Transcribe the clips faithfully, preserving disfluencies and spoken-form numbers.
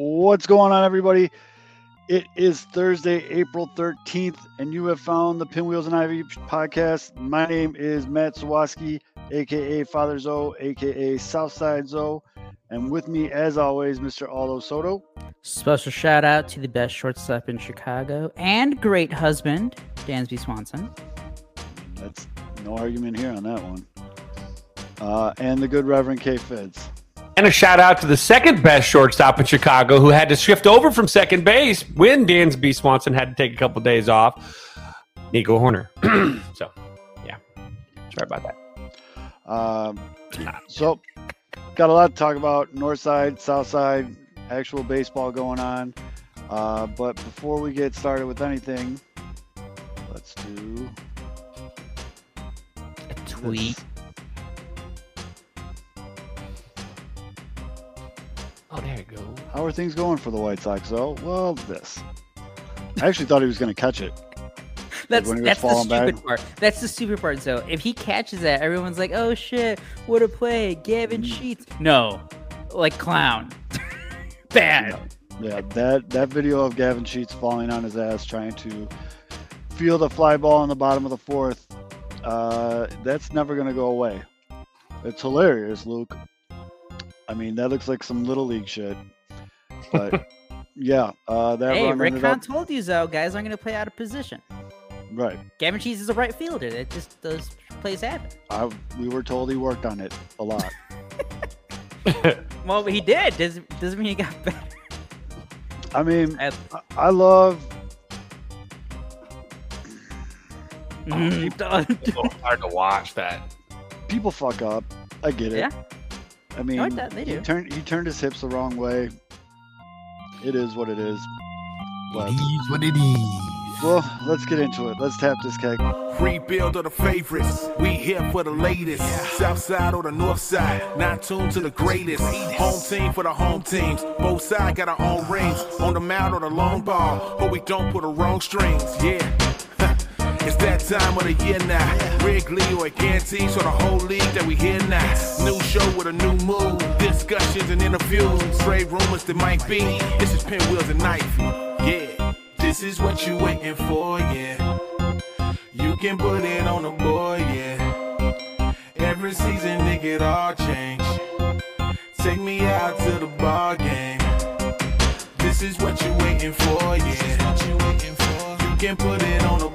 What's going on, everybody? It is Thursday, April thirteenth, and you have found the Pinwheels and Ivy podcast. My name is Matt Sawaski, a k a. Father Zoe, a k a. Southside Zoe, and with me, as always, Mister Aldo Soto. Special shout out to the best shortstop in Chicago and great husband, Dansby Swanson. That's no argument here on that one. Uh, and the good Reverend K. Feds. And a shout out to the second best shortstop in Chicago who had to shift over from second base when Dansby Swanson had to take a couple days off, Nico Hoerner. So, yeah, sorry about that. Um, so, got a lot to talk about. North side, south side, actual baseball going on. Uh, but before we get started with anything, let's do a tweet. This. Oh, there you go. How are things going for the White Sox, though? Well, this. I actually thought he was going to catch it. That's like that's the stupid back. part. That's the stupid part, though. If he catches that, everyone's like, oh, shit, what a play. Gavin Sheets. No. Like, clown. Bad. Yeah, yeah that, that video of Gavin Sheets falling on his ass trying to field a fly ball in the bottom of the fourth, uh, that's never going to go away. It's hilarious, Luke. I mean, that looks like some Little League shit, but yeah. Uh, that hey, run Rick Hahn told you so. Guys aren't going to play out of position. Right. Gavin Sheets is a right fielder. It just those plays happen. I, we were told he worked on it a lot. Well, he did. Doesn't, doesn't mean he got better. I mean, I, I love... Mm. It's so hard to watch that. People fuck up. I get it. Yeah. I mean, I like he, turned, he turned his hips the wrong way. It is what it is. But, it is what it is. Well, let's get into it. Let's tap this keg. Rebuild of the favorites. We here for the latest. South side or the north side. Not tuned to the greatest. Home team for the home teams. Both sides got our own rings. On the mound or the long ball. But we don't put the wrong strings. Yeah. It's that time of the year now. Wrigley or a Gantee, so the whole league that we hear now. New show with a new mood. Discussions and interviews. Stray rumors that might be. This is Pinwheels and Ivy. Yeah. This is what you waiting for, yeah. You can put it on the board, yeah. Every season, they get all change. Take me out to the ball game. This is what you waiting for, yeah. You can put it on the board.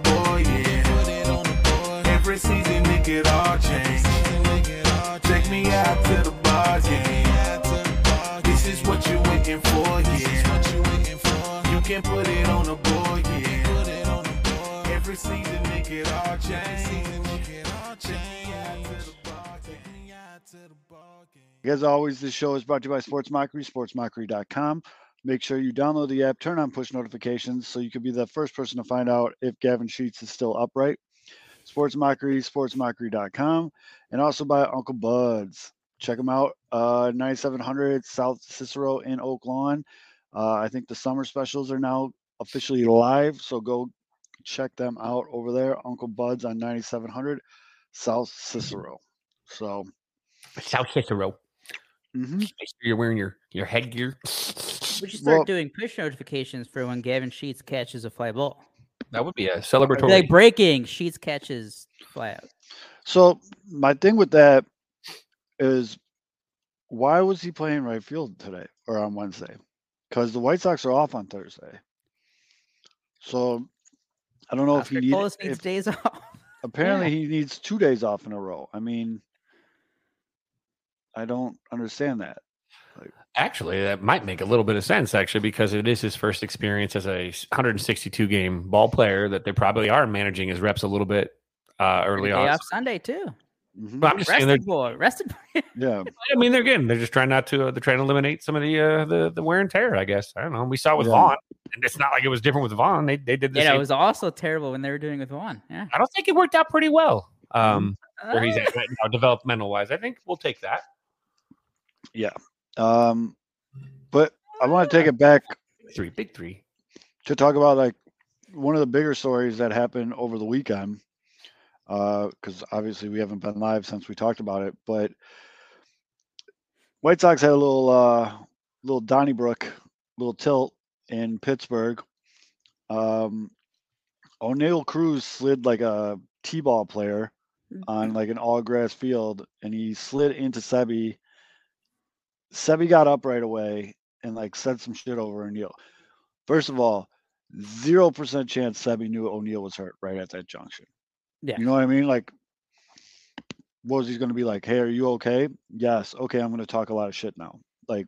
Every season, it get all changed. Take me out to the bar game. This is what you waiting for, yeah. You can put it on the board, yeah. Every season, it get all changed. As always, this show is brought to you by Sports Mockery, sports mockery dot com. Make sure you download the app, turn on push notifications so you can be the first person to find out if Gavin Sheets is still upright. Sports Mockery, sports mockery dot com, and also by Uncle Buds. Check them out, uh, ninety-seven hundred South Cicero in Oak Lawn. Uh, I think the summer specials are now officially live, so go check them out over there. Uncle Buds on ninety-seven hundred South Cicero. So South Cicero. Mm-hmm. Make sure you're wearing your, your headgear. We should start well, doing push notifications for when Gavin Sheets catches a fly ball. That would be a celebratory. Like breaking, Sheets catches fly out. So my thing with that is, why was he playing right field today or on Wednesday? Because the White Sox are off on Thursday. So I don't know Oscar if he needs, needs if, days off. Apparently, yeah. He needs two days off in a row. I mean, I don't understand that. Actually, that might make a little bit of sense, actually, because it is his first experience as a one sixty-two game ball player that they probably are managing his reps a little bit uh, early on. Off Sunday, too. Mm-hmm. But I'm just rested saying boy, rested boy. Yeah. I mean, they're again, they're just trying not to, uh, they're trying to eliminate some of the, uh, the the wear and tear, I guess. I don't know. We saw with yeah. Vaughn, and it's not like it was different with Vaughn. They they did the yeah, same. It was also terrible when they were doing it with Vaughn. Yeah. I don't think it worked out pretty well um, uh. where he's at right now, developmental-wise. I think we'll take that. Yeah. Um, but I want to take it back three big three to talk about like one of the bigger stories that happened over the weekend. Uh, because obviously we haven't been live since we talked about it, but White Sox had a little uh, little Donnybrook little tilt in Pittsburgh. Um, O'Neal Cruz slid like a T-ball player mm-hmm. on like an all-grass field, and he slid into Sebi. Sebi got up right away and like said some shit over O'Neal. First of all, zero percent chance Sebi knew O'Neal was hurt right at that junction. Yeah, you know what I mean? Like, what was he going to be like? Hey, are you okay? Yes. Okay, I'm going to talk a lot of shit now. Like,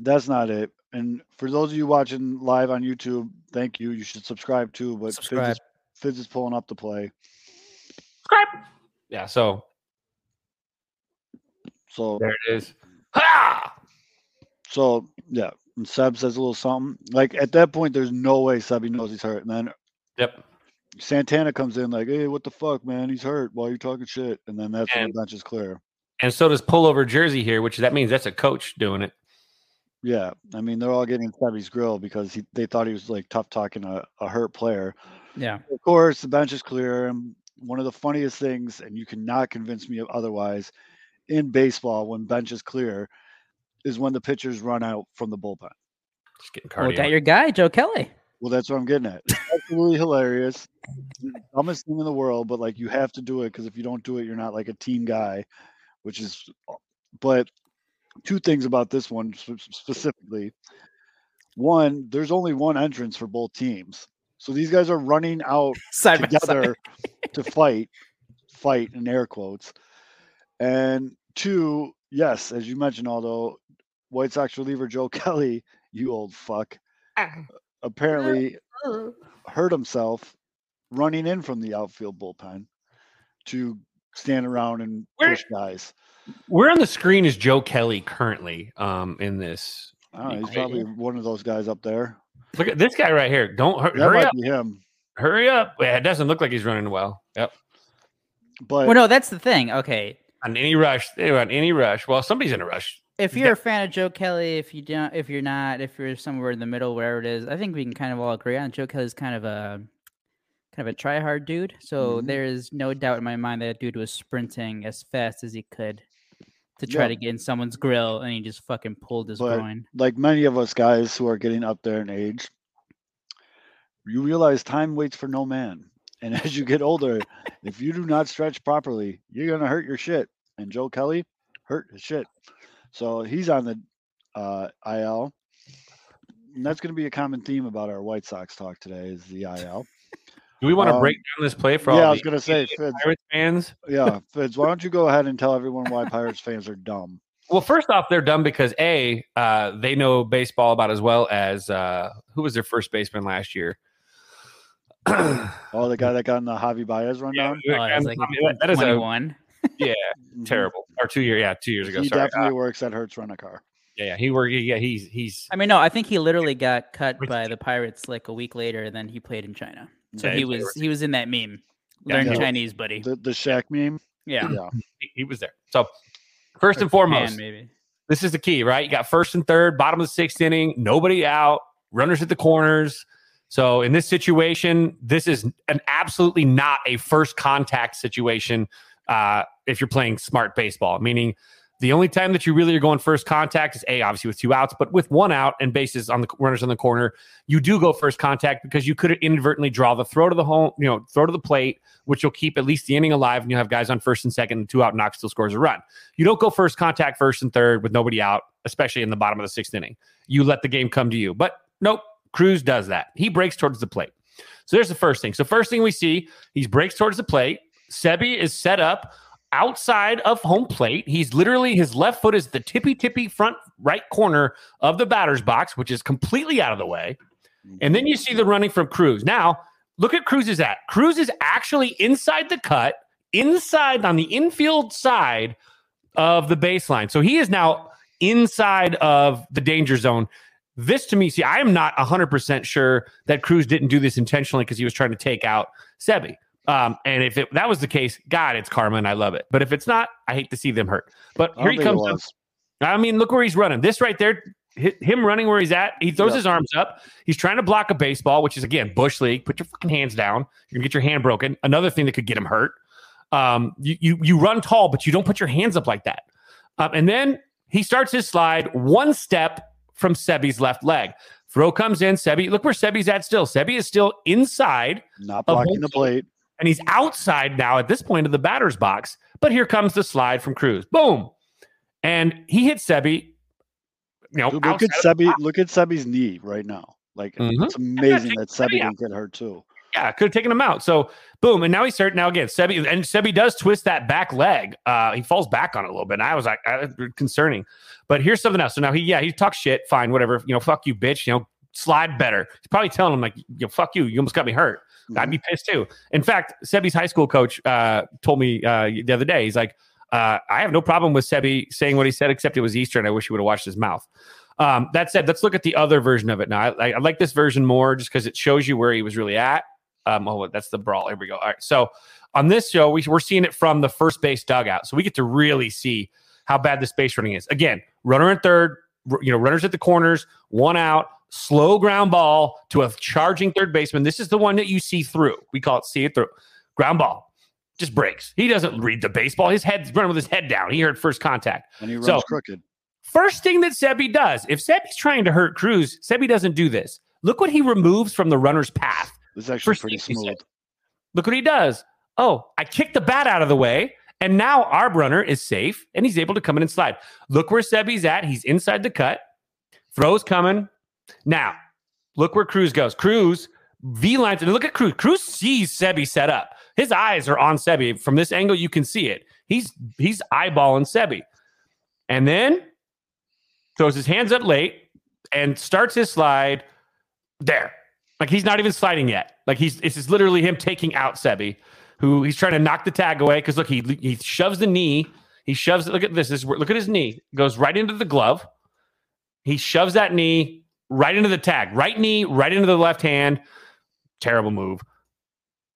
that's not it. And for those of you watching live on YouTube, thank you. You should subscribe too. But subscribe. Fizz, is, Fizz is pulling up the play. Subscribe. Yeah. So. So there it is. Ha! So yeah, and Seb says a little something. Like at that point, there's no way Sebi knows he's hurt. And then. Yep. Santana comes in like, hey, what the fuck, man? He's hurt. Why are you talking shit? And then that's and, when the bench is clear. And so does pullover jersey here, which that means that's a coach doing it. Yeah, I mean, they're all getting Sebi's grill because he, they thought he was, like, tough-talking a, a hurt player. Yeah. Of course, the bench is clear. And one of the funniest things, and you cannot convince me of otherwise, in baseball when bench is clear is when the pitchers run out from the bullpen. Just getting cardio. Well, got your guy, Joe Kelly. Well, that's what I'm getting at. It's absolutely hilarious. It's the dumbest thing in the world, but, like, you have to do it because if you don't do it, you're not, like, a team guy, which is – but – two things about this one specifically. One, there's only one entrance for both teams. So these guys are running out side together to fight, fight in air quotes. And two, yes, as you mentioned, although White Sox reliever Joe Kelly, you old fuck, ah. apparently ah. hurt himself running in from the outfield bullpen to stand around and push guys. Where on the screen is Joe Kelly currently um, in this? Oh, he's probably one of those guys up there. Look at this guy right here. Don't hurry, that hurry might up. Be him. Hurry up. Yeah, it doesn't look like he's running well. Yep. But well, no, that's the thing. Okay. On any rush, on any rush. Well, somebody's in a rush. If you're yeah. a fan of Joe Kelly, if you don't, if you're not, if you're somewhere in the middle, wherever it is, I think we can kind of all agree on Joe Kelly's kind of a kind of a try-hard dude. So mm-hmm. there is no doubt in my mind that dude was sprinting as fast as he could to try yeah. to get in someone's grill, and he just fucking pulled his but, groin. Like many of us guys who are getting up there in age, you realize time waits for no man. And as you get older, if you do not stretch properly, you're going to hurt your shit. And Joe Kelly hurt his shit. So he's on the uh, I L. And that's going to be a common theme about our White Sox talk today is the I L. Do we want to um, break down this play for yeah, all Yeah, I was going to say, Fids, Pirates fans? Yeah, Fids, why don't you go ahead and tell everyone why Pirates fans are dumb? Well, first off, they're dumb because, A, uh, they know baseball about as well as uh, who was their first baseman last year? Oh, the guy that got in the Javier Baez rundown? Yeah, oh, that, like that, that is a yeah, terrible. Or two, year, yeah, two years ago. He sorry. definitely uh, works at Hertz Rent-A-Car. Yeah, yeah, he were. Yeah, he's, he's. I mean, no, I think he literally got cut by the Pirates like a week later, and then he played in China. So yeah, he was he was in that meme. Learn yeah, Chinese, buddy. The, the Shaq meme? Yeah. yeah. He, he was there. So first or and foremost, man, maybe. This is the key, right? You got first and third, bottom of the sixth inning, nobody out, runners at the corners. So in this situation, this is an absolutely not a first contact situation uh, if you're playing smart baseball, meaning the only time that you really are going first contact is A, obviously with two outs, but with one out and bases on the runners on the corner, you do go first contact because you could inadvertently draw the throw to the home, you know, throw to the plate, which will keep at least the inning alive, and you have guys on first and second, and two out, Knox still scores a run. You don't go first contact first and third with nobody out, especially in the bottom of the sixth inning. You let the game come to you. But nope, Cruz does that. He breaks towards the plate. So there's the first thing. So first thing we see, he breaks towards the plate. Sebi is set up outside of home plate. He's literally, his left foot is the tippy tippy front right corner of the batter's box, which is completely out of the way. And then you see the running from Cruz. Now look at Cruz's at. Cruz is actually inside the cut, inside on the infield side of the baseline. So he is now inside of the danger zone. This to me, see, I am not one hundred percent sure that Cruz didn't do this intentionally because he was trying to take out Sebi. Um, and if it, that was the case, God, it's karma, and I love it. But if it's not, I hate to see them hurt. But here he comes up. I mean, look where he's running. This right there, him running where he's at, he throws yeah. his arms up. He's trying to block a baseball, which is, again, Bush League. Put your fucking hands down. You're going to get your hand broken. Another thing that could get him hurt. Um, you, you, you run tall, but you don't put your hands up like that. Um, and then he starts his slide one step from Sebi's left leg. Throw comes in. Sebi, look where Sebi's at still. Sebi is still inside. Not blocking the plate. And he's outside now at this point of the batter's box. But here comes the slide from Cruz. Boom. And he hit Sebi. You know, Dude, look at Sebi. Look at Sebi's knee right now. Like, mm-hmm. It's amazing that Sebi didn't get hurt too. Yeah, could have taken him out. So, boom. And now he's hurt. Now, again, Sebi, and Sebi does twist that back leg. Uh, he falls back on it a little bit. And I was like, uh, concerning. But here's something else. So now he, yeah, he talks shit. Fine, whatever. You know, fuck you, bitch. You know, slide better. He's probably telling him, like, you know, fuck you. You almost got me hurt. Mm-hmm. I'd be pissed too. In fact, Sebi's high school coach uh, told me uh, the other day, he's like, uh, I have no problem with Sebi saying what he said, except it was Easter, and I wish he would have watched his mouth. Um, that said, let's look at the other version of it now. I, I, I like this version more just because it shows you where he was really at. Um, oh, that's the brawl. Here we go. All right. So on this show, we, we're seeing it from the first base dugout. So we get to really see how bad this base running is. Again, runner in third, r- you know, runners at the corners, one out, slow ground ball to a charging third baseman. This is the one that you see through. We call it see it through. Ground ball. Just breaks. He doesn't read the baseball. His head's running with his head down. He heard first contact. And he runs so, crooked. First thing that Sebi does, if Sebi's trying to hurt Cruz, Sebi doesn't do this. Look what he removes from the runner's path. This is actually First pretty smooth. Look what he does. Oh, I kicked the bat out of the way, and now our runner is safe, and he's able to come in and slide. Look where Sebi's at. He's inside the cut. Throw's coming. Now, look where Cruz goes. Cruz, V-lines, and look at Cruz. Cruz sees Sebi set up. His eyes are on Sebi. From this angle, you can see it. He's, he's eyeballing Sebi. And then throws his hands up late and starts his slide there. Like, he's not even sliding yet. Like, he's it's just literally him taking out Sebi, who he's trying to knock the tag away. Because, look, he he shoves the knee. He shoves it. Look at this. this. Look at his knee. Goes right into the glove. He shoves that knee right into the tag. Right knee, right into the left hand. Terrible move.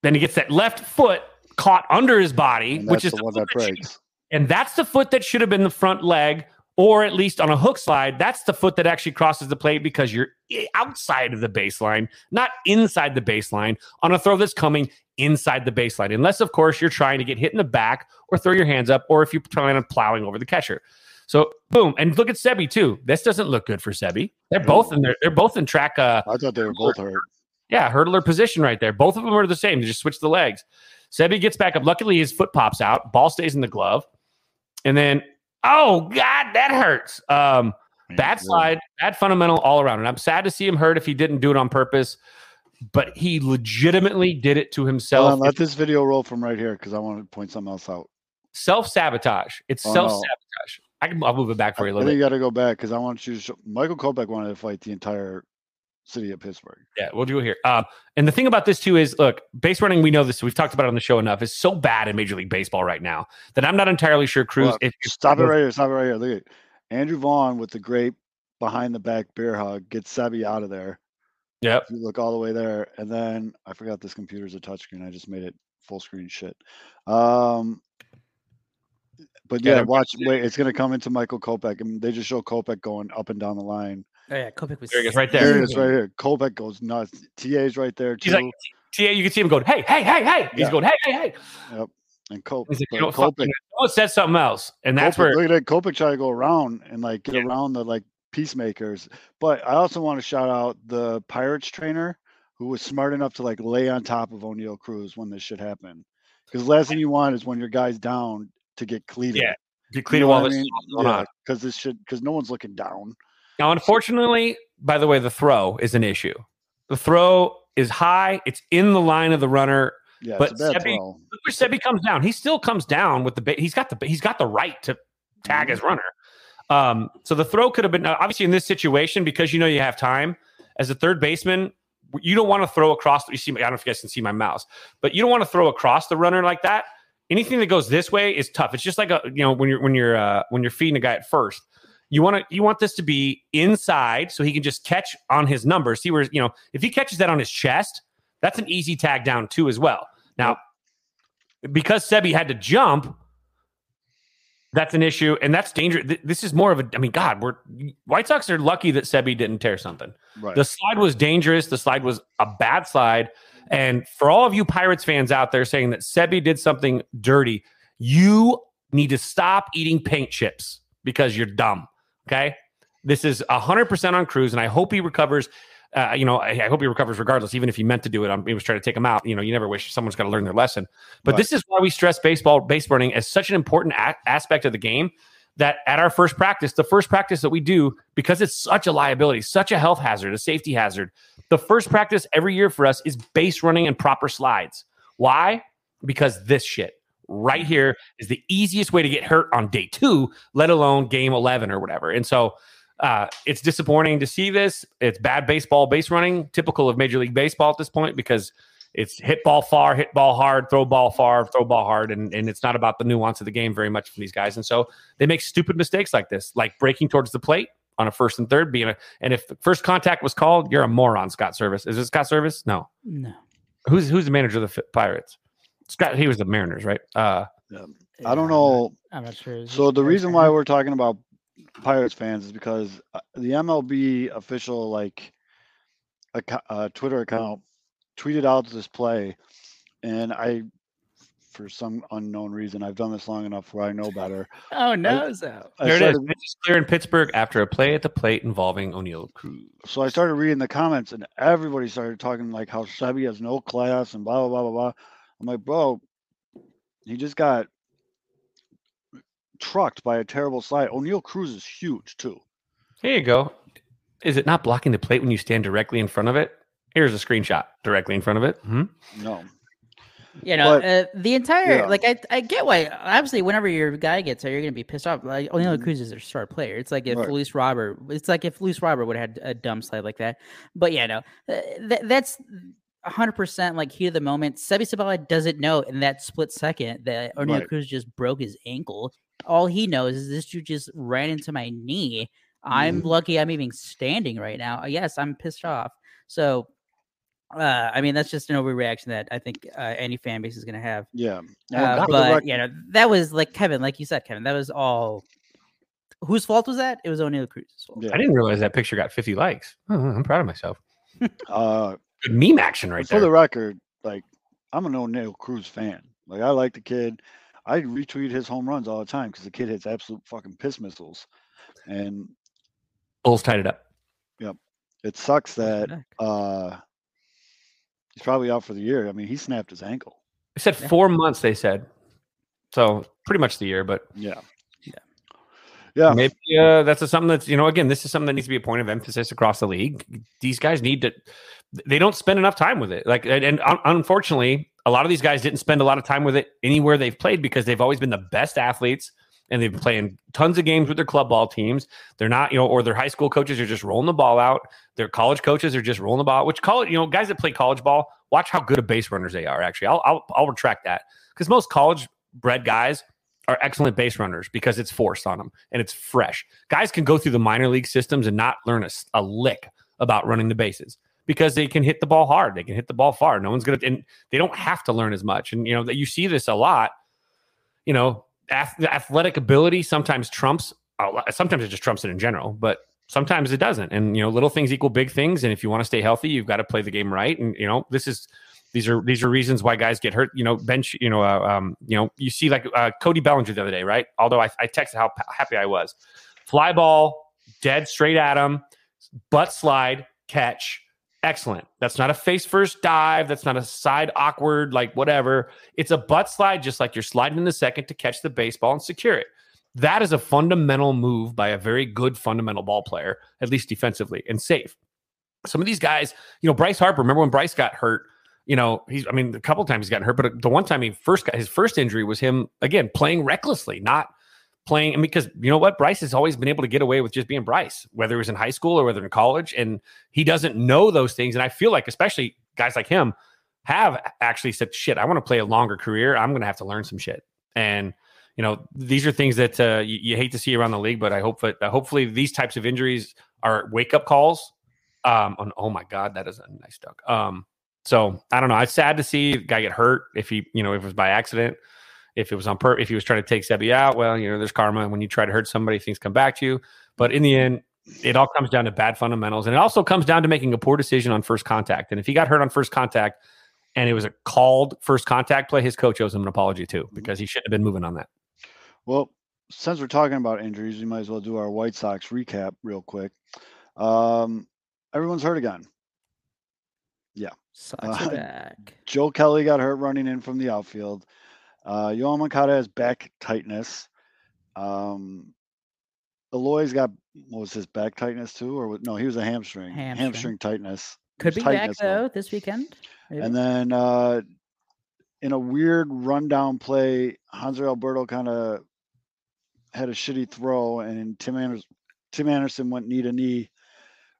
Then he gets that left foot caught under his body, which is the one that breaks. And that's the foot that should have been the front leg, or at least on a hook slide, that's the foot that actually crosses the plate because you're outside of the baseline, not inside the baseline, on a throw that's coming inside the baseline. Unless, of course, you're trying to get hit in the back or throw your hands up, or if you're trying on plowing over the catcher. So, boom. And look at Sebi, too. This doesn't look good for Sebi. They're both in there. They're both in track. Uh, I thought they were both hurt. Yeah, hurdler position right there. Both of them are the same. They just switch the legs. Sebi gets back up. Luckily, his foot pops out. Ball stays in the glove. And then... oh, God, that hurts. Um, bad slide, bad fundamental all around. And I'm sad to see him hurt if he didn't do it on purpose, but he legitimately did it to himself. On, let this video roll from right here because I want to point something else out. Self-sabotage. It's oh, self-sabotage. No. I can, I'll move it back for you a little I think bit. You got to go back because I want you to show. Michael Kopech wanted to fight the entire city of Pittsburgh. Yeah, we'll do it here. Um, and the thing about this, too, is, look, base running, we know this. We've talked about it on the show enough. It's so bad in Major League Baseball right now that I'm not entirely sure Cruz... Look, if stop it right here. Stop it right here. Look at it. Andrew Vaughn with the great behind-the-back bear hug gets Sebi out of there. Yep. You look all the way there. And then I forgot this computer's a touchscreen. I just made it full-screen shit. Um, but, yeah, yeah watch. It. Wait, it's going to come into Michael Kopech. I mean, they just show Kopech going up and down the line. Oh, yeah, Kopech was there. He is, right there. There it is, right here. Kopech goes nuts. T A's right there, too. He's like, T A, you can see him going, hey, hey, hey, hey. He's yeah. going, hey, hey, hey. Yep. And Kopech. Like, you know, Kopech. Oh, said something else. And that's Kopech, where. Look at that. Kopech tried to go around and, like, get yeah. around the, like, peacemakers. But I also want to shout out the Pirates trainer who was smart enough to, like, lay on top of O'Neal Cruz when this shit happened. Because the last thing you want is when your guy's down to get cleated. Yeah. Get cleated you know while this is going on. Because this shit, because no one's looking down. Now, unfortunately, by the way, the throw is an issue. The throw is high. It's in the line of the runner. Yeah, but Sebi, look where Sebi comes down. He still comes down with the ba- he's got the he's got the right to tag his runner. Um, so the throw could have been obviously in this situation because you know you have time as a third baseman. You don't want to throw across. You see, I don't know if you guys can see my mouse, but you don't want to throw across the runner like that. Anything that goes this way is tough. It's just like a you know when you're when you're uh, when you're feeding a guy at first. You want to you want this to be inside so he can just catch on his number. See where you know if he catches that on his chest, that's an easy tag down too as well. Now, because Sebi had to jump, that's an issue, and that's dangerous. This is more of a I mean, God, we're White Sox are lucky that Sebi didn't tear something. Right. The slide was dangerous. The slide was a bad slide, and for all of you Pirates fans out there saying that Sebi did something dirty, you need to stop eating paint chips because you're dumb. Okay, This is one hundred percent on Cruz, and I hope he recovers. Uh, you know, I, I hope he recovers regardless, even if he meant to do it. Um, he was trying to take him out. You know, you never wish. Someone's got to learn their lesson. But right. This is why we stress baseball, base running as such an important a- aspect of the game, that at our first practice, the first practice that we do, because it's such a liability, such a health hazard, a safety hazard, the first practice every year for us is base running and proper slides. Why? Because this shit right here is the easiest way to get hurt on day two, let alone game eleven or whatever. And so uh, it's disappointing to see this. It's bad baseball base running, typical of Major League Baseball at this point, because it's hit ball far, hit ball hard, throw ball far, throw ball hard, and, and it's not about the nuance of the game very much for these guys. And so they make stupid mistakes like this, like breaking towards the plate on a first and third. Being a, and if first contact was called, you're a moron, Scott Service. Is it Scott Service? No. No. Who's who's the manager of the Pirates? Scott, he was the Mariners, right? Uh, I don't know. I'm not sure. So the reason why we're talking about Pirates fans is because the M L B official like a, a Twitter account tweeted out this play, and I, for some unknown reason, I've done this long enough where I know better. Oh, no. I, so. I there started, it is. It's clear in Pittsburgh after a play at the plate involving O'Neal Cruz. So I started reading the comments, and everybody started talking like how Sebi has no class and blah, blah, blah, blah, blah. I'm like, bro, he just got trucked by a terrible slide. O'Neal Cruz is huge, too. Here you go. Is it not blocking the plate when you stand directly in front of it? Here's a screenshot directly in front of it. Hmm? No. You know, but, uh, the entire, yeah. like, I I get why, obviously, whenever your guy gets there, you're going to be pissed off. Like, O'Neal Cruz is a star player. It's like if right. Luis Robert, it's like if Luis Robert would have had a dumb slide like that. But, yeah, no, th- that's one hundred percent like heat of the moment. Sebi Sabala doesn't know in that split second that O'Neal right. Cruz just broke his ankle. All he knows is this dude just ran into my knee. I'm mm. lucky I'm even standing right now. Yes, I'm pissed off. So, Uh, I mean, that's just an overreaction that I think uh, any fan base is going to have. Yeah. Oh, uh, but, you know, that was like Kevin, like you said, Kevin, that was all. Whose fault was that? It was O'Neal Cruz's fault. Yeah. I didn't realize that picture got fifty likes. Oh, I'm proud of myself. uh, Good meme action right for there. For the record, like, I'm an O'Neal Cruz fan. Like, I like the kid. I retweet his home runs all the time because the kid hits absolute fucking piss missiles. And Bulls tied it up. Yep. It sucks that. Uh, He's probably out for the year. I mean, he snapped his ankle. They said four months, they said. So pretty much the year, but yeah. Yeah. Yeah. Maybe uh, that's a, something that's, you know, again, this is something that needs to be a point of emphasis across the league. These guys need to, they don't spend enough time with it. Like, and, and un- unfortunately, a lot of these guys didn't spend a lot of time with it anywhere they've played because they've always been the best athletes. And they've been playing tons of games with their club ball teams. They're not, you know, or their high school coaches are just rolling the ball out. Their college coaches are just rolling the ball out, which college, you know, guys that play college ball, watch how good of base runners they are, actually. I'll I'll, I'll retract that because most college-bred guys are excellent base runners because it's forced on them and it's fresh. Guys can go through the minor league systems and not learn a, a lick about running the bases because they can hit the ball hard. They can hit the ball far. No one's going to – and they don't have to learn as much. And, you know, that you see this a lot, you know, athletic ability sometimes trumps, sometimes it just trumps it in general, but sometimes it doesn't. And, you know, little things equal big things. And if you want to stay healthy, you've got to play the game right. And, you know, this is, these are, these are reasons why guys get hurt, you know, bench, you know, uh, um, you know, you see like uh, Cody Bellinger the other day, right? Although I, I texted how happy I was. Fly ball, dead straight at him, butt slide, catch. Excellent. That's not a face first dive. That's not a side awkward, like whatever. It's a butt slide, just like you're sliding in the second to catch the baseball and secure it. That is a fundamental move by a very good fundamental ball player, at least defensively and safe. Some of these guys, you know, Bryce Harper, remember when Bryce got hurt, you know, he's, I mean, a couple of times he's gotten hurt, but the one time he first got his first injury was him again, playing recklessly, not playing. I mean, because you know what? Bryce has always been able to get away with just being Bryce, whether it was in high school or whether in college. And he doesn't know those things. And I feel like especially guys like him have actually said, shit, I want to play a longer career. I'm going to have to learn some shit. And, you know, these are things that uh, you, you hate to see around the league, but I hope that uh, hopefully these types of injuries are wake up calls. Um, on, oh my God, that is a nice duck. Um, so I don't know. It's sad to see a guy get hurt if he, you know, if it was by accident. If it was on purpose, if he was trying to take Sebi out, well, you know, there's karma. And when you try to hurt somebody, things come back to you. But in the end, it all comes down to bad fundamentals. And it also comes down to making a poor decision on first contact. And if he got hurt on first contact and it was a called first contact play, his coach owes him an apology too, because he shouldn't have been moving on that. Well, since we're talking about injuries, we might as well do our White Sox recap real quick. Um, everyone's hurt again. Yeah. Sox uh, back. Joe Kelly got hurt running in from the outfield. Uh, Yoán Moncada has back tightness. Um, Eloy's got, what was his back tightness too? Or no, he was a hamstring. Hamstring, hamstring tightness. Could be tightness back though one. This weekend. Maybe. And then uh, in a weird rundown play, Hanser Alberto kind of had a shitty throw, and Tim Anderson, Tim Anderson went knee to knee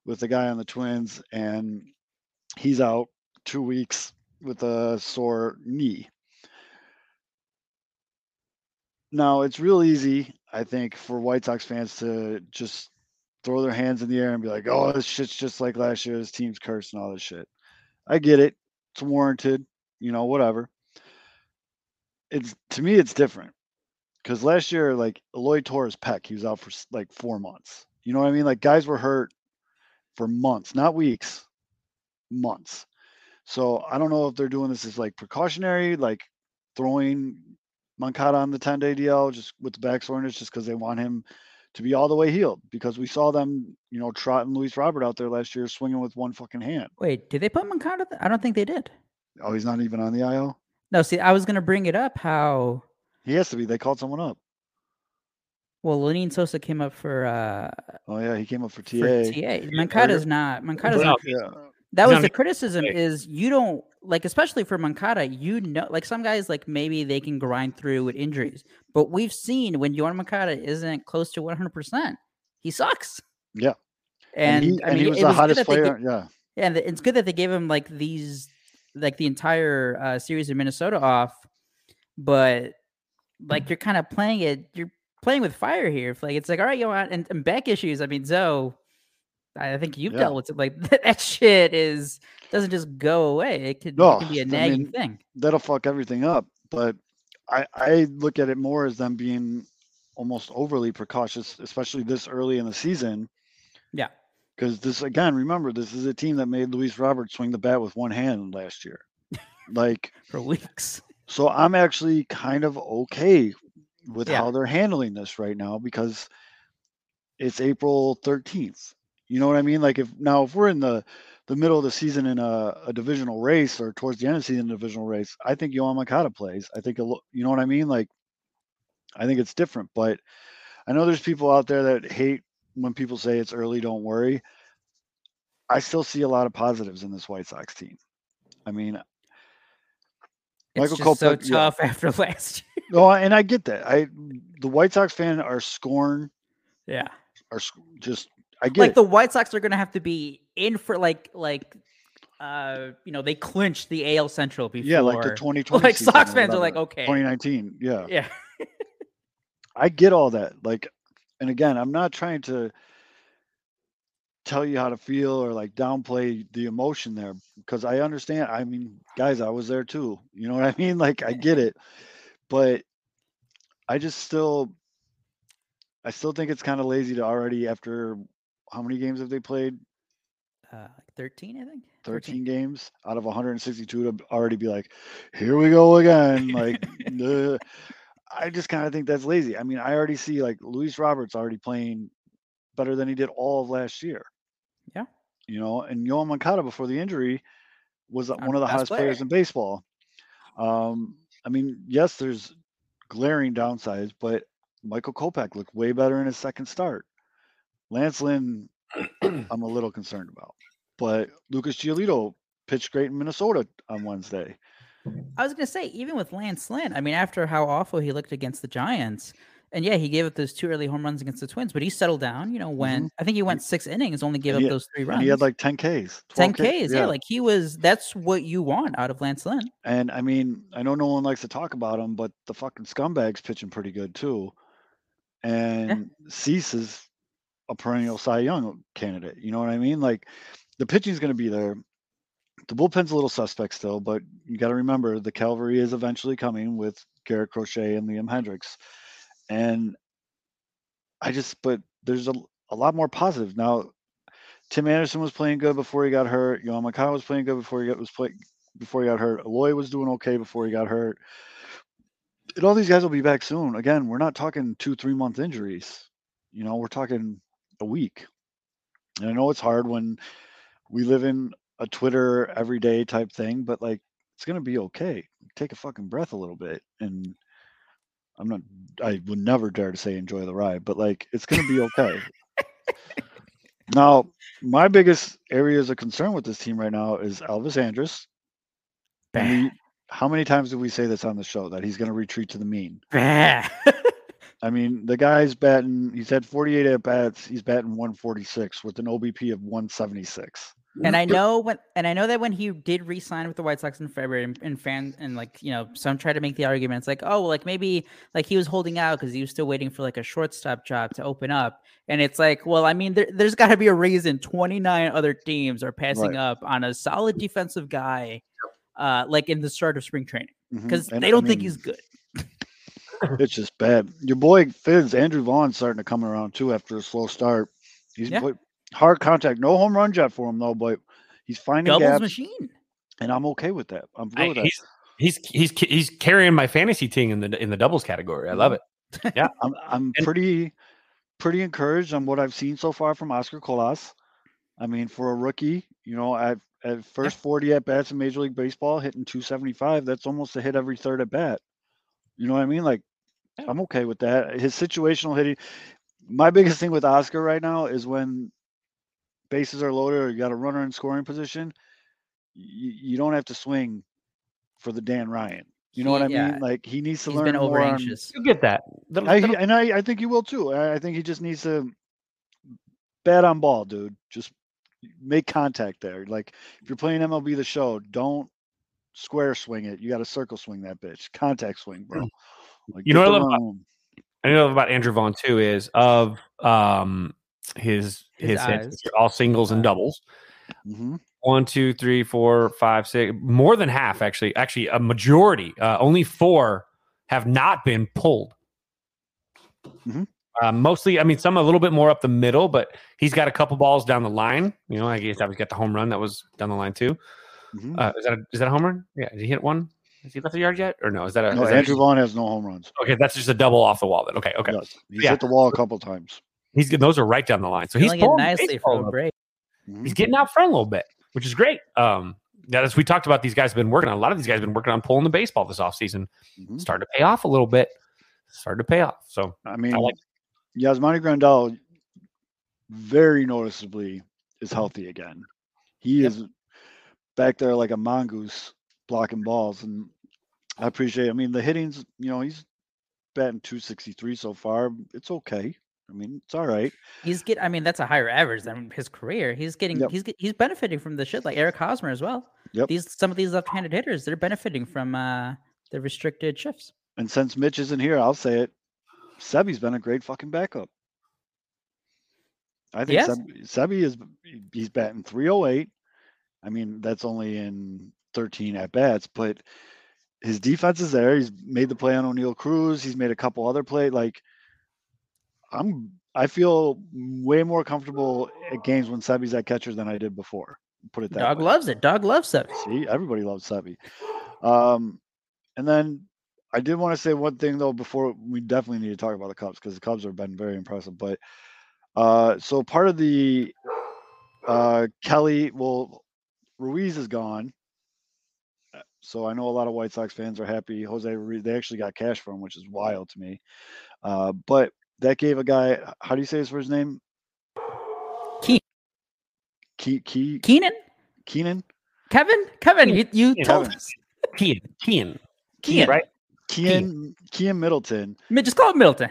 with the guy on the Twins, and he's out two weeks with a sore knee. Now, it's real easy, I think, for White Sox fans to just throw their hands in the air and be like, oh, this shit's just like last year. This team's cursed and all this shit. I get it. It's warranted. You know, whatever. It's, to me, it's different. Because last year, like, Eloy tore his pec. He was out for, like, four months. You know what I mean? Like, guys were hurt for months, not weeks, months. So I don't know if they're doing this as, like, precautionary, like, throwing Moncada on the ten-day D L just with the back soreness just because they want him to be all the way healed. Because we saw them, you know, trotting Luis Robert out there last year swinging with one fucking hand. Wait, did they put Moncada? Th- I don't think they did. Oh, he's not even on the I L? No, see, I was going to bring it up how... He has to be. They called someone up. Well, Lenin Sosa came up for... Uh, oh, yeah. He came up for T A. For T A. Moncada's not. Moncada's not. Yeah. That was the criticism is you don't... Like, especially for Moncada, you know... Like, some guys, like, maybe they can grind through with injuries. But we've seen when Yoán Moncada isn't close to one hundred percent, he sucks. Yeah. And, and, he, I mean, and he was the was hottest player. Gave, yeah. Yeah, and it's good that they gave him, like, these... Like, the entire uh, series in Minnesota off. But... Like you're kind of playing it, you're playing with fire here. Like it's like, all right, you want and, and back issues. I mean, Zoe, I think you've yeah. dealt with it. Like that, that shit is doesn't just go away. It could, no, it could be a nagging I mean, thing. That'll fuck everything up. But I, I look at it more as them being almost overly precautious, especially this early in the season. Yeah. Because this again, remember, this is a team that made Luis Robert swing the bat with one hand last year. Like for weeks. So I'm actually kind of okay with yeah. how they're handling this right now because it's April thirteenth. You know what I mean? Like if now if we're in the, the middle of the season in a, a divisional race or towards the end of the season in a divisional race, I think Yoán Moncada plays. I think, you know what I mean? Like I think it's different, but I know there's people out there that hate when people say it's early, don't worry. I still see a lot of positives in this White Sox team. I mean, It's Michael just Kopech, so tough yeah. after last year. No, and I get that. I the White Sox fan are scorn. Yeah, are just I get like it. The White Sox are going to have to be in for like like uh you know they clinched the A L Central before. Yeah, like the twenty twenty. Like Sox fans are like okay twenty nineteen. Yeah, yeah. I get all that. Like, and again, I'm not trying to tell you how to feel or like downplay the emotion there because I understand. I mean, guys, I was there too. You know what I mean? Like I get it, but I just still, I still think it's kind of lazy to already after how many games have they played? Uh, thirteen, I think. thirteen, thirteen games out of one hundred sixty-two to already be like, here we go again. Like, duh. I just kind of think that's lazy. I mean, I already see like Luis Robert's already playing better than he did all of last year. Yeah. You know, and Yoán Moncada before the injury was one of the hottest player. players in baseball. Um, I mean, yes, there's glaring downsides, but Michael Kopech looked way better in his second start. Lance Lynn, I'm a little concerned about. But Lucas Giolito pitched great in Minnesota on Wednesday. I was going to say, even with Lance Lynn, I mean, after how awful he looked against the Giants, and yeah, he gave up those two early home runs against the Twins, but he settled down, you know, when mm-hmm. I think he went six innings, only gave up had, those three runs. He had like ten Ks. ten Ks, yeah. yeah. Like he was, that's what you want out of Lance Lynn. And I mean, I know no one likes to talk about him, but the fucking scumbag's pitching pretty good too. And yeah. Cease is a perennial Cy Young candidate. You know what I mean? Like the pitching's going to be there. The bullpen's a little suspect still, but you got to remember the cavalry is eventually coming with Garrett Crochet and Liam Hendricks. And I just, but there's a, a lot more positives. Now, Tim Anderson was playing good before he got hurt. Yoán Moncada was playing good before he got, was play, before he got hurt. Eloy was doing okay before he got hurt. and all these guys will be back soon. Again, we're not talking two, three month injuries. You know, we're talking a week. And I know it's hard when we live in a Twitter everyday type thing, but like, it's going to be okay. Take a fucking breath a little bit. And I'm not, I would never dare to say enjoy the ride, but like, it's going to be okay. Now, my biggest areas of concern with this team right now is Elvis Andrus. We, how many times did we say this on the show that he's going to retreat to the mean? I mean, the guy's batting, he's had forty-eight at bats. He's batting one forty-six with an O B P of one seventy-six. And I know when, and I know that when he did re-sign with the White Sox in February, and, and fans and like you know, some try to make the argument, it's like, oh, well, like maybe like he was holding out because he was still waiting for like a shortstop job to open up. And it's like, well, I mean, there, there's got to be a reason twenty-nine other teams are passing right. up on a solid defensive guy, uh, like in the start of spring training because mm-hmm. they don't I mean, think he's good. It's just bad. Your boy Fizz, Andrew Vaughn, starting to come around too after a slow start. He's yeah. played hard contact, no home run jet for him though, but he's finding doubles gaps, machine, and I'm okay with that. I'm good I, with that. He's, he's he's he's carrying my fantasy team in the in the doubles category. I love it. Yeah, I'm I'm and, pretty pretty encouraged on what I've seen so far from Oscar Colas. I mean, for a rookie, you know, I've at first yeah. forty at bats in Major League Baseball, hitting two seventy-five. That's almost a hit every third at bat. You know what I mean? Like, yeah. I'm okay with that. His situational hitting. My biggest thing with Oscar right now is when bases are loaded or you got a runner in scoring position, you, you don't have to swing for the Dan Ryan. You know he, what I yeah. mean? Like, he needs to He's learn been more. On, you get that. That'll, I, that'll... And I, I think he will, too. I, I think he just needs to bat on ball, dude. Just make contact there. Like, if you're playing M L B The Show, don't square swing it. You got to circle swing that bitch. Contact swing, bro. Like, you know what I love, about, I know about Andrew Vaughn, too, is of um his his, his hits, all singles and doubles. Mm-hmm. One, two, three, four, five, six. More than half, actually. Actually, a majority. Uh, only four have not been pulled. Mm-hmm. Uh, mostly, I mean, some a little bit more up the middle, but he's got a couple balls down the line. You know, I guess he's got the home run that was down the line, too. Mm-hmm. Uh, is that a, is that a home run? Yeah. Did he hit one? Has he left the yard yet? Or no? Is that a no, is Andrew that Vaughn has no home runs? Okay, that's just a double off the wall then. Okay, okay. Yes. He's yeah. hit the wall a couple times. He's those are right down the line. So he's pulling nicely for a break. Mm-hmm. He's getting out front a little bit, which is great. Um, now, as we talked about, these guys have been working on a lot of these guys have been working on pulling the baseball this offseason. Mm-hmm. Started to pay off a little bit. Started to pay off. So I mean, I like Yasmani Grandal very noticeably is healthy again. He yep. is back there like a mongoose blocking balls, and I appreciate it. I mean, the hitting's, you know, he's batting two sixty-three so far. It's okay. I mean, it's all right. He's get. I mean, that's a higher average than his career. He's getting. Yep. He's he's benefiting from the shit like Eric Hosmer as well. Yep. These some of these left-handed hitters, they're benefiting from uh, the restricted shifts. And since Mitch isn't here, I'll say it. Sebi's been a great fucking backup. I think yes. Sebi, Sebi is. He's batting three oh eight. I mean, that's only in thirteen at bats, but his defense is there. He's made the play on O'Neal Cruz. He's made a couple other plays. Like, I'm, I feel way more comfortable at games when Sebi's at catcher than I did before. Put it that Dog way. Loves it. Dog loves Sebi. See, everybody loves Sebi. Um, and then I did want to say one thing though before we definitely need to talk about the Cubs because the Cubs have been very impressive. But uh, so part of the uh, Kelly, well, Ruiz is gone. So I know a lot of White Sox fans are happy. Jose Ruiz, they actually got cash for him, which is wild to me. Uh, but that gave a guy, how do you say his first name? Key. Key, Key. Keenan? Keenan? Kevin? Kevin, Keenan. you, you Keenan. told us. Keenan. Keenan. Keenan, right? Keenan, Keenan Middleton. Just call it Middleton.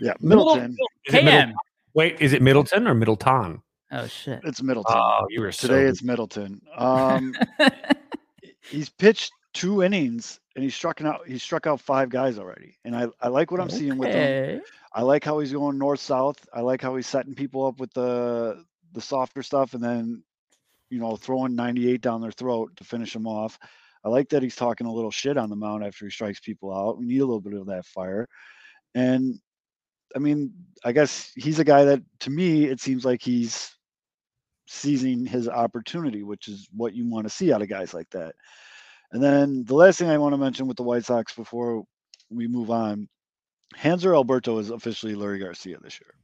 Yeah, Middleton. Is it Middleton. Wait, is it Middleton or Middleton? Oh, shit. It's Middleton. Oh, you were so Today good. It's Middleton. Um, he's pitched two innings, and he struck out he struck out five guys already. And I, I like what I'm okay. seeing with him. I like how he's going north-south. I like how he's setting people up with the the softer stuff and then, you know, throwing ninety-eight down their throat to finish them off. I like that he's talking a little shit on the mound after he strikes people out. We need a little bit of that fire. And, I mean, I guess he's a guy that, to me, it seems like he's seizing his opportunity, which is what you want to see out of guys like that. And then the last thing I want to mention with the White Sox before we move on, Hanser Alberto is officially Larry Garcia this year.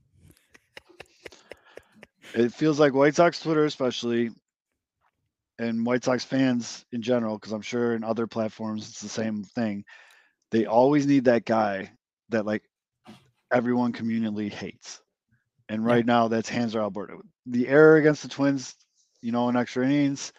It feels like White Sox Twitter especially, and White Sox fans in general, because I'm sure in other platforms it's the same thing. They always need that guy that like everyone communally hates. And right now that's Hanser Alberto. The error against the Twins, you know, in extra innings,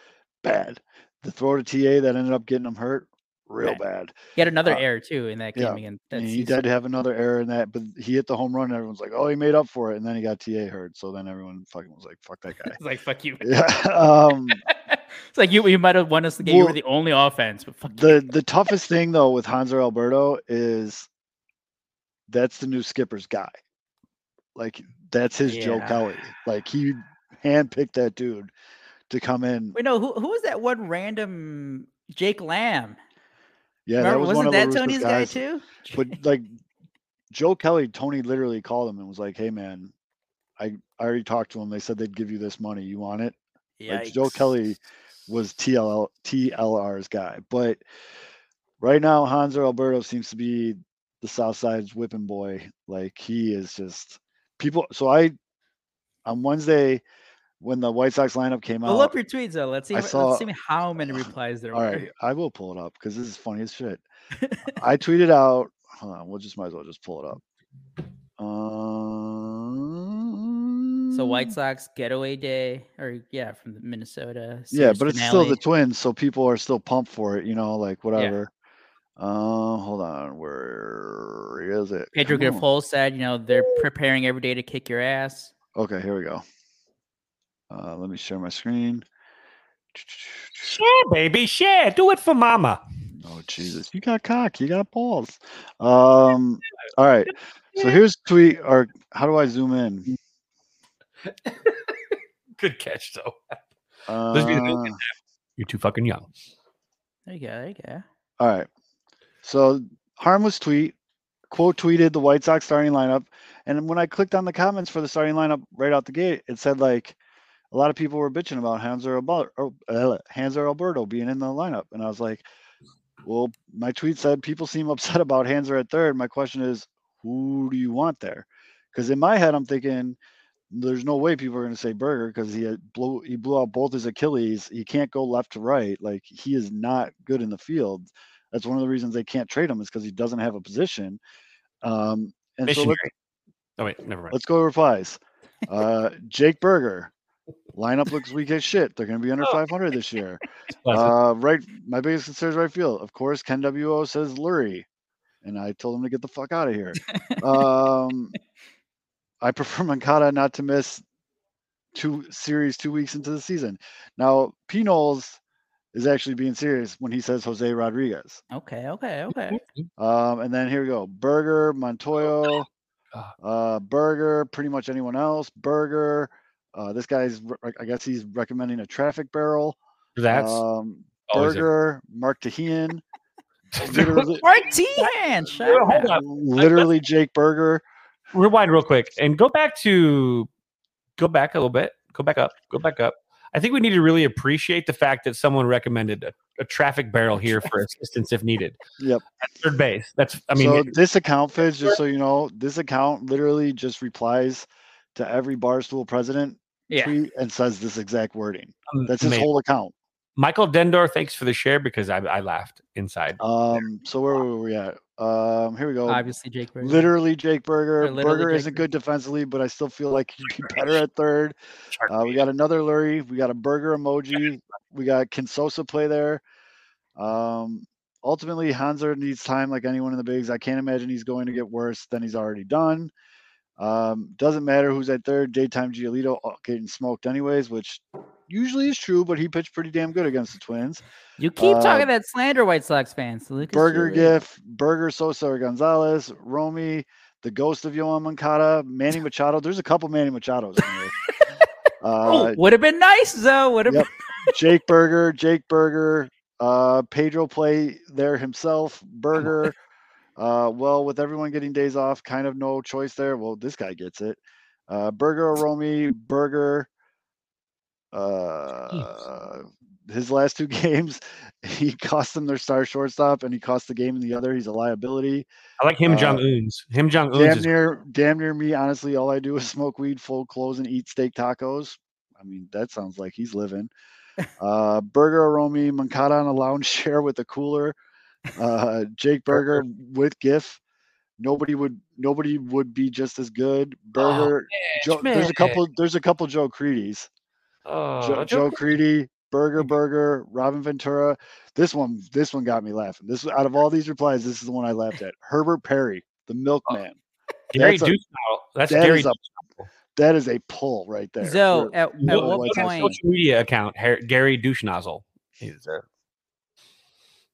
bad. The throw to T A that ended up getting him hurt, real bad. bad. He had another uh, error too in that game yeah, again. That he season. did have another error in that, but he hit the home run and everyone's like, oh, he made up for it. And then he got T A hurt. So then everyone fucking was like, fuck that guy. It's like, fuck you. Yeah. Um, it's like you, you might have won us the game. Well, you were the only offense, but fuck the, you. The toughest thing though with Hanser Alberto is that's the new skipper's guy. Like that's his yeah. Joe Kelly. Like he handpicked that dude to come in. We know who who was that one random Jake Lamb. Yeah, Remember, that was wasn't one of that the Tony's guys. guy too? But like Joe Kelly, Tony literally called him and was like, "Hey man, I, I already talked to him. They said they'd give you this money. You want it?" Yeah. Like, Joe Kelly was T L R's guy, but right now Hanser Alberto seems to be the South Side's whipping boy. Like he is just people. So I on Wednesday. When the White Sox lineup came out, pull up your tweets though. Let's see. I saw, let's see how many replies there were. All right, I will pull it up because this is funny as shit. I tweeted out. Hold on, we'll just might as well just pull it up. Um, so White Sox getaway day, or yeah, from the Minnesota. Yeah, but finale. It's still the Twins, so people are still pumped for it. You know, like whatever. Yeah. Uh, hold on, where is it? Pedro Grifol said, "You know, they're preparing every day to kick your ass." Okay, here we go. Uh, let me share my screen. Share, baby, share. Do it for mama. Oh, Jesus. You got cock. You got balls. Um, all right. So here's tweet. Or how do I zoom in? Good catch, though. Uh, You're too fucking young. There you go. There you go. All right. So harmless tweet. Quote tweeted the White Sox starting lineup. And when I clicked on the comments for the starting lineup right out the gate, it said like, a lot of people were bitching about Hanser Alberto, uh, Hanser Alberto being in the lineup. And I was like, well, my tweet said people seem upset about Hanser at third. My question is, who do you want there? Because in my head, I'm thinking there's no way people are going to say Berger because he had blew, he blew out both his Achilles. He can't go left to right. Like, he is not good in the field. That's one of the reasons they can't trade him is because he doesn't have a position. Um, and Missionary. so oh, wait, never mind. Let's go to replies. Uh, Jake Berger. Lineup looks weak as shit. They're going to be under five hundred this year. Uh, right, my biggest concern is right field. Of course, Ken W O says Lurie, and I told him to get the fuck out of here. Um, I prefer Moncada not to miss two series two weeks into the season. Now, P. Knowles is actually being serious when he says Jose Rodriguez. Okay, okay, okay. Um, and then here we go. Berger, Montoyo, uh, Berger, pretty much anyone else. Berger. Uh, this guy's, I guess he's recommending a traffic barrel. That's um, Berger, Mark Teahan. literally, Mark Teahan. Shut literally Jake Berger. Rewind real quick and go back to, go back a little bit. Go back up. Go back up. I think we need to really appreciate the fact that someone recommended a, a traffic barrel here for assistance if needed. Yep. At third base. That's, I mean. So it, this account, Fizz, just so you know, this account literally just replies to every Barstool president yeah. tweet and says this exact wording. That's his Amazing. whole account. Michael Dendor, thanks for the share because I, I laughed inside. Um, so where wow. were we at? Um, here we go. Obviously, Jake Berger. Literally, Jake Berger. Literally Berger Jake isn't Berger. good defensively, but I still feel like he'd be better at third. Uh, we got another Lurie. We got a Berger emoji. We got Can Sosa play there. Um, ultimately, Hanser needs time like anyone in the bigs. I can't imagine he's going to get worse than he's already done. Um, doesn't matter who's at third, daytime Giolito getting smoked anyways, which usually is true, but he pitched pretty damn good against the Twins. You keep uh, talking that slander, White Sox fans. So Berger Giff, Berger, Sosa or Gonzalez, Romy, the ghost of Yoán Moncada, Manny Machado. There's a couple Manny Machados in there. uh, oh, would have been nice, though. Would have yep. been- Jake Berger, Jake Berger, uh, Pedro play there himself, Berger. Uh, well, with everyone getting days off, kind of no choice there. Well, this guy gets it. Uh, Berger, Romy, Berger. Uh, his last two games, he cost them their star shortstop, and he cost the game in the other. He's a liability. I like Him uh, Jong-un's. Him Jong-un's. Damn near, is- damn near me. Honestly, all I do is smoke weed, fold clothes, and eat steak tacos. I mean, that sounds like he's living. Uh, Berger, Romy, Moncada on a lounge chair with a cooler. Uh, Jake Berger with GIF. Nobody would. Nobody would be just as good. Berger. Oh, Joe, there's a couple. There's a couple Joe Creedys. Oh, Joe, Joe Creedy. Burger, Burger, Robin Ventura. This one, this one got me laughing. This out of all these replies, this is the one I laughed at. Herbert Perry, the milkman. Oh, Gary Duke. That's that Gary. Is a, that is a pull right there. So, at, at what, what point? Social media account, Harry, Gary Dushnozzle. He's there.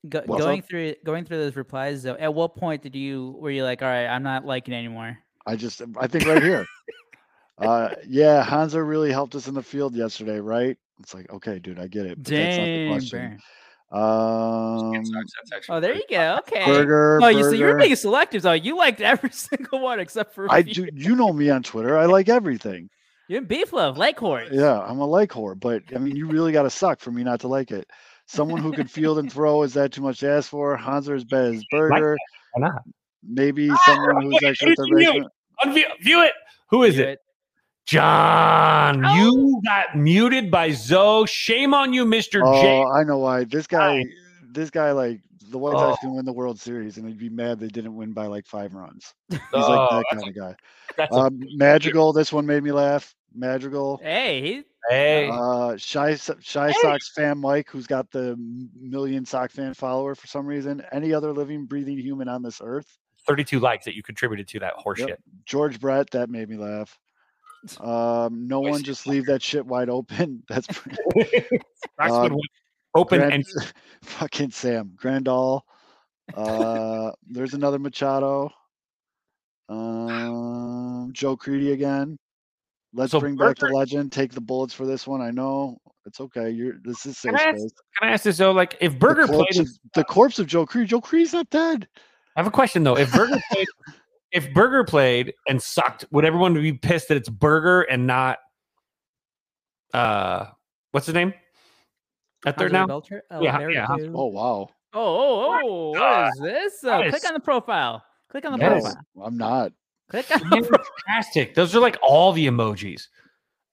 Go, well, going so, through, going through those replies though. At what point did you were you like, all right, I'm not liking it anymore? I just, I think right here. uh, yeah, Hanser really helped us in the field yesterday, right? It's like, okay, dude, I get it. But dang, that's not the question. Um, oh, there you go. Okay. Burger, oh, you burger. So you're being selective, though. You liked every single one except for I do. You know me on Twitter. I like everything. You're in beef love, like whore. Yeah, I'm a like whore, but I mean, you really got to suck for me not to like it. Someone who could field and throw, is that too much to ask for? Hanser is bad as Burger. Why not? Maybe ah, someone who's actually view it. View it. Who is it? it? John, oh. You got muted by Zoe. Shame on you, Mister Oh, J. I know why. This guy, I, this guy, like the White Sox oh. can win the World Series, and he'd be mad they didn't win by like five runs. He's oh, like that kind a, of guy. That's um, a, Madrigal, this one made me laugh. Madrigal. Hey, he, hey. Uh, shy, shy hey. Sox fan Mike, who's got the million Sox fan follower for some reason. Any other living, breathing human on this earth? Thirty-two likes that you contributed to that horseshit. Yep. George Brett, that made me laugh. Um, no one just leave that shit wide open. That's pretty um, open Grand, and fucking Sam Grandal. Uh, there's another Machado. Um, Joe Creedy again. Let's so bring Burger, back the legend. Take the bullets for this one. I know it's okay. You're this is safe can, I ask, can I ask this though? Like if Burger the played of, the corpse of Joe Creedy, Joe Creedy's not dead. I have a question though. If Burger played. If Burger played and sucked, would everyone be pissed that it's Burger and not uh what's his name? At third now? Belcher? Oh, yeah, yeah. Oh wow. Oh, oh, oh what uh, is this? Uh, click is... on the profile. Click on the yes. profile. I'm not. Click on the profile. Fantastic. Those are like all the emojis.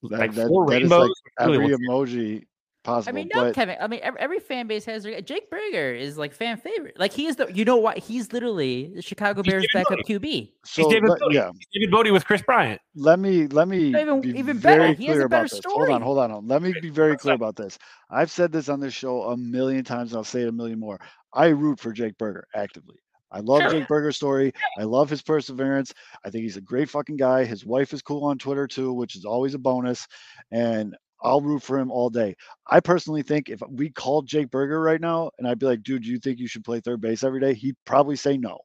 That, like that, four that rainbows. Is like every really emoji possible. I mean, no, but... Kevin. I mean, every, every fan base has their... Jake Berger is like fan favorite. Like he is the, you know what? He's literally the Chicago Bears backup Q B. So, he's David let, Bodie. Yeah. He's David Bodie with Chris Bryant. Let me let me even, be even very better. He clear has a better about story. This. Hold on, hold on, hold on. Let me be very clear about this. I've said this on this show a million times, and I'll say it a million more. I root for Jake Berger actively. I love sure. Jake Berger's story. I love his perseverance. I think he's a great fucking guy. His wife is cool on Twitter too, which is always a bonus. And I'll root for him all day. I personally think if we called Jake Berger right now and I'd be like, dude, do you think you should play third base every day? He'd probably say no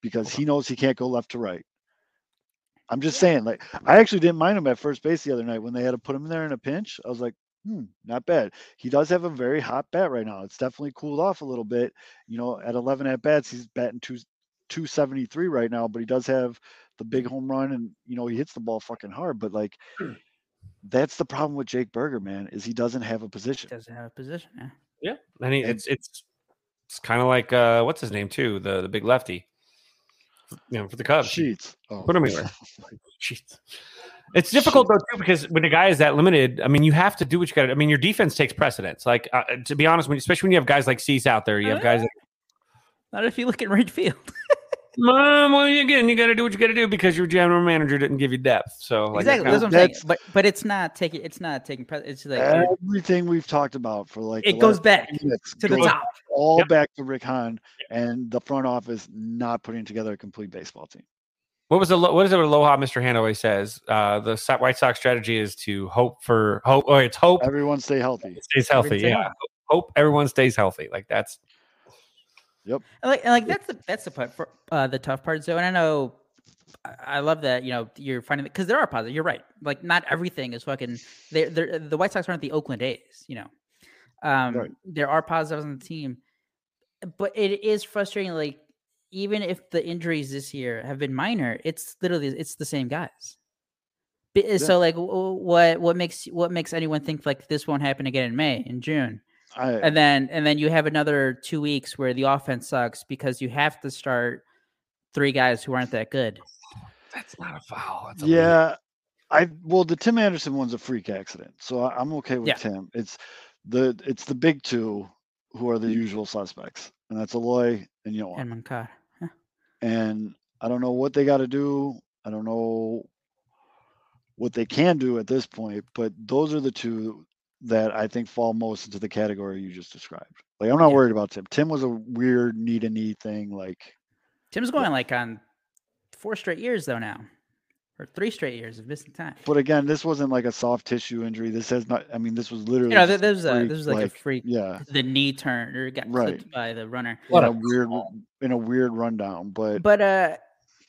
because he knows he can't go left to right. I'm just saying, like, I actually didn't mind him at first base the other night when they had to put him there in a pinch. I was like, hmm, not bad. He does have a very hot bat right now. It's definitely cooled off a little bit. You know, at eleven at bats, he's batting two, two seventy-three right now, but he does have the big home run and, you know, he hits the ball fucking hard, but like, that's the problem with Jake Berger, man, is he doesn't have a position. He doesn't have a position, yeah. Yeah. I mean, it's it's it's kind of like uh, what's his name too, the, the big lefty. You know, for the Cubs. Sheets. Oh, put him anywhere. Sheets. It's difficult Sheets. though too because when a guy is that limited, I mean, you have to do what you got to. I mean, your defense takes precedence. Like uh, to be honest, when especially when you have guys like Cease out there, you have guys. That... Not if you look at right field. Mom, well, again, you got to do what you got to do because your general manager didn't give you depth. So like, exactly, that's what I'm saying. But but it's not taking it's not taking pre- it's like everything we've talked about for like it goes back minutes, to the top, all yep. back to Rick Hahn and the front office not putting together a complete baseball team. What was the what is it? Aloha, Mister Hanaway says uh, the White Sox strategy is to hope for hope. Or it's hope everyone stay healthy. Stays healthy. Everyone yeah, healthy. Hope everyone stays healthy. Like that's. Yep. And like, and like that's the that's the part for uh, the tough part. So, and I know, I love that you know you're finding because there are positives. You're right. Like not everything is fucking. They they the White Sox aren't the Oakland A's. You know, um, right. There are positives on the team, but it is frustrating. Like even if the injuries this year have been minor, it's literally it's the same guys. But, yeah. So like what what makes what makes anyone think like this won't happen again in May and June? I, and then and then you have another two weeks where the offense sucks because you have to start three guys who aren't that good. That's not a foul. That's a yeah. Lead. I well, the Tim Anderson one's a freak accident, so I'm okay with yeah. Tim. It's the it's the big two who are the usual suspects, and that's Eloy and Yoán. And Moncada. Huh. And I don't know what they got to do. I don't know what they can do at this point, but those are the two that I think fall most into the category you just described. Like, I'm not yeah. worried about Tim. Tim was a weird knee to knee thing. Like, Tim's going yeah. like on four straight years though now, or three straight years of missing time. But again, this wasn't like a soft tissue injury. This has not. I mean, this was literally. You know, this was a, freak, this was like, like a freak. Yeah. The knee turn or got right. flipped by the runner. What in a weird in a weird rundown, but but uh,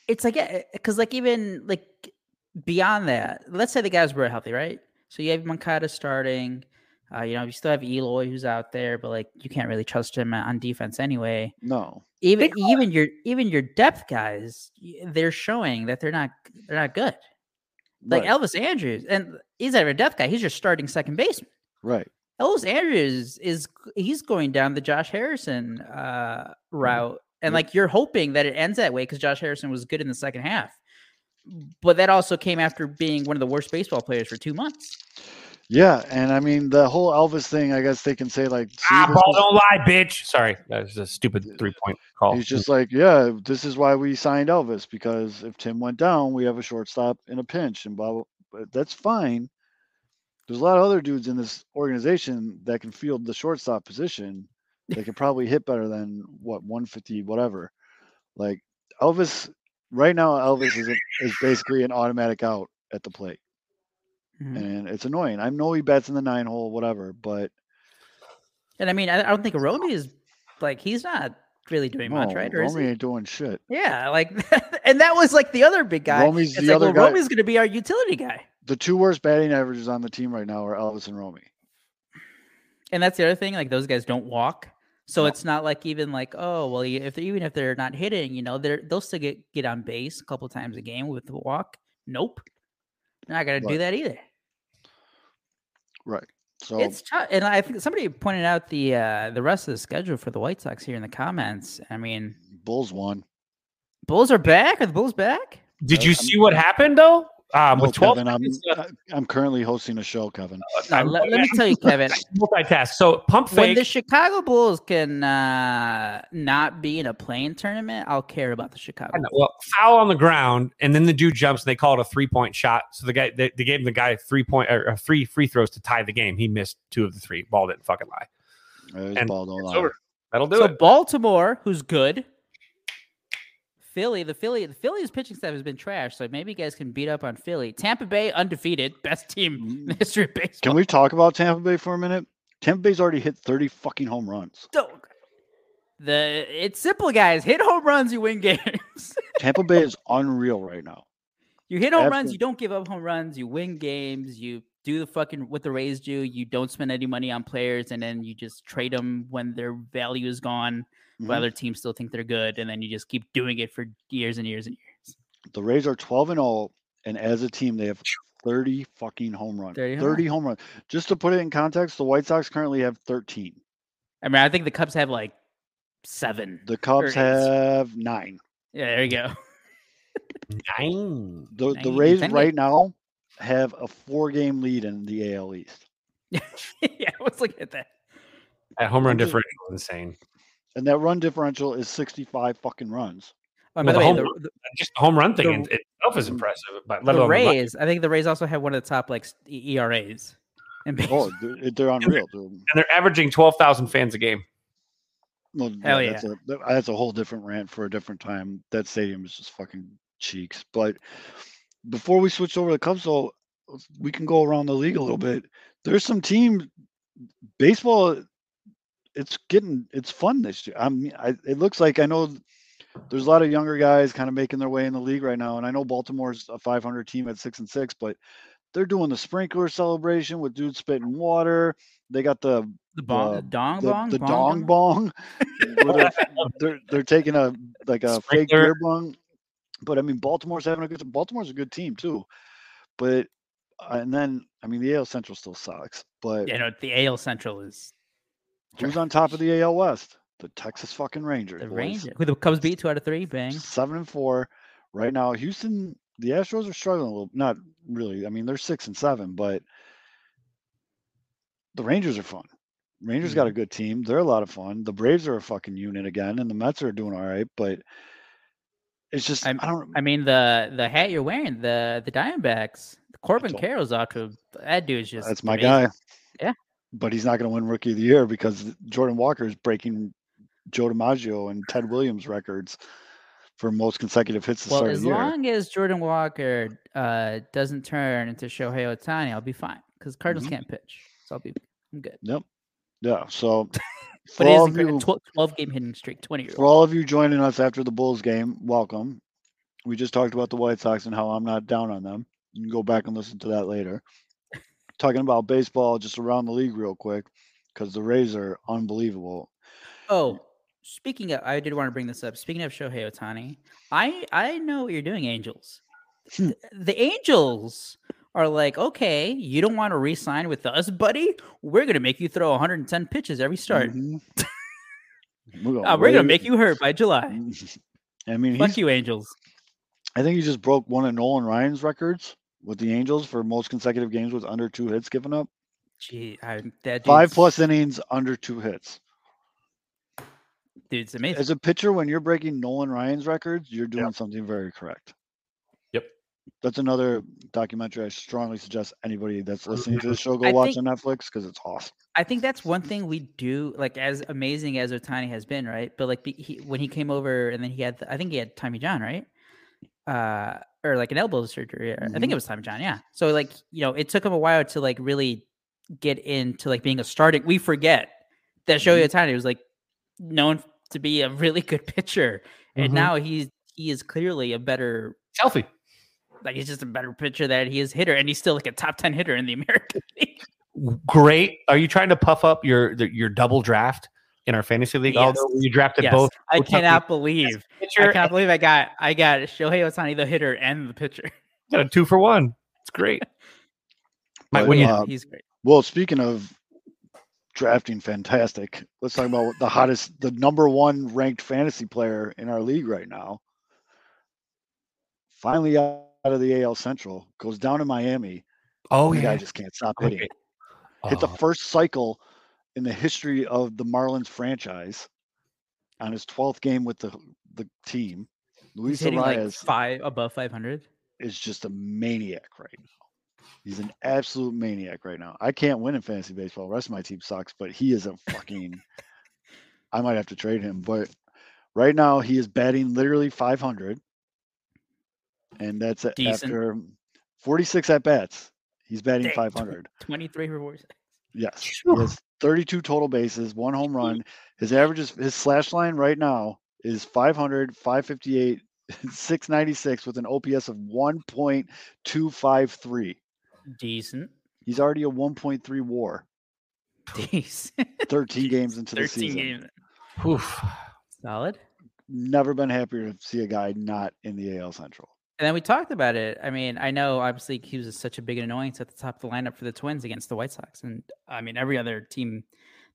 it's like because like even like beyond that, let's say the guys were healthy, right? So you have Moncada starting, uh, you know, you still have Eloy who's out there, but like you can't really trust him on defense anyway. No, even they even your even your depth guys, they're showing that they're not they're not good. Like right. Elvis Andrus, and he's not even a depth guy; he's your starting second baseman. Right. Elvis Andrus is, is he's going down the Josh Harrison uh, route, mm-hmm. and yeah. like you're hoping that it ends that way because Josh Harrison was good in the second half. But that also came after being one of the worst baseball players for two months. Yeah, and I mean, the whole Elvis thing, I guess they can say, like... Ah, ball, don't lie, bitch! Sorry, that was a stupid three-point call. He's just like, yeah, this is why we signed Elvis, because if Tim went down, we have a shortstop in a pinch, and blah, blah, blah. That's fine. There's a lot of other dudes in this organization that can field the shortstop position. They could probably hit better than, what, one fifty, whatever. Like, Elvis... Right now, Elvis is, a, is basically an automatic out at the plate. Mm-hmm. And it's annoying. I know he bats in the nine hole, whatever, but. And I mean, I, I don't think Romy is like, he's not really doing no, much, right? Or Romy ain't doing shit. Yeah. Like, and that was like the other big guy. Romy's the like, other well, guy. Romy's going to be our utility guy. The two worst batting averages on the team right now are Elvis and Romy. And that's the other thing. Like, those guys don't walk. So it's not like even like, oh, well, if they're, even if they're not hitting, you know, they're, they'll still get, get on base a couple times a game with the walk. Nope. Not going to do that either. Right. So it's tough. And I think somebody pointed out the uh, the rest of the schedule for the White Sox here in the comments. I mean. Bulls won. Bulls are back? Are the Bulls back? Did you see what happened, though? Um, with twelve, Kevin, I'm, I'm currently hosting a show, Kevin. No, let, let me tell you, Kevin. Multitask. So pump fake. When the Chicago Bulls can uh, not be in a play-in tournament, I'll care about the Chicago Bulls. Well, foul on the ground, and then the dude jumps, and they call it a three-point shot. So the guy, they, they gave the guy three point or three free throws to tie the game. He missed two of the three. Ball didn't fucking lie. There's and ball don't lie. Over. That'll do so it. So Baltimore, who's good. Philly, the Philly, the Philly's pitching staff has been trash, so maybe you guys can beat up on Philly. Tampa Bay, undefeated, best team in the history of baseball. Can we talk about Tampa Bay for a minute? Tampa Bay's already hit thirty fucking home runs. The it's simple, guys. Hit home runs, you win games. Tampa Bay is unreal right now. You hit home Absolutely. runs, you don't give up home runs, you win games, you do the fucking what the Rays do. You don't spend any money on players, and then you just trade them when their value is gone. Mm-hmm. While other teams still think they're good, and then you just keep doing it for years and years and years. The Rays are twelve and oh, and as a team, they have thirty fucking home runs. thirty, thirty home runs. Just to put it in context, the White Sox currently have thirteen. I mean, I think the Cubs have like seven. The Cubs have nine. Yeah, there you go. nine. The nine. The Rays right now have a four-game lead in the A L East. Yeah, let's look at that. That home run differential is insane. And that run differential is sixty-five fucking runs. Oh, by well, the, the, way, home the, run, the just the home run thing the, itself is impressive. But let the Rays, the I think the Rays also have one of the top like E R As. And oh, they're, they're unreal, dude. And they're averaging twelve thousand fans a game. Well, Hell yeah, that's, yeah. A, that's a whole different rant for a different time. That stadium is just fucking cheeks. But before we switch over to the Cubs, so we can go around the league a little bit. There's some team baseball. It's getting, it's fun this year. I mean, I, it looks like, I know there's a lot of younger guys kind of making their way in the league right now. And I know Baltimore's a five hundred team at six and six, but they're doing the sprinkler celebration with dudes spitting water. They got the, the, bong, uh, the dong, the, bong, the bong, dong bong. bong. they're, they're taking a, like a sprinkler. Fake beer bong. But I mean, Baltimore's having a good, Baltimore's a good team too. But, and then, I mean, the A L Central still sucks, but you know, the A L Central is, Who's on top of the A L West? The Texas fucking Rangers. The Rangers. Who the Cubs beat two out of three, bang. Seven and four. Right now, Houston, the Astros are struggling a little. Not really. I mean, they're six and seven, but the Rangers are fun. Rangers mm-hmm. got a good team. They're a lot of fun. The Braves are a fucking unit again, and the Mets are doing all right, but it's just, I, I don't. I mean, the the hat you're wearing, the the Diamondbacks, Corbin Carroll's off to, that dude's just. That's my amazing. guy. Yeah. But he's not going to win Rookie of the Year because Jordan Walker is breaking Joe DiMaggio and Ted Williams records for most consecutive hits to well, start the year. Well, as long as Jordan Walker uh, doesn't turn into Shohei Ohtani, I'll be fine because Cardinals mm-hmm. can't pitch. So I'll be I'm good. Yep. Yeah. So, but it is you, a twelve-game hitting streak, twenty years. For all of you joining us after the Bulls game, welcome. We just talked about the White Sox and how I'm not down on them. You can go back and listen to that later. Talking about baseball, just around the league real quick, because the Rays are unbelievable. Oh, speaking of, I did want to bring this up. Speaking of Shohei Ohtani, I, I know what you're doing, Angels. the, the Angels are like, okay, you don't want to re-sign with us, buddy? We're going to make you throw one hundred ten pitches every start. Mm-hmm. we're going uh, to make you hurt by July. I mean, Fuck you, Angels. I think he just broke one of Nolan Ryan's records with the Angels for most consecutive games with under two hits given up. Gee, I, that Five plus innings, under two hits. Dude, it's amazing. As a pitcher, when you're breaking Nolan Ryan's records, you're doing yep. something very correct. Yep. That's another documentary I strongly suggest anybody that's listening to the show go I watch think, on Netflix because it's awesome. I think that's one thing we do, like as amazing as Ohtani has been, right? But like he, when he came over and then he had, I think he had Tommy John, right? Uh, or like an elbow surgery. Or, mm-hmm. I think it was Tommy John. Yeah. So like, you know, it took him a while to like really get into like being a starting. We forget that Shohei Ohtani was like known to be a really good pitcher. And mm-hmm. now he's, he is clearly a better healthy. Like he's just a better pitcher than he is hitter. And he's still like a top ten hitter in the American League. Great. Are you trying to puff up your, your double draft in our fantasy league? Yes. Although you drafted yes. both. I cannot believe. I can't believe I got I got Shohei Ohtani, the hitter, and the pitcher. Got a two for one. It's great. But, win uh, he's great. Well, speaking of drafting fantastic, let's talk about the hottest, the number one ranked fantasy player in our league right now. Finally out of the A L Central, goes down to Miami. Oh, the yeah. guy just can't stop hitting. Okay. Oh. Hit the first cycle in the history of the Marlins franchise on his twelfth game with the, the team. Luis Robert like five above five hundred is just a maniac right now. He's an absolute maniac right now. I can't win in fantasy baseball. The rest of my team sucks, but he is a fucking, I might have to trade him, but right now he is batting literally five hundred. And that's Decent. after forty-six at bats. He's batting Dang, five hundred. twenty-three rewards. Yes. Sure. He has thirty-two total bases, one home run. His average is, his slash line right now is five hundred, five fifty-eight, six ninety-six with an O P S of one point two five three. Decent. He's already a one point three war. Decent. thirteen games into the season. thirteen games. Oof. Solid. Never been happier to see a guy not in the A L Central. And then we talked about it. I mean, I know obviously he was such a big annoyance at the top of the lineup for the Twins against the White Sox, and I mean every other team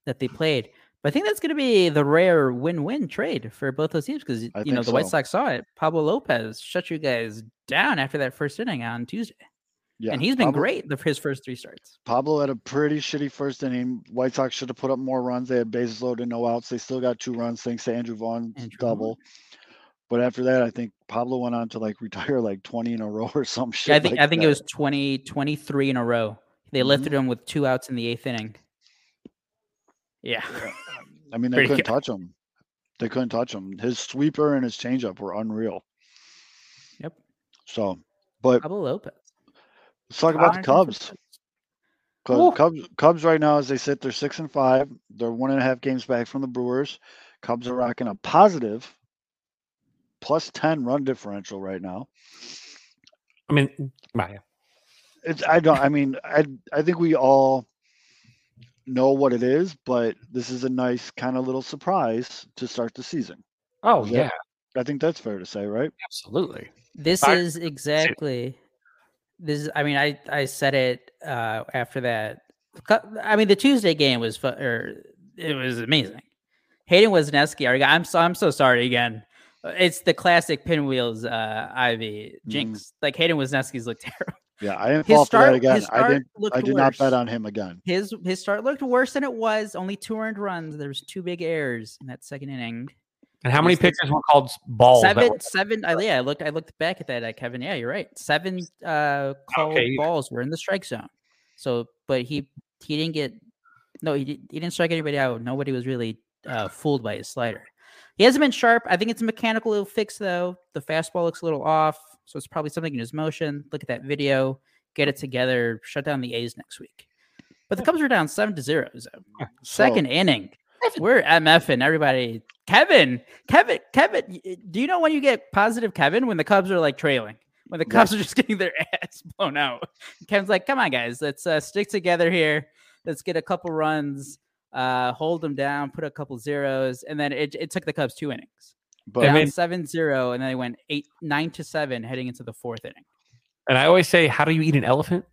that they played. But I think that's going to be the rare win-win trade for both those teams because you know the so. White Sox saw it. Pablo Lopez shut you guys down after that first inning on Tuesday, yeah, and he's been Pablo, great the, his first three starts. Pablo had a pretty shitty first inning. White Sox should have put up more runs. They had bases loaded, no outs. They still got two runs thanks to Andrew Vaughn's Andrew double. Vaughn. But after that, I think Pablo went on to like retire like twenty in a row or some shit. Yeah, I think like I think that. It was twenty, twenty-three in a row. They lifted mm-hmm. him with two outs in the eighth inning. Yeah. yeah. I mean, they Pretty couldn't good. touch him. They couldn't touch him. His sweeper and his changeup were unreal. Yep. So, but Pablo Lopez. Let's talk about the Cubs. Cubs, Cubs. Cubs right now, as they sit, they're six and five. They're one and a half games back from the Brewers. Cubs are rocking a positive plus ten run differential right now. I mean, Maya. It's I don't I mean I I think we all know what it is, but this is a nice kind of little surprise to start the season. Oh yeah. yeah. I think that's fair to say, right? Absolutely. This I, is exactly this is I mean I I said it uh after that. I mean the Tuesday game was fun, or it was amazing. Hayden Wisniewski, our guy. I'm so I'm so sorry again. It's the classic Pinwheels uh, Ivy jinx. Mm. Like Hayden Wisniewski's looked terrible. Yeah, I didn't his fall start, for that again. I didn't. I did worse. not bet on him again. His his start looked worse than it was. Only two earned runs. There was two big errors in that second inning. And how many pitchers were called balls? Seven, seven. I, yeah, I looked. I looked back at that, uh, Kevin. Yeah, you're right. Seven uh, called okay. balls were in the strike zone. So, but he he didn't get. No, he, he didn't strike anybody out. Nobody was really uh, fooled by his slider. He hasn't been sharp. I think it's a mechanical fix, though. The fastball looks a little off, so it's probably something in his motion. Look at that video. Get it together. Shut down the A's next week. But the Cubs are down seven to zero. So. Second so. inning. We're MFing everybody. Kevin, Kevin, Kevin, do you know when you get positive Kevin? When the Cubs are like trailing, when the Cubs yeah. are just getting their ass blown out. Kevin's like, come on, guys, let's uh, stick together here. Let's get a couple runs, uh, hold them down, put a couple zeros. And then it, it took the Cubs two innings. But down I mean, seven zero, and then they went eight nine to seven heading into the fourth inning. And I always say, how do you eat an elephant?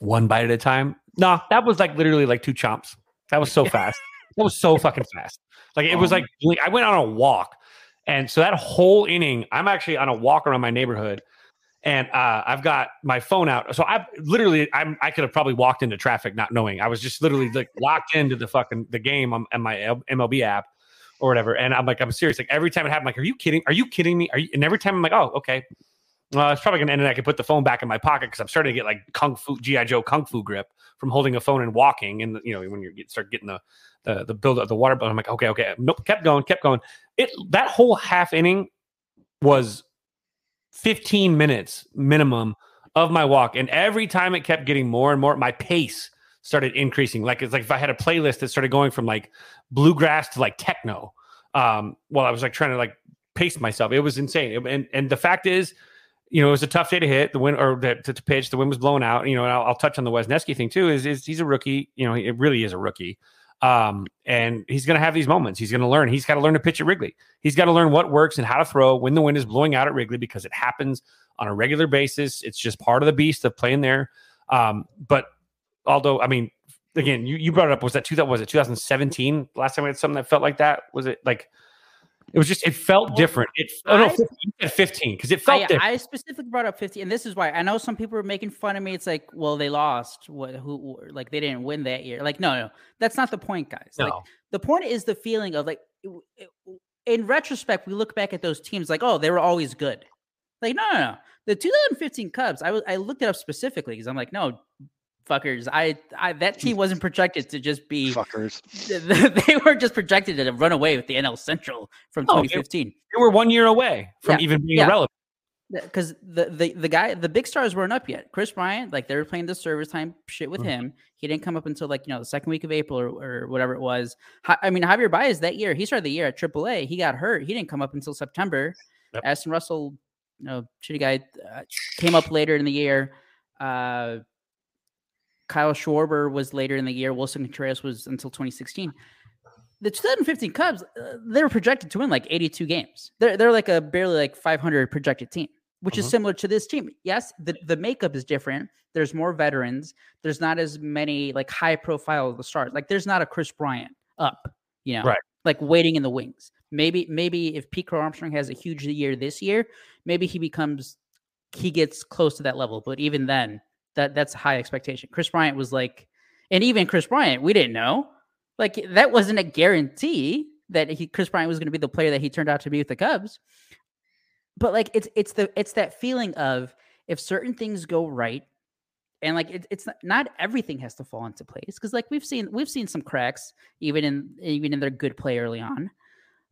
One bite at a time. Nah, that was like literally like two chomps. That was so fast. That was so fucking fast. Like, it was like, I went on a walk. And so that whole inning, I'm actually on a walk around my neighborhood. And uh, I've got my phone out. So I literally, I'm, I could have probably walked into traffic not knowing. I was just literally like locked into the fucking the game on, on my M L B app or whatever. And I'm like, I'm serious. Like, every time it happened, I'm like, are you kidding? Are you kidding me? Are you? And every time I'm like, oh, okay. Well, it's probably going to end, and I can put the phone back in my pocket because I'm starting to get like Kung Fu, G I. Joe Kung Fu grip from holding a phone and walking. And, you know, when you get, start getting the, the the build up, the water, but I'm like, okay, okay. Nope, kept going, kept going. It That whole half inning was fifteen minutes minimum of my walk. And every time it kept getting more and more, my pace started increasing. Like, it's like if I had a playlist that started going from like bluegrass to like techno um, while I was like trying to like pace myself. It was insane. It, and And the fact is, you know, it was a tough day to hit the wind or to, to pitch. The wind was blowing out. You know, and I'll, I'll touch on the Wisniewski thing too. Is, is he's a rookie? You know, he, it really is a rookie, um, and he's going to have these moments. He's going to learn. He's got to learn to pitch at Wrigley. He's got to learn what works and how to throw when the wind is blowing out at Wrigley, because it happens on a regular basis. It's just part of the beast of playing there. Um, but although, I mean, again, you, you brought it up. Was that two? That was it. twenty seventeen. Last time we had something that felt like that. Was it like? It was just, it felt different. It oh no, fifteen, because it felt I, different. I specifically brought up fifteen, and this is why I know some people are making fun of me. It's like, well, they lost. What? Who? Like, they didn't win that year. Like, no, no, that's not the point, guys. No. Like, the point is the feeling of like, in retrospect, we look back at those teams like, oh, they were always good. Like, no, no, no. The two thousand fifteen Cubs, I, I looked it up specifically because I'm like, no, fuckers. I, I that team wasn't projected to just be fuckers. They were just projected to run away with the N L Central from oh, twenty fifteen. They, they were one year away from yeah. even being yeah. irrelevant. Because the, the the guy, the big stars weren't up yet. Chris Bryant, like they were playing the service time shit with mm-hmm. him. He didn't come up until like, you know, the second week of April or, or whatever it was. I mean, Javier Baez that year, he started the year at triple A. He got hurt. He didn't come up until September. Yep. Aston Russell, you know, shitty guy, uh, came up later in the year. Uh, Kyle Schwarber was later in the year. Wilson Contreras was until twenty sixteen. The twenty fifteen Cubs, uh, they were projected to win like eighty-two games. They're they're like a barely like five hundred projected team, which mm-hmm. is similar to this team. Yes, the, the makeup is different. There's more veterans. There's not as many like high profile of the stars. Like there's not a Chris Bryant up, you know, right. like waiting in the wings. Maybe maybe if Pete Crow Armstrong has a huge year this year, maybe he becomes he gets close to that level. But even then. That that's high expectation. Chris Bryant was like, and even Chris Bryant, we didn't know. Like that wasn't a guarantee that he, Chris Bryant was going to be the player that he turned out to be with the Cubs. But like it's it's the it's that feeling of if certain things go right, and like it, it's not, not everything has to fall into place because like we've seen we've seen some cracks even in even in their good play early on,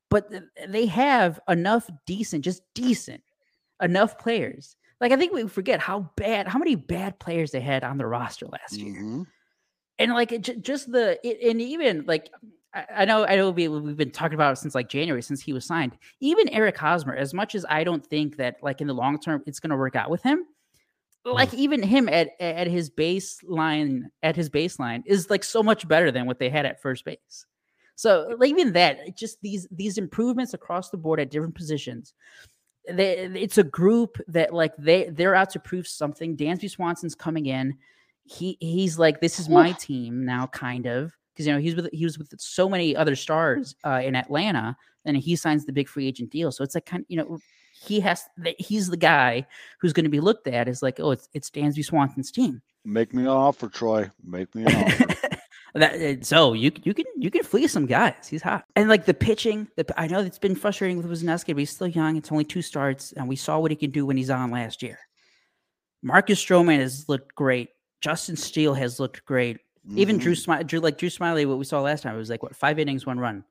but they have enough decent, just decent enough players. Like, I think we forget how bad, how many bad players they had on their roster last mm-hmm. year. And like, it j- just the, it, and even like, I, I know, I know we, we've been talking about it since like January, since he was signed, even Eric Hosmer, as much as I don't think that like in the long term, it's going to work out with him. Like mm-hmm. even him at, at his baseline, at his baseline is like so much better than what they had at first base. So like, even that, just these, these improvements across the board at different positions. They, it's a group that like they they're out to prove something. Dansby Swanson's coming in. He he's like, this is my team now, kind of. because, you know, he's with, he was with so many other stars uh, in Atlanta, and he signs the big free agent deal. So it's like, kind of, you know, he has, he's the guy who's going to be looked at as like, oh, it's, it's Dansby Swanson's team. Make me an offer, Troy. Make me an offer. That, so you you can you can flee some guys. He's hot. And like the pitching, the, I know it's been frustrating with Wisniewski, but he's still young. It's only two starts, and we saw what he can do when he's on last year. Marcus Stroman has looked great. Justin Steele has looked great. Mm-hmm. Even Drew Smiley, Drew, like Drew Smiley, what we saw last time, it was like, what, five innings, one run.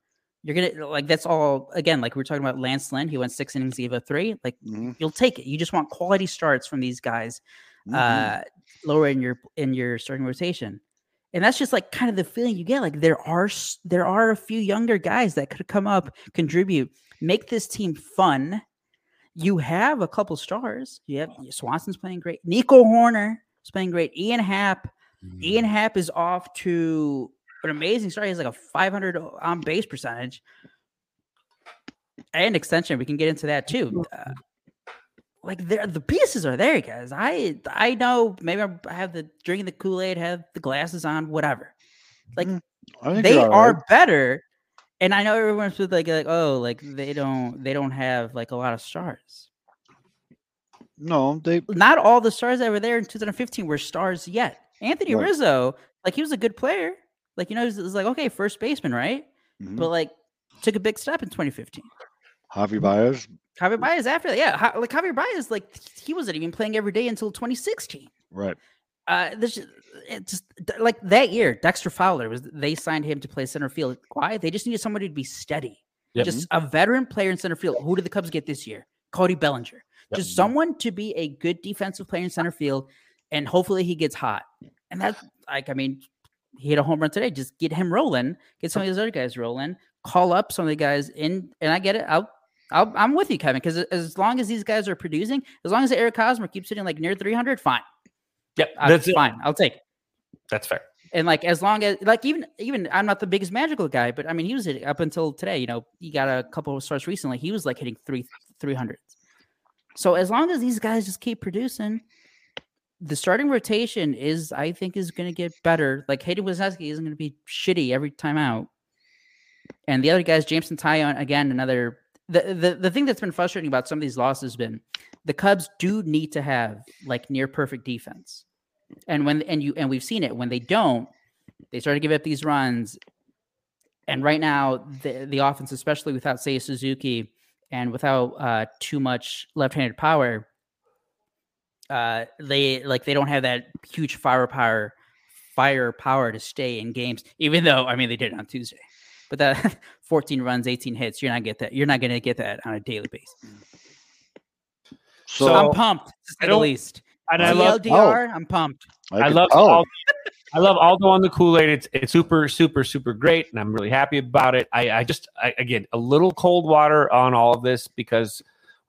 You're gonna like that's all again. Like we were talking about Lance Lynn, he went six innings, gave up three. Like mm-hmm. you'll take it. You just want quality starts from these guys, mm-hmm. uh, lower in your in your starting rotation. And that's just like kind of the feeling you get. Like there are there are a few younger guys that could come up, contribute, make this team fun. You have a couple stars. You have Swanson's playing great. Nico Hoerner is playing great. Ian Happ. Mm-hmm. Ian Happ is off to an amazing start. He has like a five hundred on base percentage and extension. We can get into that too. Uh, Like there, the pieces are there, guys. I I know. Maybe I have the drinking the Kool-Aid, have the glasses on, whatever. Like they are right. better. And I know everyone's with like, like oh, like they don't they don't have like a lot of stars. No, they not all the stars that were there in two thousand fifteen were stars yet. Anthony right. Rizzo, like he was a good player. Like you know, it was like okay, first baseman, right? Mm-hmm. But like took a big step in twenty fifteen. Javier Baez. Javier Baez after that, yeah. Like Javier Baez, like he wasn't even playing every day until twenty sixteen. Right. Uh, this it just like that year, Dexter Fowler was. They signed him to play center field. Why? They just needed somebody to be steady. Yep. Just a veteran player in center field. Who did the Cubs get this year? Cody Bellinger. Yep. Just someone to be a good defensive player in center field, and hopefully he gets hot. And that's like, I mean, he hit a home run today. Just get him rolling. Get some of those other guys rolling. Call up some of the guys in, and I get it. I'll. I'll, I'm with you, Kevin, because as long as these guys are producing, as long as Eric Hosmer keeps hitting like near three hundred, fine. Yep, that's I'll, fine. I'll take it. That's fair. And like as long as like even even I'm not the biggest Madrigal guy, but I mean he was hitting up until today. You know, he got a couple of starts recently. He was like hitting three three hundreds. So as long as these guys just keep producing, the starting rotation is I think is going to get better. Like Hayden Wisniewski isn't going to be shitty every time out, and the other guys, Jameson Taillon, again another. The, the the thing that's been frustrating about some of these losses has been the Cubs do need to have like near perfect defense. And when and you and we've seen it when they don't, they start to give up these runs. And right now the the offense, especially without Seiya Suzuki and without uh, too much left-handed power, uh, they like they don't have that huge firepower firepower to stay in games, even though I mean they did it on Tuesday. But that fourteen runs, eighteen hits, you're not get that. You're not going to get that on a daily basis. So, so I'm pumped, at the least. And I love L D R. Oh. I'm pumped. I, I love. Oh. Aldo, I love Aldo on the Kool-Aid. It's it's super, super, super great, and I'm really happy about it. I, I just I, again a little cold water on all of this because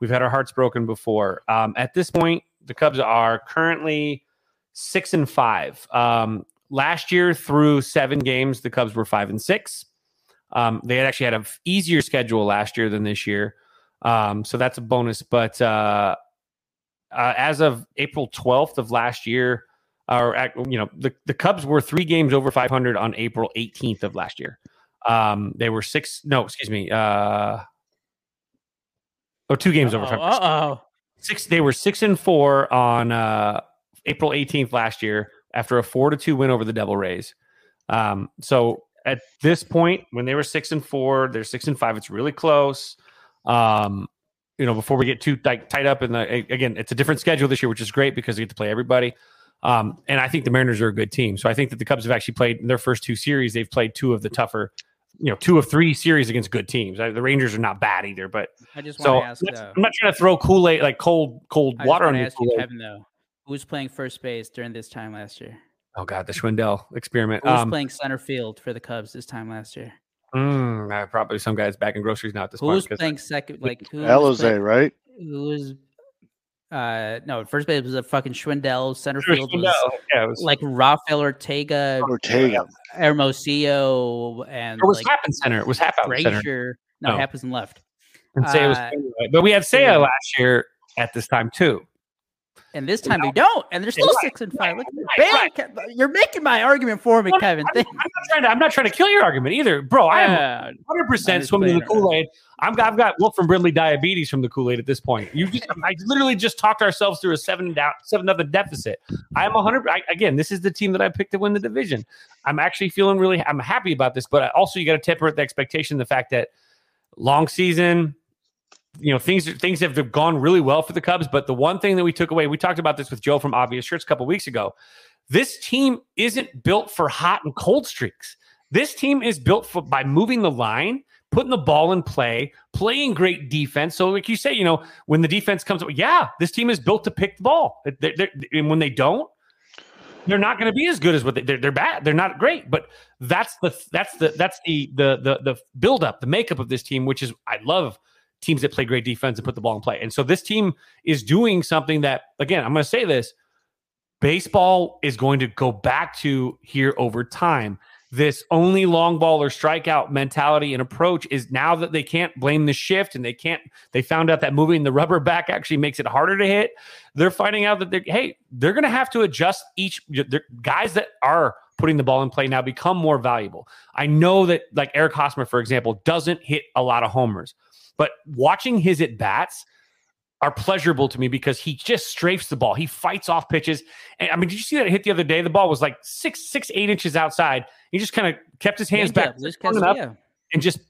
we've had our hearts broken before. Um, at this point, the Cubs are currently six and five. Um, last year through seven games, the Cubs were five and six. Um, they had actually had an easier schedule last year than this year. Um, so that's a bonus. But uh, uh, as of April twelfth of last year, or uh, you know, the, the Cubs were three games over five hundred on April eighteenth of last year. Um, they were six. No, excuse me. Uh, oh, two games uh-oh, over five hundred. Uh-oh. Six. They were six and four on uh, April eighteenth last year after a four to two win over the Devil Rays. Um, so. At this point, when they were six and four, they're six and five. It's really close. Um, you know, before we get too like, tied up in the again, it's a different schedule this year, which is great because they get to play everybody. Um, and I think the Mariners are a good team, so I think that the Cubs have actually played in their first two series. They've played two of the tougher, you know, two of three series against good teams. I, the Rangers are not bad either, but I just want so to ask. Though, I'm not trying to throw Kool-Aid like cold, cold I water on your Kool-Aid. Kevin, though, who was playing first base during this time last year? Oh, God, the Schwindel experiment. Who was um, playing center field for the Cubs this time last year? Mm, probably some guys back in groceries now at this point. Who was playing second? Like who Eloy, playing, right? Who was uh, – no, first base was a fucking Schwindel. Center field was, Schwindel. Yeah, was like Rafael Ortega. Ortega. Hermosillo. And it was like, Happ in center. It was Happ out Brazier. Center. No, no, Happ was in left. And uh, was, but we had Seiya last year at this time too. And this time they don't, and they're still right, six and five. Right, right, Bam, right. You're making my argument for me, Kevin. I'm, I'm, I'm not trying to. I'm not trying to kill your argument either, bro. I am one hundred percent swimming in the Kool-Aid. I'm, I've got Wilfred Brimley diabetes from the Kool-Aid at this point. You, just, I literally just talked ourselves through a seven down, seven nothing deficit. I'm one hundred. I, again, this is the team that I picked to win the division. I'm actually feeling really. I'm happy about this, but I also you got to temper the expectation, the fact that long season. You know, things things have gone really well for the Cubs, but the one thing that we took away, we talked about this with Joe from Obvious Shirts a couple weeks ago. This team isn't built for hot and cold streaks. This team is built for by moving the line, putting the ball in play, playing great defense. So like you say, you know, when the defense comes up, yeah, this team is built to pick the ball. They're, they're, and when they don't, they're not going to be as good as what they, they're. They're bad. They're not great. But that's the that's the that's the the the the buildup, the makeup of this team, which is I love. Teams that play great defense and put the ball in play. And so this team is doing something that, again, I'm going to say this, baseball is going to go back to here over time. This only long ball or strikeout mentality and approach is now that they can't blame the shift and they can't, they found out that moving the rubber back actually makes it harder to hit. They're finding out that they're, hey, they're going to have to adjust each guys that are putting the ball in play now become more valuable. I know that like Eric Hosmer, for example, doesn't hit a lot of homers. But watching his at-bats are pleasurable to me because he just strafes the ball. He fights off pitches. And I mean, did you see that hit the other day? The ball was like six, six, eight inches outside. He just kind of kept his hands yeah, back just kept, up yeah. and just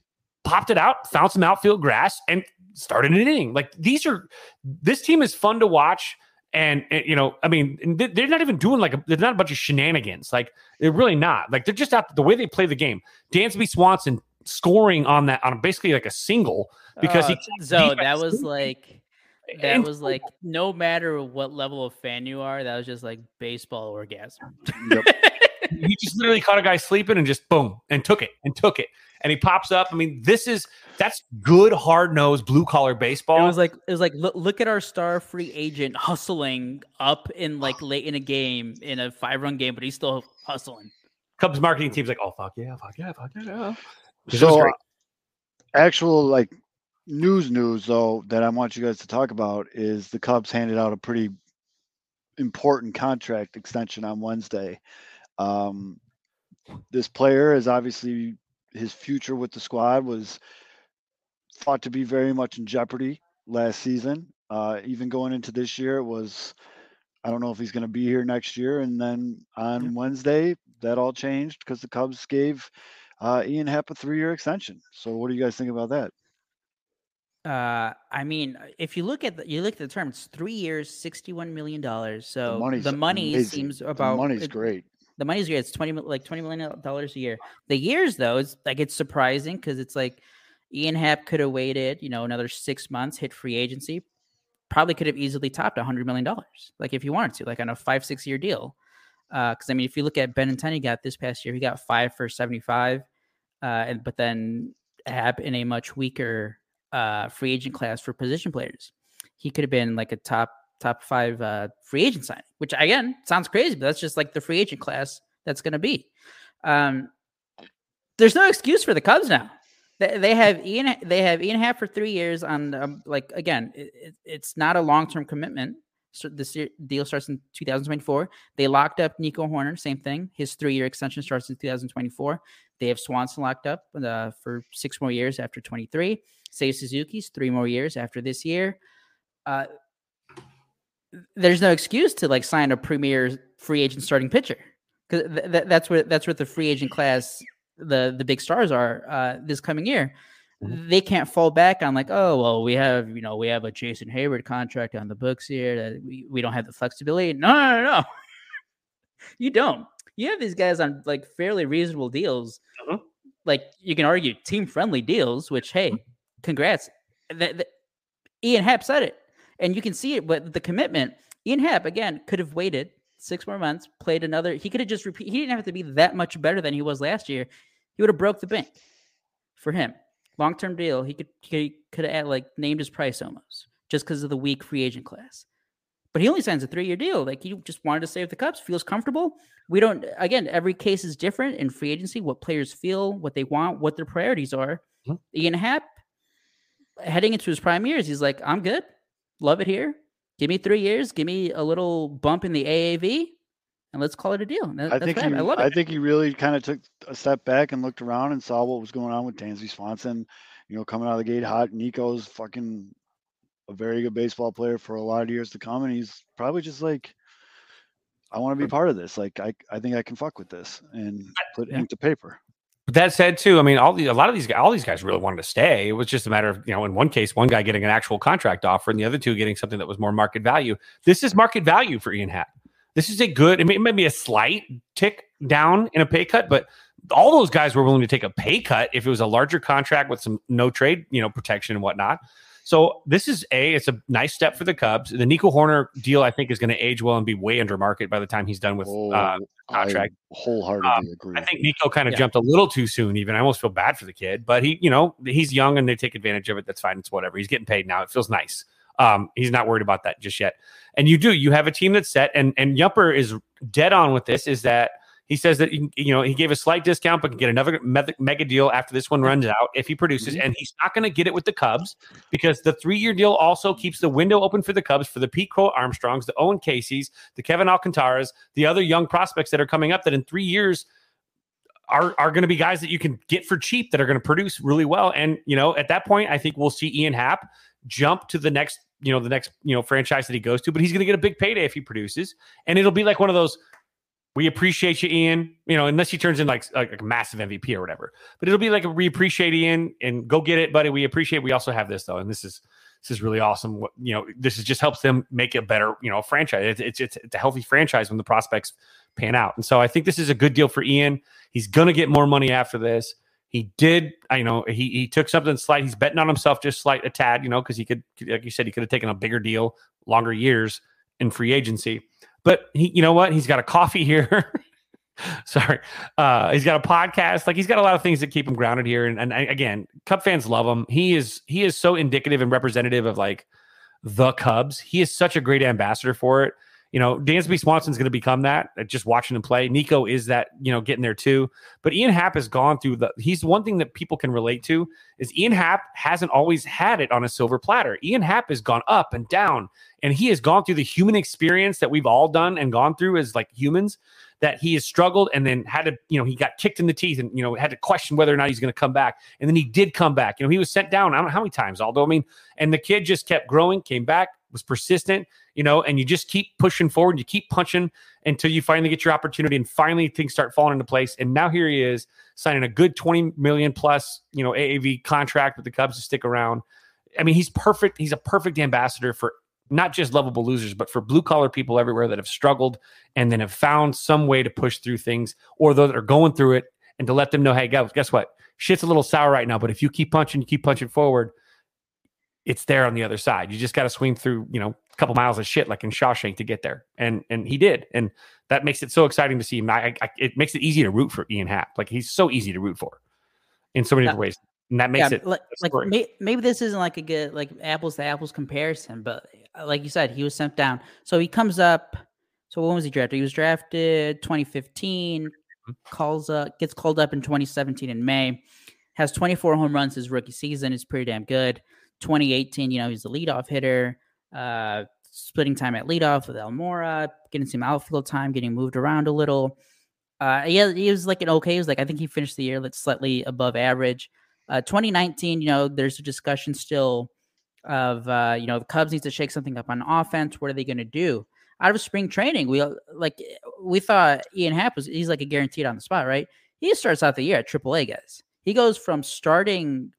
popped it out, found some outfield grass, and started an inning. Like, these are – this team is fun to watch. And, and, you know, I mean, they're not even doing like a, they're not a bunch of shenanigans. Like, they're really not. Like, they're just out the way they play the game. Dansby Swanson – scoring on that on basically like a single because uh, he so that was like that was like no matter what level of fan you are, that was just like baseball orgasm. Yep. He just literally caught a guy sleeping and just boom and took it and took it and he pops up. I mean, this is that's good hard nosed blue collar baseball. It was like it was like look, look at our star free agent hustling up in like late in a game in a five run game, but he's still hustling. Cubs marketing team's like, oh fuck yeah, fuck yeah, fuck yeah. So, uh, actual like news, news though that I want you guys to talk about is the Cubs handed out a pretty important contract extension on Wednesday. Um, this player is obviously his future with the squad was thought to be very much in jeopardy last season. Uh, even going into this year, it was I don't know if he's going to be here next year. And then on yeah. Wednesday, that all changed because the Cubs gave. Uh, Ian Happ a three-year extension. So, what do you guys think about that? Uh, I mean, if you look at the, you look at the term, it's three years, sixty-one million dollars. So the, the money amazing. seems about the money's it, great. The money's great. It's twenty like twenty million dollars a year. The years though, it's like it's surprising because it's like Ian Happ could have waited, you know, another six months, hit free agency, probably could have easily topped a hundred million dollars, like if he wanted to, like on a five six year deal. Because uh, I mean, if you look at Benintendi got this past year, he got five for seventy-five, uh, and but then Happ in a much weaker uh, free agent class for position players, he could have been like a top top five uh, free agent signing. Which again sounds crazy, but that's just like the free agent class that's going to be. Um, there's no excuse for the Cubs now. They, they have Ian. They have Ian Happ for three years. On um, like again, it, it's not a long term commitment. So this year, deal starts in two thousand twenty-four. They locked up Nico Hoerner, same thing. His three-year extension starts in two thousand twenty-four. They have Swanson locked up uh, for six more years after twenty-three. Save Suzuki's three more years after this year. Uh, there's no excuse to like sign a premier free agent starting pitcher because th- th- that's what that's what the free agent class, the the big stars are uh, this coming year. They can't fall back on like, oh, well, we have, you know, we have a Jason Hayward contract on the books here that we, we don't have the flexibility. No, no, no, no. You don't. You have these guys on like fairly reasonable deals. Uh-huh. Like you can argue team friendly deals, which, hey, congrats. The, the, Ian Happ said it and you can see it, but the commitment Ian Happ, again, could have waited six more months, played another. He could have just repeat. He didn't have to be that much better than he was last year. He would have broke the bank for him. Long-term deal, he could he could have like named his price almost just because of the weak free agent class. But he only signs a three-year deal. Like he just wanted to save the Cubs, feels comfortable. We don't again, every case is different in free agency, what players feel, what they want, what their priorities are. Mm-hmm. Ian Happ heading into his prime years, he's like, I'm good, love it here. Give me three years. Give me a little bump in the A A V, and let's call it a deal. That, I think he, I love it. I think he really kind of took a step back and looked around and saw what was going on with Dansby Swanson. You know, coming out of the gate hot. Nico's fucking a very good baseball player for a lot of years to come, and he's probably just like, I want to be part of this. Like, I, I think I can fuck with this and put ink to paper. But that said, too, I mean, all the, a lot of these guys, all these guys really wanted to stay. It was just a matter of, you know, in one case, one guy getting an actual contract offer and the other two getting something that was more market value. This is market value for Ian Happ. This is a good, it may, it may be a slight tick down in a pay cut, but all those guys were willing to take a pay cut if it was a larger contract with some no trade, you know, protection and whatnot. So this is a, it's a nice step for the Cubs. The Nico Hoerner deal, I think, is going to age well and be way under market by the time he's done with oh, uh, contract. I wholeheartedly um, agree. I think Nico kind of yeah. jumped a little too soon. Even I almost feel bad for the kid, but he, you know, he's young and they take advantage of it. That's fine. It's whatever. He's getting paid now. It feels nice. Um, he's not worried about that just yet. And you do. You have a team that's set. And and Yumper is dead on with this. Is that he says that, you know, he gave a slight discount, but can get another mega deal after this one runs out if he produces. And he's not going to get it with the Cubs because the three-year deal also keeps the window open for the Cubs for the Pete Crow Armstrongs, the Owen Caisseys, the Kevin Alcantaras, the other young prospects that are coming up that in three years are, are going to be guys that you can get for cheap that are going to produce really well. And, you know, at that point, I think we'll see Ian Happ jump to the next, you know, the next, you know, franchise that he goes to, but he's going to get a big payday if he produces. And it'll be like one of those, we appreciate you, Ian, you know, unless he turns in like, like a massive M V P or whatever, but it'll be like, we appreciate Ian and go get it, buddy. We appreciate, we also have this though. And this is, this is really awesome. What, you know, this is just helps them make a better, you know, franchise. It's, it's, it's a healthy franchise when the prospects pan out. And so I think this is a good deal for Ian. He's going to get more money after this. He did, I know he, he took something slight. He's betting on himself, just slight a tad, you know, cause he could, like you said, he could have taken a bigger deal, longer years in free agency. But he, you know what? He's got a coffee here. Sorry. Uh, he's got a podcast. Like he's got a lot of things that keep him grounded here. And, and I, again, Cub fans love him. He is he is so indicative and representative of like the Cubs. He is such a great ambassador for it. You know, Dansby Swanson's going to become that. Just watching him play. Nico is that, you know, getting there too. But Ian Happ has gone through the, he's one thing that people can relate to is Ian Happ hasn't always had it on a silver platter. Ian Happ has gone up and down, and he has gone through the human experience that we've all done and gone through as like humans, that he has struggled and then had to, you know, he got kicked in the teeth and, you know, had to question whether or not he's going to come back. And then he did come back. You know, he was sent down, I don't know how many times, although, I mean, and the kid just kept growing, came back, was persistent, you know, and you just keep pushing forward. You keep punching until you finally get your opportunity and finally things start falling into place. And now here he is signing a good twenty million plus, you know, A A V contract with the Cubs to stick around. I mean, he's perfect. He's a perfect ambassador for not just lovable losers, but for blue collar people everywhere that have struggled and then have found some way to push through things or those that are going through it and to let them know, hey, guys, guess what? Shit's a little sour right now, but if you keep punching, you keep punching forward, it's there on the other side. You just got to swing through, you know, a couple miles of shit like in Shawshank to get there. And and he did. And that makes it so exciting to see him. I, I, it makes it easy to root for Ian Happ. Like he's so easy to root for in so many yeah. different ways. And that makes yeah, it like, like may, maybe this isn't like a good, like apples to apples comparison, but like you said, he was sent down. So he comes up. So when was he drafted? He was drafted twenty fifteen, mm-hmm. calls up, gets called up in twenty seventeen in May, has twenty-four home runs his rookie season. It's pretty damn good. twenty eighteen, you know, he's the leadoff hitter, uh, splitting time at leadoff with Elmora, getting some outfield time, getting moved around a little. Uh, yeah, he, he was like an okay. He was like, I think he finished the year like slightly above average. Uh, twenty nineteen, you know, there's a discussion still of, uh, you know, the Cubs needs to shake something up on offense. What are they going to do? Out of spring training, we like we thought Ian Happ was, he's like a guaranteed on the spot, right? He starts out the year at triple A, guys. He goes from starting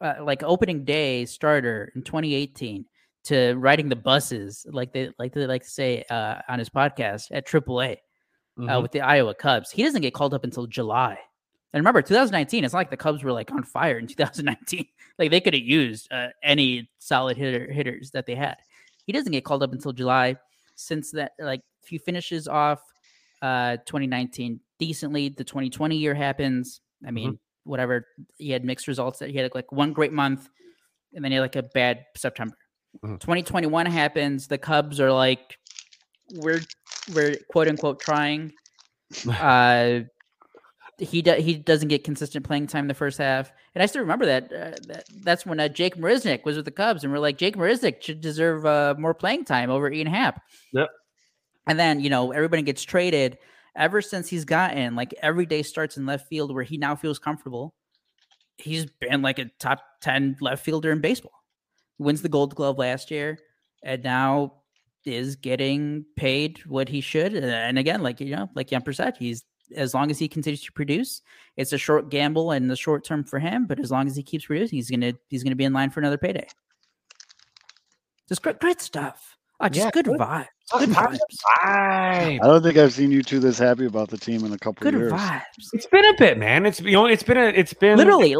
Uh, like opening day starter in twenty eighteen to riding the buses, like they like they like to say uh, on his podcast at triple A mm-hmm. uh, with the Iowa Cubs. He doesn't get called up until July. And remember, two thousand nineteen, it's not like the Cubs were like on fire in two thousand nineteen. Like they could have used uh, any solid hitter hitters that they had. He doesn't get called up until July. Since that, like he finishes off uh, twenty nineteen decently. The twenty twenty year happens. I mean. Mm-hmm. Whatever, he had mixed results. That he had like one great month, and then he had like a bad September. Mm-hmm. twenty twenty-one happens. The Cubs are like, we're we're quote unquote trying. Uh, he do, he doesn't get consistent playing time in the first half. And I still remember that, uh, that that's when uh, Jake Marisnik was with the Cubs, and we're like, Jake Marisnik should deserve uh, more playing time over Ian Happ. Yep. And then, you know, everybody gets traded. Ever since he's gotten like every day starts in left field where he now feels comfortable, he's been like a top ten left fielder in baseball. He wins the Gold Glove last year, and now is getting paid what he should. And again, like, you know, like Jan Perset, he's, as long as he continues to produce, it's a short gamble and the short term for him. But as long as he keeps producing, he's gonna he's gonna be in line for another payday. Just great, great stuff. Oh, just yeah, good, good vibes. Good vibes. I don't think I've seen you two this happy about the team in a couple good of years. Good vibes. It's been a bit, man. It's you know, it's been a, it's been literally.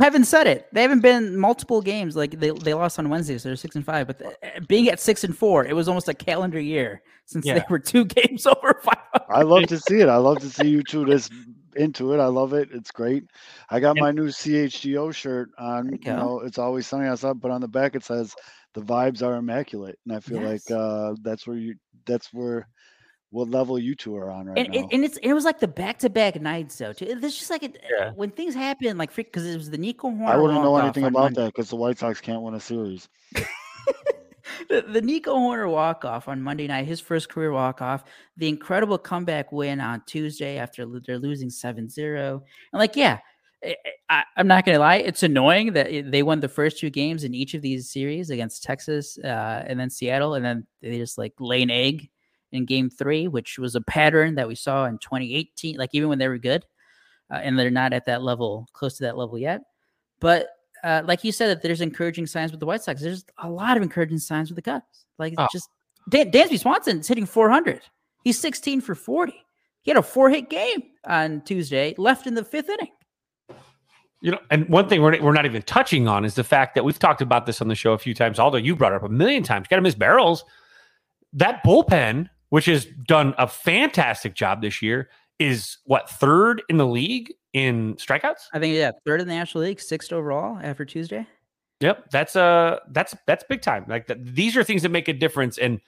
Kevin said it. They haven't been multiple games. Like they, they lost on Wednesday, so they're six and five. But the, being at six and four, it was almost a calendar year since yeah. they were two games over five. I love to see it. I love to see you two this into it. I love it. It's great. I got my new C H G O shirt on. You, you know, it's always sunny outside, but on the back it says, "The vibes are immaculate," and I feel yes. like uh, that's where you. That's where what level you two are on right and, now. And, and it's it was like the back to back nights though. Too. It's just like it, yeah. when things happen, like freak because it was the Nico Hoerner. I wouldn't know anything about Monday. That because the White Sox can't win a series. the, the Nico Hoerner walk off on Monday night, his first career walk off. The incredible comeback win on Tuesday after they're losing seven zero. And like yeah. I, I'm not going to lie. It's annoying that they won the first two games in each of these series against Texas uh, and then Seattle. And then they just like lay an egg in game three, which was a pattern that we saw in twenty eighteen, like even when they were good uh, and they're not at that level, close to that level yet. But uh, like you said, that there's encouraging signs with the White Sox. There's a lot of encouraging signs with the Cubs. Like oh. just Dan- Dansby Swanson is hitting four hundred. He's sixteen for forty. He had a four hit game on Tuesday, left in the fifth inning. You know, and one thing we're, we're not even touching on is the fact that we've talked about this on the show a few times. Although you brought it up a million times, got to miss barrels. That bullpen, which has done a fantastic job this year, is what, third in the league in strikeouts? I think yeah, third in the National League, sixth overall after Tuesday. Yep, that's uh that's that's big time. Like th- these are things that make a difference. And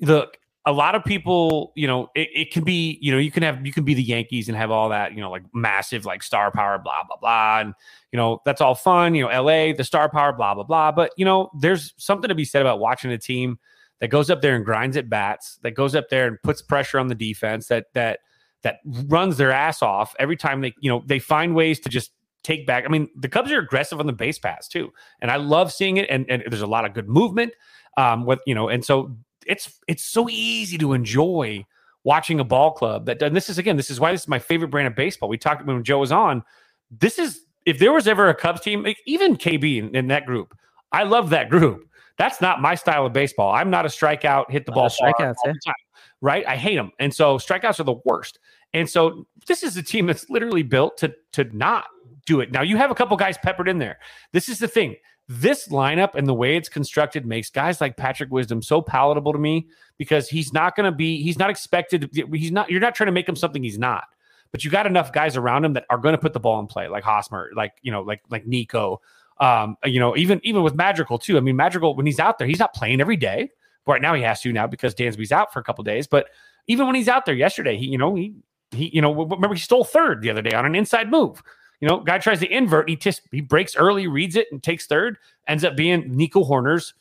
look, a lot of people, you know, it, it can be, you know, you can have, you can be the Yankees and have all that, you know, like massive, like star power, blah, blah, blah. And, you know, that's all fun. You know, L A, the star power, blah, blah, blah. But, you know, there's something to be said about watching a team that goes up there and grinds at bats, that goes up there and puts pressure on the defense, that, that, that runs their ass off every time they, you know, they find ways to just take back. I mean, the Cubs are aggressive on the base paths too. And I love seeing it. And, and there's a lot of good movement um, with, you know, and so, It's it's so easy to enjoy watching a ball club that, and this is again, this is why this is my favorite brand of baseball. We talked when Joe was on. This is if there was ever a Cubs team, even K B in, in that group. I love that group. That's not my style of baseball. I'm not a strikeout, hit the ball strikeouts, all the time, right? I hate them, and so strikeouts are the worst. And so this is a team that's literally built to to not do it. Now you have a couple guys peppered in there. This is the thing. This lineup and the way it's constructed makes guys like Patrick Wisdom so palatable to me because he's not going to be, he's not expected to, he's not, you're not trying to make him something he's not, but you got enough guys around him that are going to put the ball in play, like Hosmer, like, you know, like, like Nico, um, you know, even, even with Madrigal too. I mean, Madrigal, when he's out there, he's not playing every day. Right now he has to now because Dansby's out for a couple of days, but even when he's out there yesterday, he, you know, he, he, you know, remember he stole third the other day on an inside move. You know, guy tries to invert. He just he breaks early, reads it, and takes third. Ends up being Nico Hoerner's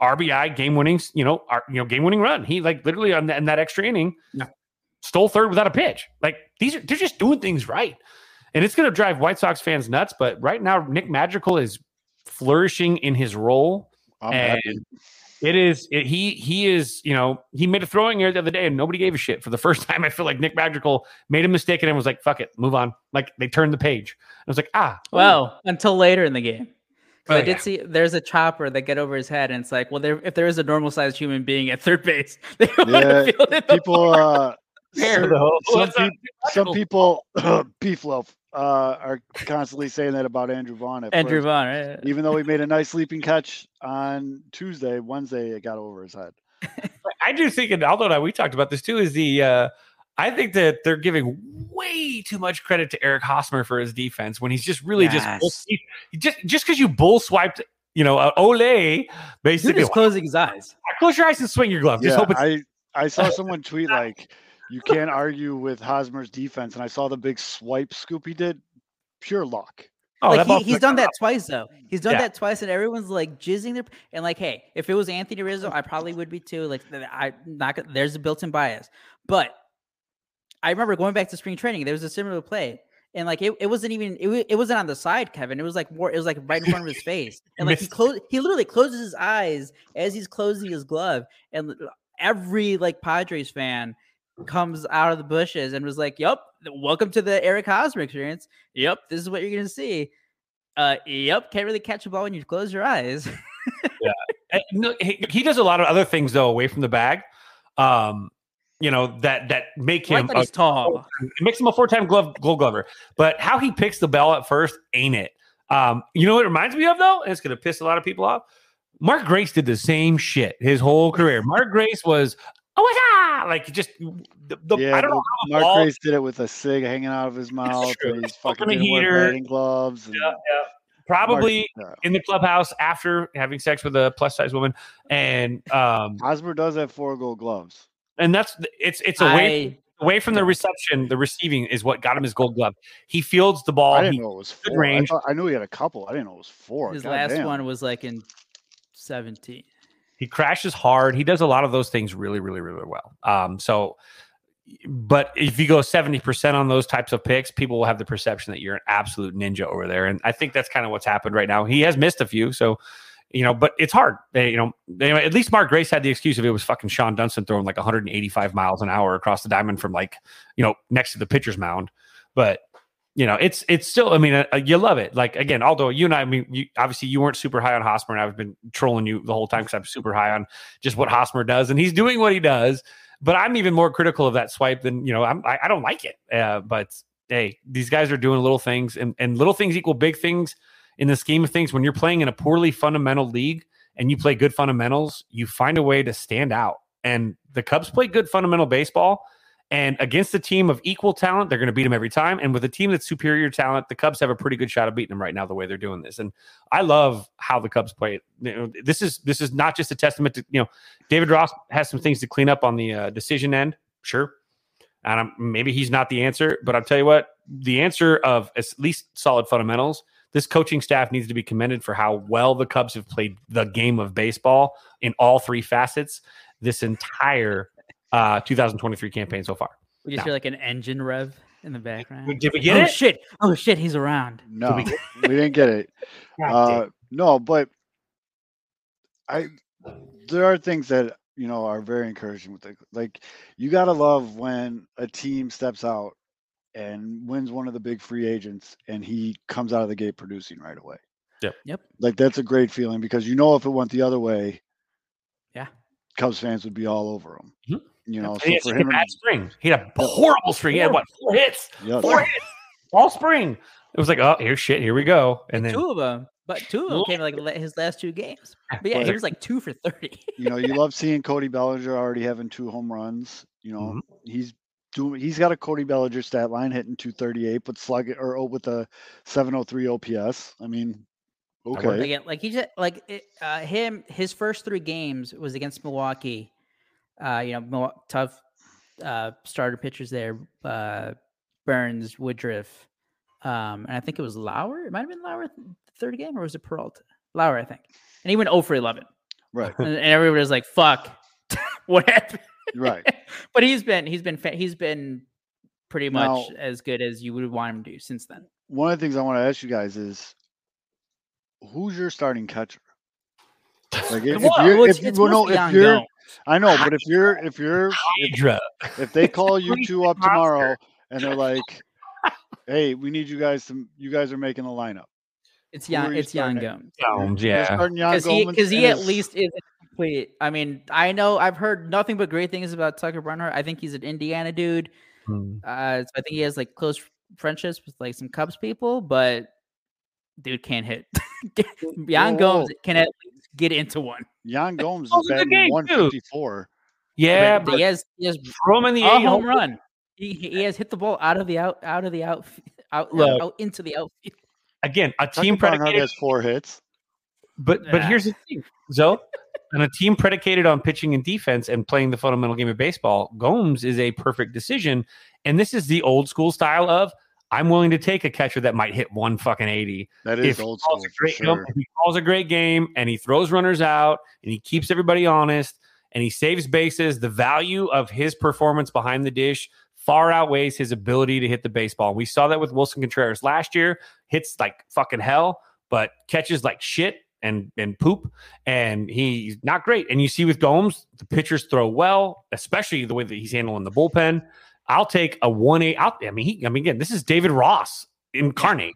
R B I game winning. You know, our, you know, game winning run. He like literally on that, in that extra inning, yeah. stole third without a pitch. Like these are they're just doing things right, and it's going to drive White Sox fans nuts. But right now, Nick Madrigal is flourishing in his role, I'm and happy. it is it, he he is you know he made a throwing error the other day and nobody gave a shit. For the first time, I feel like Nick Madrigal made a mistake and was like, "Fuck it, move on." Like they turned the page. I was like, "Ah." Well, ooh. Until later in the game, oh, I yeah. did see there's a chopper that got over his head, and it's like, well, there if there is a normal sized human being at third base, they yeah, feel it people. Uh, some, some, pe- some people, beef loaf. Uh, are constantly saying that about Andrew Vaughn. Andrew first. Vaughn, right? Even though he made a nice leaping catch on Tuesday, Wednesday it got over his head. I do think, and although we talked about this too, is the uh, I think that they're giving way too much credit to Eric Hosmer for his defense when he's just really yes. just just just because you bull swiped, you know, uh, Ole basically. Dude is closing his eyes. Close your eyes and swing your glove. Yeah, just hope it's- I I saw someone tweet like. you can't argue with Hosmer's defense. And I saw the big swipe scoop he did. Pure luck. Oh, like he, he's done that twice, though. He's done yeah. that twice, and everyone's like jizzing their and like, hey, if it was Anthony Rizzo, I probably would be too. Like, I not there's a built-in bias, but I remember going back to spring training. There was a similar play, and like it, it wasn't even it, it wasn't on the side, Kevin. It was like more. It was like right in front of his face, and like he closed. He literally closes his eyes as he's closing his glove, and every like Padres fan comes out of the bushes and was like, "Yep, welcome to the Eric Hosmer experience. Yep, this is what you're gonna see. Uh, yep, can't really catch a ball when you close your eyes." Yeah, and, no, he, he does a lot of other things though away from the bag, um, you know that that make him well, a, he's tall. It makes him a four-time glove Gold Glover. But how he picks the ball at first ain't it? Um, you know what it reminds me of though, and it's gonna piss a lot of people off. Mark Grace did the same shit his whole career. Mark Grace was. Oh my God! Like just the, the yeah, I don't know. How Mark ball. Grace did it with a cig hanging out of his mouth. And he's fucking didn't wear batting gloves. And yeah, yeah. Probably Mark, in the clubhouse after having sex with a plus size woman. And um, Hosmer does have four Gold Gloves, and that's it's it's away I, away from the reception. The receiving is what got him his Gold Glove. He fields the ball. I didn't he, know it was four. Range. I, thought, I knew he had a couple. I didn't know it was four. His God last damn. one was like in seventeen. He crashes hard. He does a lot of those things really, really, really well. Um, so, but if you go seventy percent on those types of picks, people will have the perception that you're an absolute ninja over there. And I think that's kind of what's happened right now. He has missed a few. So, you know, but it's hard. They, you know, anyway, at least Mark Grace had the excuse of it was fucking Sean Dunston throwing like one hundred eighty-five miles an hour across the diamond from like, you know, next to the pitcher's mound. But, you know, it's it's still, I mean, uh, you love it. Like, again, Aldo, you and I, I mean, you, obviously you weren't super high on Hosmer, and I've been trolling you the whole time because I'm super high on just what Hosmer does, and he's doing what he does. But I'm even more critical of that swipe than, you know, I'm, I, I don't like it. Uh, but, hey, these guys are doing little things, and, and little things equal big things in the scheme of things. When you're playing in a poorly fundamental league and you play good fundamentals, you find a way to stand out. And the Cubs play good fundamental baseball. And against a team of equal talent, they're going to beat them every time. And with a team that's superior talent, the Cubs have a pretty good shot of beating them right now, the way they're doing this. And I love how the Cubs play. You know, this is this is not just a testament to, you know, David Ross has some things to clean up on the uh, decision end. Sure. And I'm, maybe he's not the answer. But I'll tell you what, the answer of at least solid fundamentals, this coaching staff needs to be commended for how well the Cubs have played the game of baseball in all three facets this entire Uh, two thousand twenty-three campaign so far. We just now. Hear like an engine rev in the background. Did we get oh, it? Shit. Oh shit, he's around. No, did we, we didn't get it. Uh, no, but I there are things that you know are very encouraging with the, like you gotta love when a team steps out and wins one of the big free agents and he comes out of the gate producing right away. Yep. Yep. Like that's a great feeling because you know if it went the other way, yeah, Cubs fans would be all over him. Mm-hmm. You know, so for him, a bad spring. He had a horrible spring. He had what four hits, yes. four hits all spring. It was like, oh, here's shit. Here we go. And then two of them, but two of them came like his last two games. But yeah, but, he was like two for thirty. You know, you love seeing Cody Bellinger already having two home runs. You know, mm-hmm. he's doing. He's got a Cody Bellinger stat line hitting two thirty eight, but slug it or oh, with a seven oh three O P S. I mean, okay, again, like he just like it, uh, him. His first three games was against Milwaukee. Uh, you know, tough uh, starter pitchers there, uh, Burns, Woodruff, um, and I think it was Lauer. It might have been Lauer the third game, or was it Peralta? Lauer, I think. And he went zero for eleven. Right. And, and everybody was like, fuck, what happened? Right. But he's been, he's been, he's been pretty much now, as good as you would want him to do since then. One of the things I want to ask you guys is, who's your starting catcher? Like if, well, if you're, if, it's well, no, if you're, I know, but if you're, if you're, if, if they call you two up tomorrow and they're like, "Hey, we need you guys to, you guys are making the lineup." It's Yan, it's Yan Gomes. Gomes, yeah, because he, because he at least is complete. I mean, I know I've heard nothing but great things about Tucker Barnhart. I think he's an Indiana dude. Hmm. Uh, so I think he has like close friendships with like some Cubs people, but dude can't hit. Yan oh. Gomes can at least get into one. Yoán Gomes is batting one fifty-four. Yeah, but he has he has throw him in the a home run. He he has hit the ball out of the out out of the out out, Look, out into the outfield. Again, a team predicated has four hits. But but nah. here's the thing, Zoe. And a team predicated on pitching and defense and playing the fundamental game of baseball, Gomes is a perfect decision. And this is the old school style of, I'm willing to take a catcher that might hit one fucking eighty. That is old school. For sure. If he calls a great game and he throws runners out and he keeps everybody honest and he saves bases, the value of his performance behind the dish far outweighs his ability to hit the baseball. We saw that with Wilson Contreras last year. Hits like fucking hell, but catches like shit and and poop, and he's not great. And you see with Gomes, the pitchers throw well, especially the way that he's handling the bullpen. I'll take a one eight out. I mean, he, I mean, again, this is David Ross incarnate.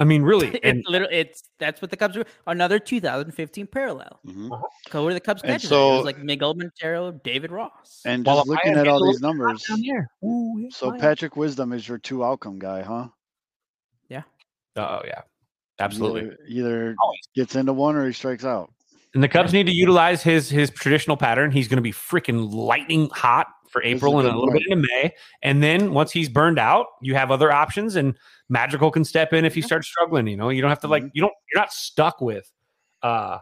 I mean, really, and it's literally, it's that's what the Cubs were. Another two thousand fifteen parallel. Mm-hmm. Go to the Cubs catchers. So, it was like Miguel Montero, David Ross. And just looking at all these numbers, Ooh, yeah, so Patrick Wisdom is your two outcome guy, huh? Yeah. Oh yeah, absolutely. Either, either gets into one or he strikes out. And the Cubs need to utilize his his traditional pattern. He's going to be freaking lightning hot for April and a little bit into May. And then once he's burned out, you have other options, and Madrigal can step in if he starts struggling. You know, you don't have to like, you don't, you're not stuck with uh,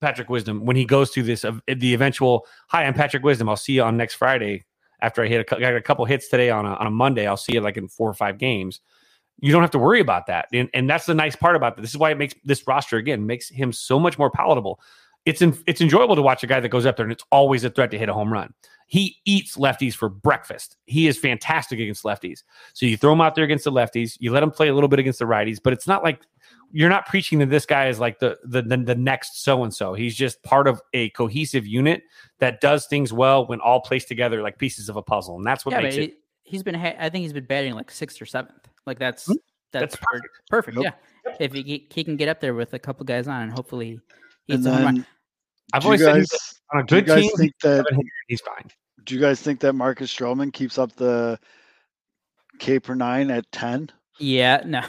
Patrick Wisdom when he goes through this, uh, the eventual, hi, I'm Patrick Wisdom. I'll see you on next Friday after I hit a, I got a couple hits today on a, on a Monday. I'll see you like in four or five games. You don't have to worry about that. And, and that's the nice part about it. This is why it makes this roster, again, makes him so much more palatable. It's in, it's enjoyable to watch a guy that goes up there and it's always a threat to hit a home run. He eats lefties for breakfast. He is fantastic against lefties. So you throw him out there against the lefties. You let him play a little bit against the righties, but it's not like you're not preaching that this guy is like the the the, the next so-and-so. He's just part of a cohesive unit that does things well when all placed together like pieces of a puzzle. And that's what yeah, makes it. He, he's been, ha- I think he's been batting like sixth or seventh. Like that's, mm-hmm. that's, that's perfect. perfect. Nope. Yeah. If he, he can get up there with a couple guys on and hopefully he's on. I've do always you guys, said he's on a good do you guys team. Think that, he's fine. Do you guys think that Marcus Stroman keeps up the K per nine at ten? Yeah, no.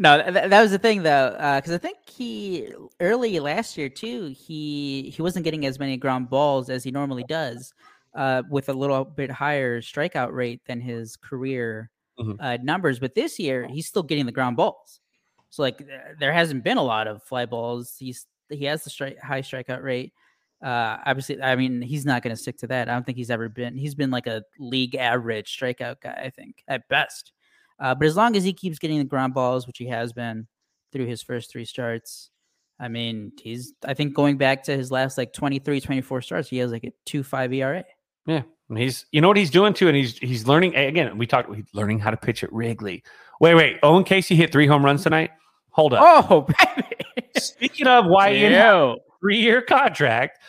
no, that, that was the thing though, because uh, I think he early last year too. He he wasn't getting as many ground balls as he normally does, uh, with a little bit higher strikeout rate than his career mm-hmm. uh, numbers. But this year, he's still getting the ground balls. So like there hasn't been a lot of fly balls. He's he has the strike high strikeout rate. Uh, obviously, I mean he's not going to stick to that. I don't think he's ever been. He's been like a league average strikeout guy, I think at best. Uh, but as long as he keeps getting the ground balls, which he has been through his first three starts, I mean he's. I think going back to his last like twenty-three, twenty-four starts, he has like a two point five E R A. Yeah. And he's, you know what he's doing too, and he's he's learning again. We talked, he's learning how to pitch at Wrigley. Wait, wait, Owen Caissie hit three home runs tonight. Hold up. Oh, baby. Speaking of why Ian Happ, three-year contract,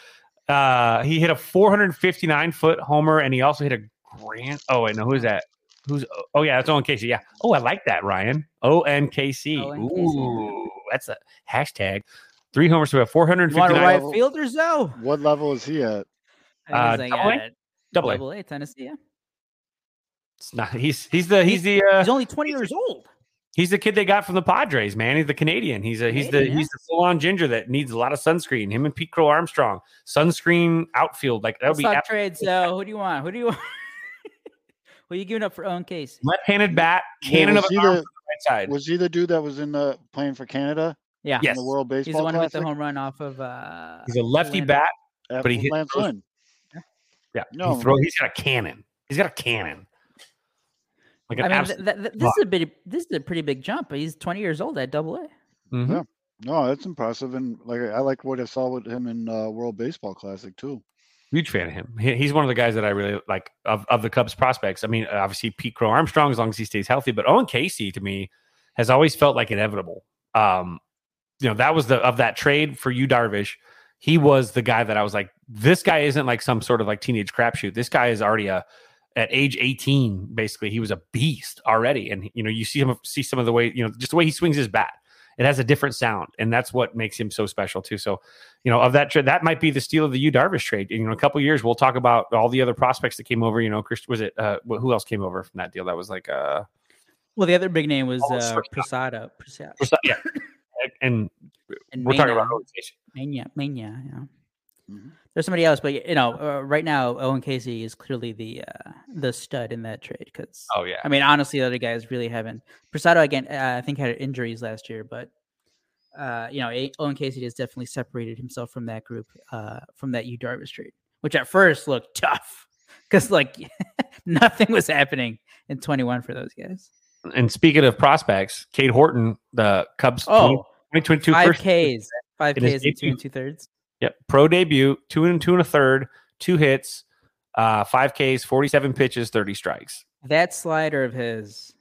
uh, he hit a four fifty-nine foot homer, and he also hit a grand. Oh wait, no, who's that? Who's? Oh yeah, that's Owen Caissie. Yeah. Oh, I like that, Ryan. Owen Caissie. Ooh, that's a hashtag. Three homers to a four fifty-nine. Right fielder, though. What level is he at? Uh, like Double A. Double A, Tennessee. Yeah. It's not. He's he's the he's, he's the uh, he's only twenty years old. He's the kid they got from the Padres, man. He's the Canadian. He's a he's Canadian, the yeah. he's the full-on ginger that needs a lot of sunscreen. Him and Pete Crow Armstrong, sunscreen outfield. Like that would be ab- trades. So who do you want? Who do you want? Who are you giving up for Owen Caissie? Left-handed bat, cannon yeah, of an arm the, on the right side. Was he the dude that was in the playing for Canada? Yeah, in yes. the World Baseball. He's the one Classic? With the home run off of. Uh, he's a lefty bat, F- but he hit. Lance Lynn. Yeah, no, he throw, he's got a cannon. He's got a cannon. Like an I mean, th- th- th- this is a bit. This is a pretty big jump. But he's twenty years old at Double A. Mm-hmm. Yeah, no, that's impressive, and like I like what I saw with him in uh, World Baseball Classic too. Huge fan of him. He, he's one of the guys that I really like of, of the Cubs prospects. I mean, obviously Pete Crow Armstrong, as long as he stays healthy. But Owen Caissie to me has always felt like inevitable. Um, you know, that was the of that trade for Yu Darvish. He was the guy that I was like, this guy isn't like some sort of like teenage crapshoot. This guy is already a, at age eighteen, basically, he was a beast already. And, you know, you see him see some of the way, you know, just the way he swings his bat. It has a different sound. And that's what makes him so special, too. So, you know, of that trade, that might be the steal of the Yu Darvish trade. And, you know, a couple of years, we'll talk about all the other prospects that came over. You know, Chris, was it, uh, who else came over from that deal? That was like, uh, well, the other big name was oh, uh, Posada. Posada. Posada. Yeah. And, and we're Mania. Talking about organization. Mania, Mania, yeah. Mm-hmm. There's somebody else, but you know, uh, right now Owen Caissie is clearly the uh, the stud in that trade. Because oh yeah, I mean honestly, the other guys really haven't. Posada again, uh, I think had injuries last year, but uh, you know, Owen Caissie has definitely separated himself from that group, uh, from that Yu Darvish trade, which at first looked tough because like nothing was happening in twenty-one for those guys. And speaking of prospects, Cade Horton, the Cubs, oh, twenty twenty-two five first Ks, five Ks, and two and two thirds. Yep, pro debut, two and two and a third, two hits, uh, five Ks, forty-seven pitches, thirty strikes. That slider of his,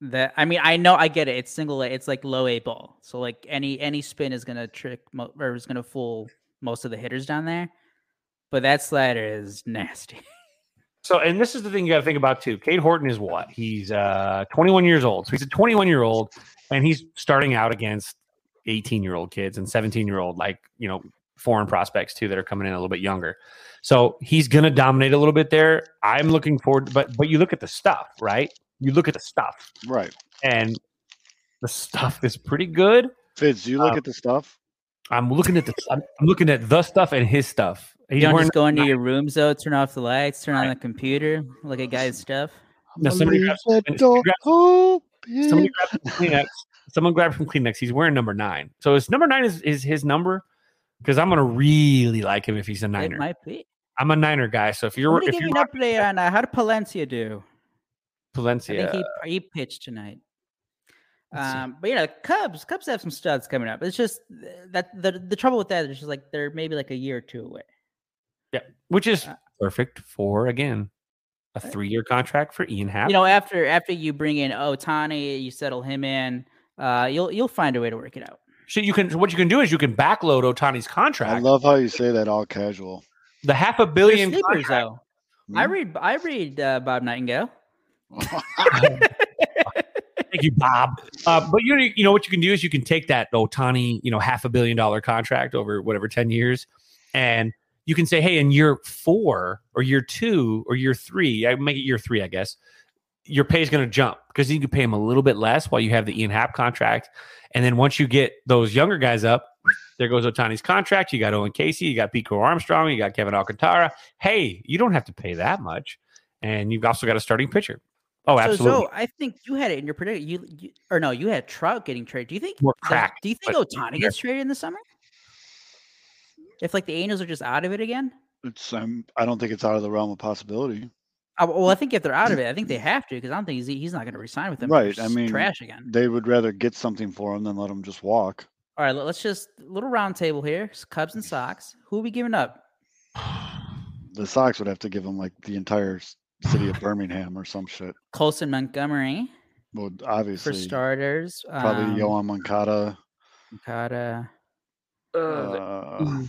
that I mean, I know I get it. It's single A, it's like low A ball, so like any any spin is gonna trick mo- or is gonna fool most of the hitters down there. But that slider is nasty. So, and this is the thing you got to think about too. Cade Horton is what? He's uh, twenty-one years old. So he's a twenty-one-year-old, and he's starting out against eighteen-year-old kids and seventeen-year-old, like, you know, foreign prospects too that are coming in a little bit younger. So he's going to dominate a little bit there. I'm looking forward to, but but you look at the stuff, right? You look at the stuff, right? And the stuff is pretty good. Fitz, you look um, at the stuff. I'm looking at the. I'm, I'm looking at the stuff and his stuff. You don't just go into your rooms, though, turn off the lights, turn on the computer, look at guys' stuff. No, somebody grabs some Kleenex. Someone grab some Kleenex. He's wearing number nine. So his number nine is, is his number, because I'm going to really like him if he's a Niner. It might be. I'm a Niner guy, so if you're... If give you're an update on uh, how did Palencia do? Palencia. I think he, he pitched tonight. Um, but, you know, Cubs, Cubs have some studs coming up. It's just that the, the trouble with that is just like they're maybe like a year or two away. Yeah, which is perfect for, again, a three-year contract for Ian Happ. You know, after after you bring in Ohtani, you settle him in, uh, you'll you'll find a way to work it out. So you can what you can do is you can backload Ohtani's contract. I love how you say that all casual. The half a billion sleepers, though. Mm-hmm. I read I read uh, Bob Nightingale. Thank you, Bob. Uh, but you you know what you can do is you can take that Ohtani, you know, half a billion dollar contract over whatever ten years, and you can say, hey, in year four or year two or year three, I make it year three, I guess, your pay is going to jump because you can pay them a little bit less while you have the Ian Happ contract. And then once you get those younger guys up, there goes Ohtani's contract. You got Owen Caissie, you got Pete Crow Armstrong, you got Kevin Alcantara. Hey, you don't have to pay that much. And you've also got a starting pitcher. Oh, absolutely. So, so I think you had it in your prediction. You, you, or no, you had Trout getting traded. Do you think, cracked, do you think Ohtani gets traded in the summer? If like the Angels are just out of it again, it's um, I don't think it's out of the realm of possibility. Uh, well, I think if they're out of it, I think they have to because I don't think he's he's not going to resign with them. Right? I mean, trash again. They would rather get something for him than let him just walk. All right, let's just little round table here: Cubs and Sox. Who are we giving up? The Sox would have to give him like the entire city of Birmingham or some shit. Colson Montgomery. Well, obviously for starters, probably um, Yoán Moncada. Moncada. Uh,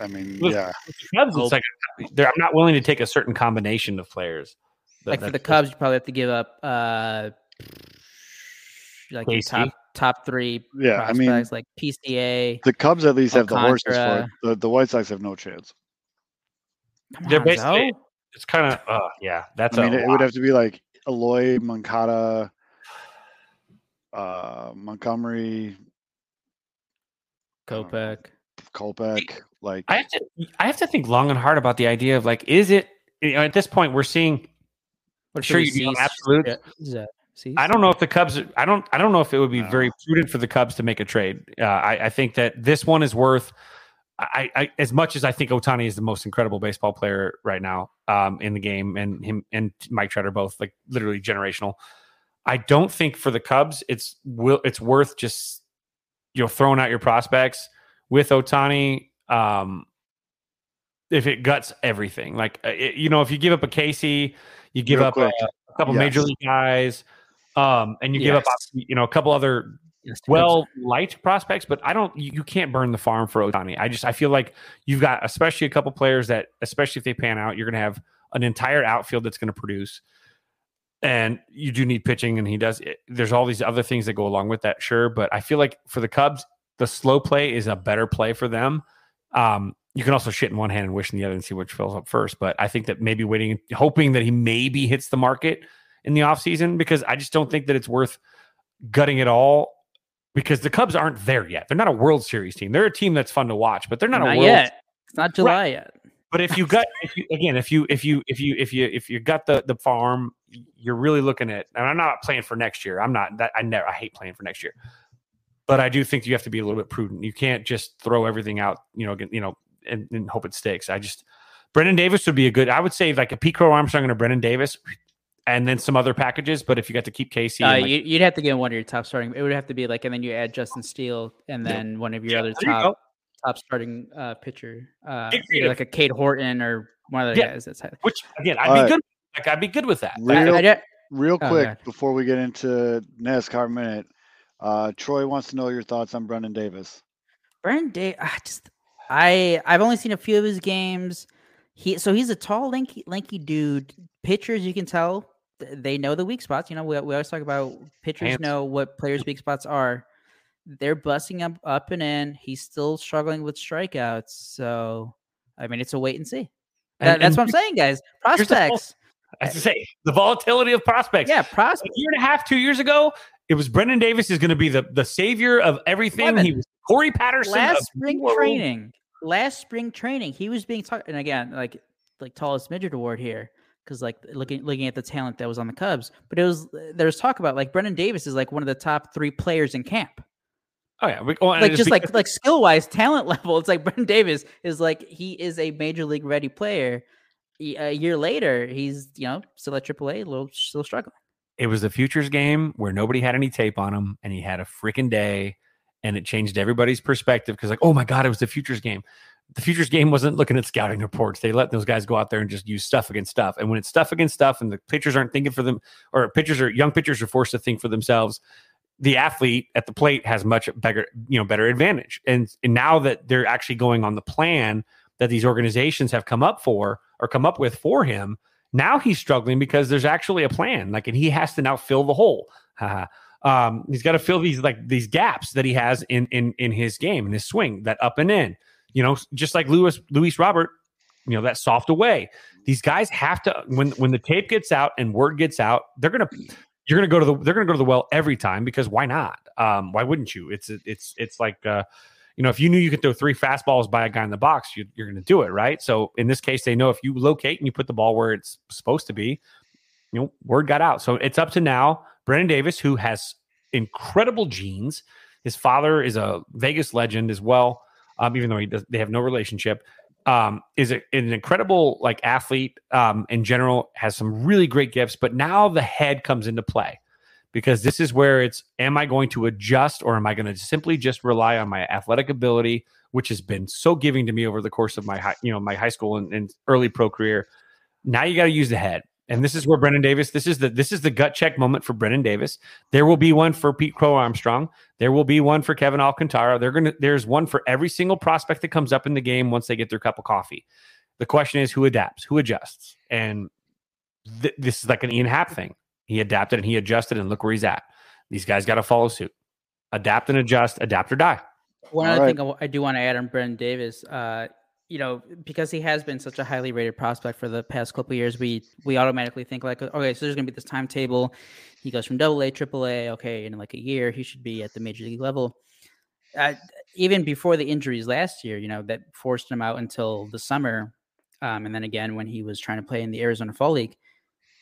I mean, look, yeah. It's like I'm not willing to take a certain combination of players. Like for the Cubs, it. You probably have to give up uh, like your top top three. Yeah, prospects, I mean, like P C A. The Cubs at least have the horses for it. The, the White Sox have no chance. Come They're on, basically. Though. It's kind of uh, yeah. That's I mean, a it lot. Would have to be like Eloy, Moncada, uh, Montgomery. Kopech, Kopech, like I have to, I have to think long and hard about the idea of like, is it you know, at this point we're seeing? I'm sure you know, absolute. Yeah. I don't know if the Cubs. I don't. I don't know if it would be uh, very prudent for the Cubs to make a trade. Uh, I, I think that this one is worth. I, I as much as I think Ohtani is the most incredible baseball player right now um, in the game, and him and Mike Trout are both like literally generational. I don't think for the Cubs, it's will it's worth just. You know, throwing out your prospects with Ohtani, um, if it guts everything, like it, you know, if you give up a Caissie, you give Real up a, a couple yes. major league guys, um, and you yes. give up, you know, a couple other yes, well-liked prospects. But I don't, you, you can't burn the farm for Ohtani. I just, I feel like you've got, especially a couple players that, especially if they pan out, you're going to have an entire outfield that's going to produce. And you do need pitching, and he does. It. There's all these other things that go along with that, sure. But I feel like for the Cubs, the slow play is a better play for them. Um, you can also shit in one hand and wish in the other and see which fills up first. But I think that maybe waiting, hoping that he maybe hits the market in the offseason, because I just don't think that it's worth gutting it all because the Cubs aren't there yet. They're not a World Series team. They're a team that's fun to watch, but they're not, not a World yet. It's not July right. yet. But if you gut, if you, again, if you, if you, if you, if you, if you gut the, the farm, you're really looking at, and I'm not playing for next year. I'm not that I never, I hate playing for next year, But I do think you have to be a little bit prudent. You can't just throw everything out, you know, you know, and, and hope it sticks. I just Brennan Davis would be a good. I would say like a Pete Crow Armstrong and a Brennan Davis, and then some other packages. But if you got to keep Caissie, uh, like, you'd have to get one of your top starting. It would have to be like, and then you add Justin Steele, and then yeah. one of your yeah, other top top starting uh, pitcher, uh, like a Cade Horton or one of the yeah. guys. That's high. Which again, I'd All be right. good. Like I'd be good with that. Real, I, I, real oh, quick God. Before we get into NASCAR minute, uh, Troy wants to know your thoughts on Brennan Davis. Brennan Davis, I just. I I've only seen a few of his games. He so he's a tall, lanky, lanky dude. Pitchers, you can tell they know the weak spots. You know, we we always talk about pitchers Hands. know what players' weak spots are. They're busting up up and in. He's still struggling with strikeouts. So I mean, it's a wait and see. That, and, that's and what I'm saying, guys. Prospects. The, as I say, the volatility of prospects. Yeah, prospects. A year and a half, two years ago, it was Brennan Davis is going to be the the savior of everything. Eleven. He was Corey Patterson last spring World. training. Last spring training, he was being talked, and again, like like tallest midget award here, because like looking looking at the talent that was on the Cubs, but it was there was talk about like Brennan Davis is like one of the top three players in camp. Oh yeah, we, well, like just because- like like skill wise, talent level, it's like Brennan Davis is like he is a major league ready player. A year later, he's you know still at triple A, a little still struggling. It was the futures game where nobody had any tape on him, and he had a freaking day. And it changed everybody's perspective because, like, oh my God, it was the futures game. The futures game wasn't looking at scouting reports. They let those guys go out there and just use stuff against stuff. And when it's stuff against stuff, and the pitchers aren't thinking for them, or pitchers or young pitchers are forced to think for themselves, the athlete at the plate has much better, you know, better advantage. And, and now that they're actually going on the plan that these organizations have come up for or come up with for him, now he's struggling because there's actually a plan. Like, and he has to now fill the hole. Haha. Um, he's got to fill these like these gaps that he has in in in his game and his swing, that up and in, you know, just like Luis Luis Robert, you know, that soft away. These guys have to, when when the tape gets out and word gets out, they're gonna you're gonna go to the they're gonna go to the well every time, because why not? Um, why wouldn't you? It's it's it's like uh, you know, if you knew you could throw three fastballs by a guy in the box, you, you're gonna do it, right? So in this case, they know if you locate and you put the ball where it's supposed to be, you know, word got out. So it's up to now. Brennan Davis, who has incredible genes, his father is a Vegas legend as well. Um, even though he does, they have no relationship, um, is a, an incredible like athlete um, in general. Has some really great gifts, but now the head comes into play, because this is where it's: am I going to adjust, or am I going to simply just rely on my athletic ability, which has been so giving to me over the course of my high, you know my high school and, and early pro career? Now you got to use the head. And this is where Brennan Davis, this is the this is the gut check moment for Brennan Davis. There will be one for Pete Crow Armstrong. There will be one for Kevin Alcantara. They're gonna there's one for every single prospect that comes up in the game once they get their cup of coffee. The question is, who adapts, who adjusts? And th- this is like an Ian Happ thing. He adapted and he adjusted, and look where he's at. These guys got to follow suit. Adapt and adjust, adapt or die. One All other right. thing I do want to add on Brennan Davis, uh, you know, because he has been such a highly rated prospect for the past couple of years, we we automatically think like, okay, so there's going to be this timetable. He goes from double A, triple A. Okay, in like a year, he should be at the major league level. Uh, even before the injuries last year, you know, that forced him out until the summer. Um, and then again, when he was trying to play in the Arizona Fall League,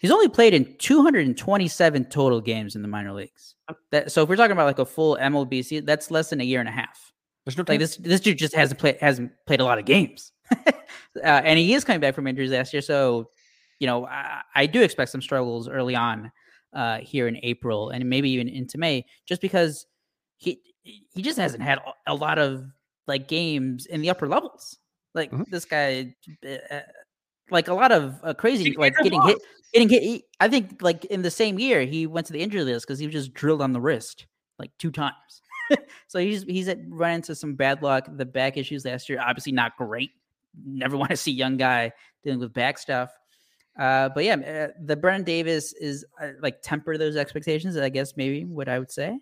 he's only played in two hundred twenty-seven total games in the minor leagues. That, so if we're talking about like a full M L B season, that's less than a year and a half. No like this, this dude just hasn't played hasn't played a lot of games, uh, and he is coming back from injuries last year. So, you know, I, I do expect some struggles early on uh, here in April and maybe even into May, just because he he just hasn't had a lot of like games in the upper levels. Like mm-hmm. this guy, uh, like a lot of uh, crazy like getting hit, getting hit. He, I think like in the same year he went to the injury list because he was just drilled on the wrist like two times. So he's he's run into some bad luck. The back issues last year, obviously not great. Never want to see young guy dealing with back stuff. Uh, but yeah, the Brennan Davis is uh, like temper those expectations. I guess maybe what I would say.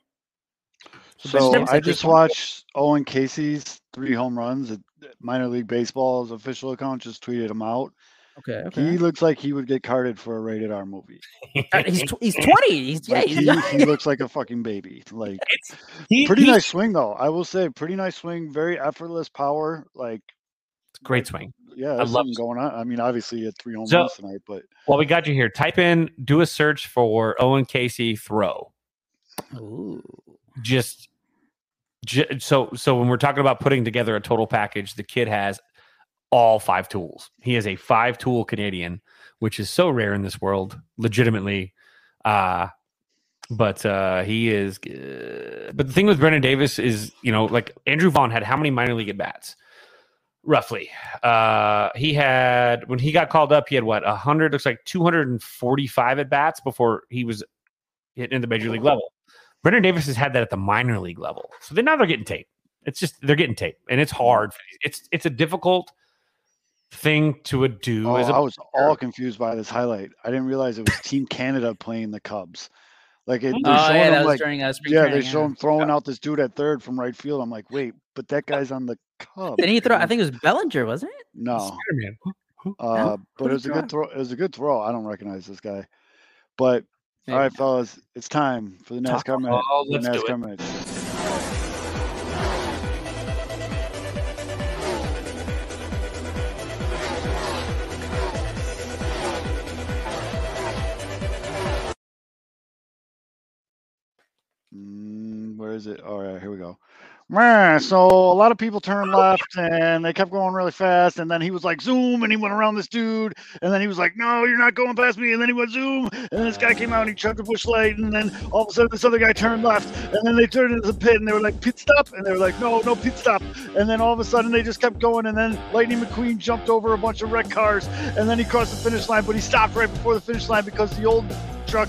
So I just watched Owen Caisie's three home runs at minor league baseball's official account. Just tweeted him out. Okay, okay. He looks like he would get carded for a rated R movie. he's tw- he's twenty. He's, like yeah, he's he, he looks like a fucking baby. Like it's, he, pretty he, nice swing though. I will say, pretty nice swing. Very effortless power. Like it's great like, swing. Yeah, I love it. Going on. I mean, obviously, you had three home runs so, tonight, but well, we got you here. Type in, do a search for Owen Caissie throw. Ooh, just So, so when we're talking about putting together a total package, the kid has all five tools. He is a five-tool Canadian, which is so rare in this world, legitimately. Uh, but uh, he is. Uh, but the thing with Brennan Davis is, you know, like Andrew Vaughn had how many minor league at bats? Roughly, uh, he had when he got called up, he had what a hundred, looks like two hundred and forty-five at bats before he was hitting in the major league level. Brennan Davis has had that at the minor league level, so then now they're getting tape. It's just they're getting tape, and it's hard. It's it's a difficult thing to do. Oh, as a I was player. all confused by this highlight. I didn't realize it was Team Canada playing the Cubs. Like, it, oh yeah, that was like, during us. Yeah, they show him throwing out this dude at third from right field. I'm like, wait, but that guy's on the Cubs. Did he throw? I think it was Bellinger, wasn't it? No, uh, but it was a good throw. It was a good throw. I don't recognize this guy, but all right, fellas, it's time for the NASCAR minute. Oh, let's do it. Where is it? All right, here we go. So a lot of people turned left and they kept going really fast. And then he was like, zoom. And he went around this dude. And then he was like, no, you're not going past me. And then he went zoom. And then this guy came out and he chucked a bush light. And then all of a sudden this other guy turned left. And then they turned into the pit and they were like, pit stop. And they were like, no, no pit stop. And then all of a sudden they just kept going. And then Lightning McQueen jumped over a bunch of wrecked cars. And then he crossed the finish line, but he stopped right before the finish line because the old truck,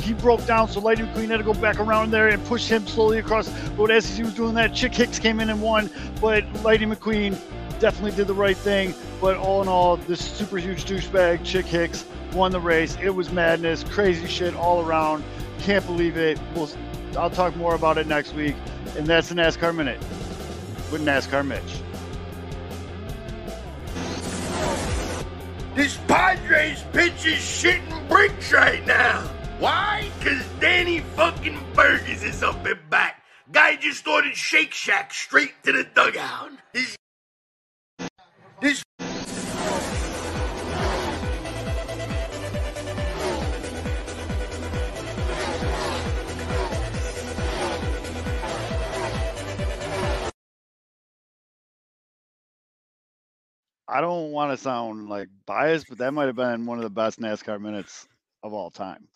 he broke down, so Lightning McQueen had to go back around there and push him slowly across. But as he was doing that, Chick Hicks came in and won. But Lightning McQueen definitely did the right thing. But all in all, this super huge douchebag, Chick Hicks, won the race. It was madness, crazy shit all around. Can't believe it. We'll, I'll talk more about it next week. And that's the NASCAR Minute with NASCAR Mitch. This Padres pitch is shitting bricks right now. Why? Because Danny fucking Burgess is up and back. Guy just ordered Shake Shack straight to the dugout. This... This... I don't want to sound like biased, but that might have been one of the best NASCAR minutes of all time.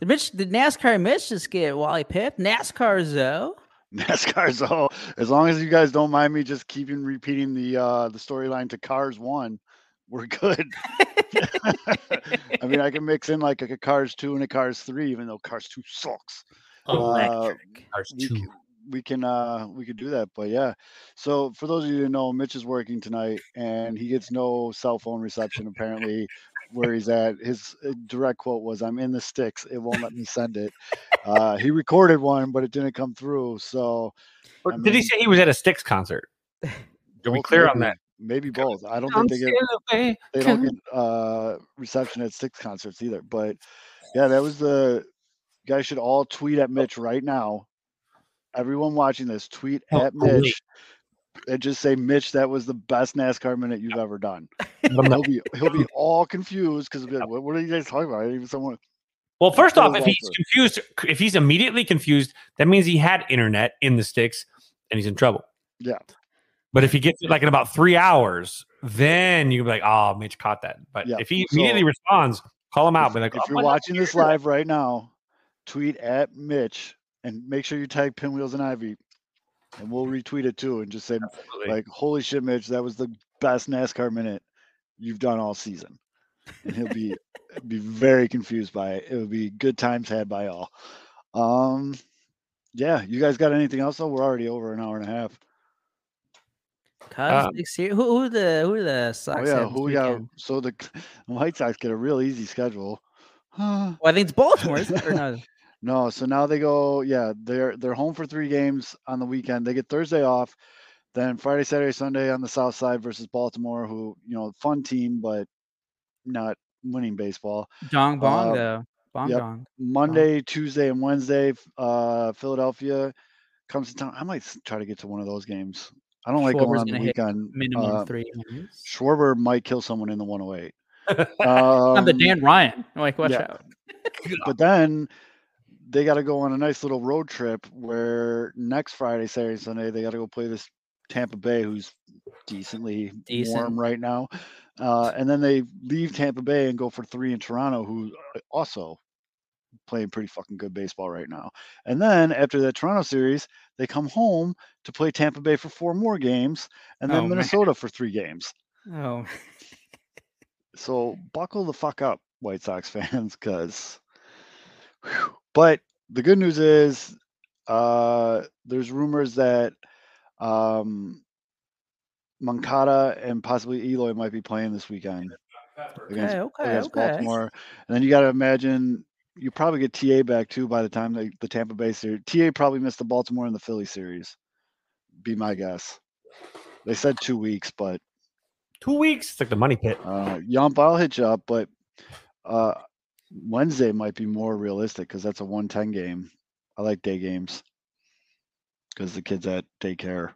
Did, Mitch, did NASCAR Mitch just get Wally Pipp? NASCAR Zoe? NASCAR Zoe. As long as you guys don't mind me just keeping repeating the uh, the storyline to Cars one, we're good. I mean, I can mix in like a Cars two and a Cars three, even though Cars two sucks. Electric. Uh, Cars two. We can, we can, uh, we can do that, but yeah. So for those of you who know, Mitch is working tonight, and he gets no cell phone reception, apparently. Where he's at, his direct quote was, I'm in the sticks, it won't let me send it. Uh he recorded one, but it didn't come through. So I mean, did he say he was at a Sticks concert? Are we clear maybe, on that? Maybe both. I don't, don't think they get they don't get uh reception at Sticks concerts either. But yeah, that was the you guys should all tweet at Mitch right now. Everyone watching this, tweet oh, at Mitch. Wait. And just say, Mitch, that was the best NASCAR minute you've ever done. He'll be he'll be all confused because like, what, what are you guys talking about? I didn't even someone. Well, first off, if he's confused, if he's immediately confused, that means he had internet in the sticks and he's in trouble. Yeah. But if he gets it like in about three hours, then you can be like, oh, Mitch caught that. But yeah. if he immediately so, responds, call him out. If, be like, if oh, you're watching this live right now, tweet at Mitch and make sure you tag Pinwheels and Ivy. And we'll retweet it too and just say, absolutely. Like, holy shit, Mitch, that was the best NASCAR minute you've done all season. And he'll be be very confused by it. It'll be good times had by all. Um, yeah, you guys got anything else? Though we're already over an hour and a half. Cubs, um, who, who the who the Sox? Oh yeah, who we got? So the White Sox get a real easy schedule. Well, I think it's Baltimore, isn't it? Or no? No, so now they go, yeah, they're they're home for three games on the weekend. They get Thursday off, then Friday, Saturday, Sunday on the South Side versus Baltimore, who, you know, fun team, but not winning baseball. Dong bong, uh, though. Bong yep. dong. Monday, dong. Tuesday, and Wednesday, uh, Philadelphia comes to town. I might try to get to one of those games. I don't like Schwarber's going on the weekend. Minimum uh, three games. Schwarber might kill someone in the one oh eight. um, I'm the Dan Ryan. Like, watch yeah. out. But then... they got to go on a nice little road trip where next Friday, Saturday, Sunday, they got to go play this Tampa Bay, who's decently Decent. warm right now. Uh, and then they leave Tampa Bay and go for three in Toronto, who also playing pretty fucking good baseball right now. And then after that Toronto series, they come home to play Tampa Bay for four more games and then oh, Minnesota man. for three games. Oh, so buckle the fuck up, White Sox fans, because, but the good news is uh, there's rumors that um, Moncada and possibly Eloy might be playing this weekend against, okay, okay, against okay. Baltimore. And then you got to imagine you probably get T A back too by the time they, the Tampa Bay series. T A probably missed the Baltimore and the Philly series, be my guess. They said two weeks, but two weeks. It's like the money pit. Uh, Yomp, I'll hit you up, but uh, Wednesday might be more realistic because that's a one ten game. I like day games because the kids at daycare.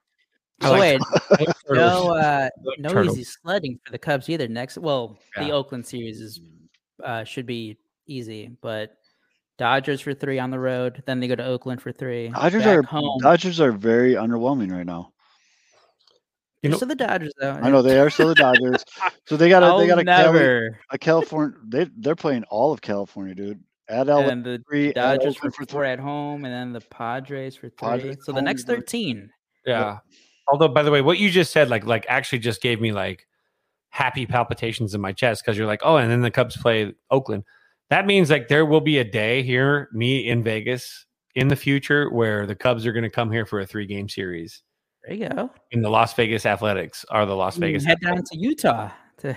So like wait, no, uh, no turtles. Easy sledding for the Cubs either. Next, well, yeah. the Oakland series is uh, should be easy, but Dodgers for three on the road. Then they go to Oakland for three. Dodgers are home. Dodgers are very underwhelming right now. You know, still the Dodgers, though. I know they are still the Dodgers. So they got a they got a, a California. They they're playing all of California, dude. At L A, and the three, Dodgers for four at home, and then the Padres for three. Padres so the next thirteen. Yeah. yeah. Although, by the way, what you just said, like, like actually just gave me like happy palpitations in my chest because you're like, oh, and then the Cubs play Oakland. That means like there will be a day here, me in Vegas, in the future where the Cubs are going to come here for a three game series. There you go. In the Las Vegas Athletics are the Las Vegas. Head Athletics. Down to Utah. To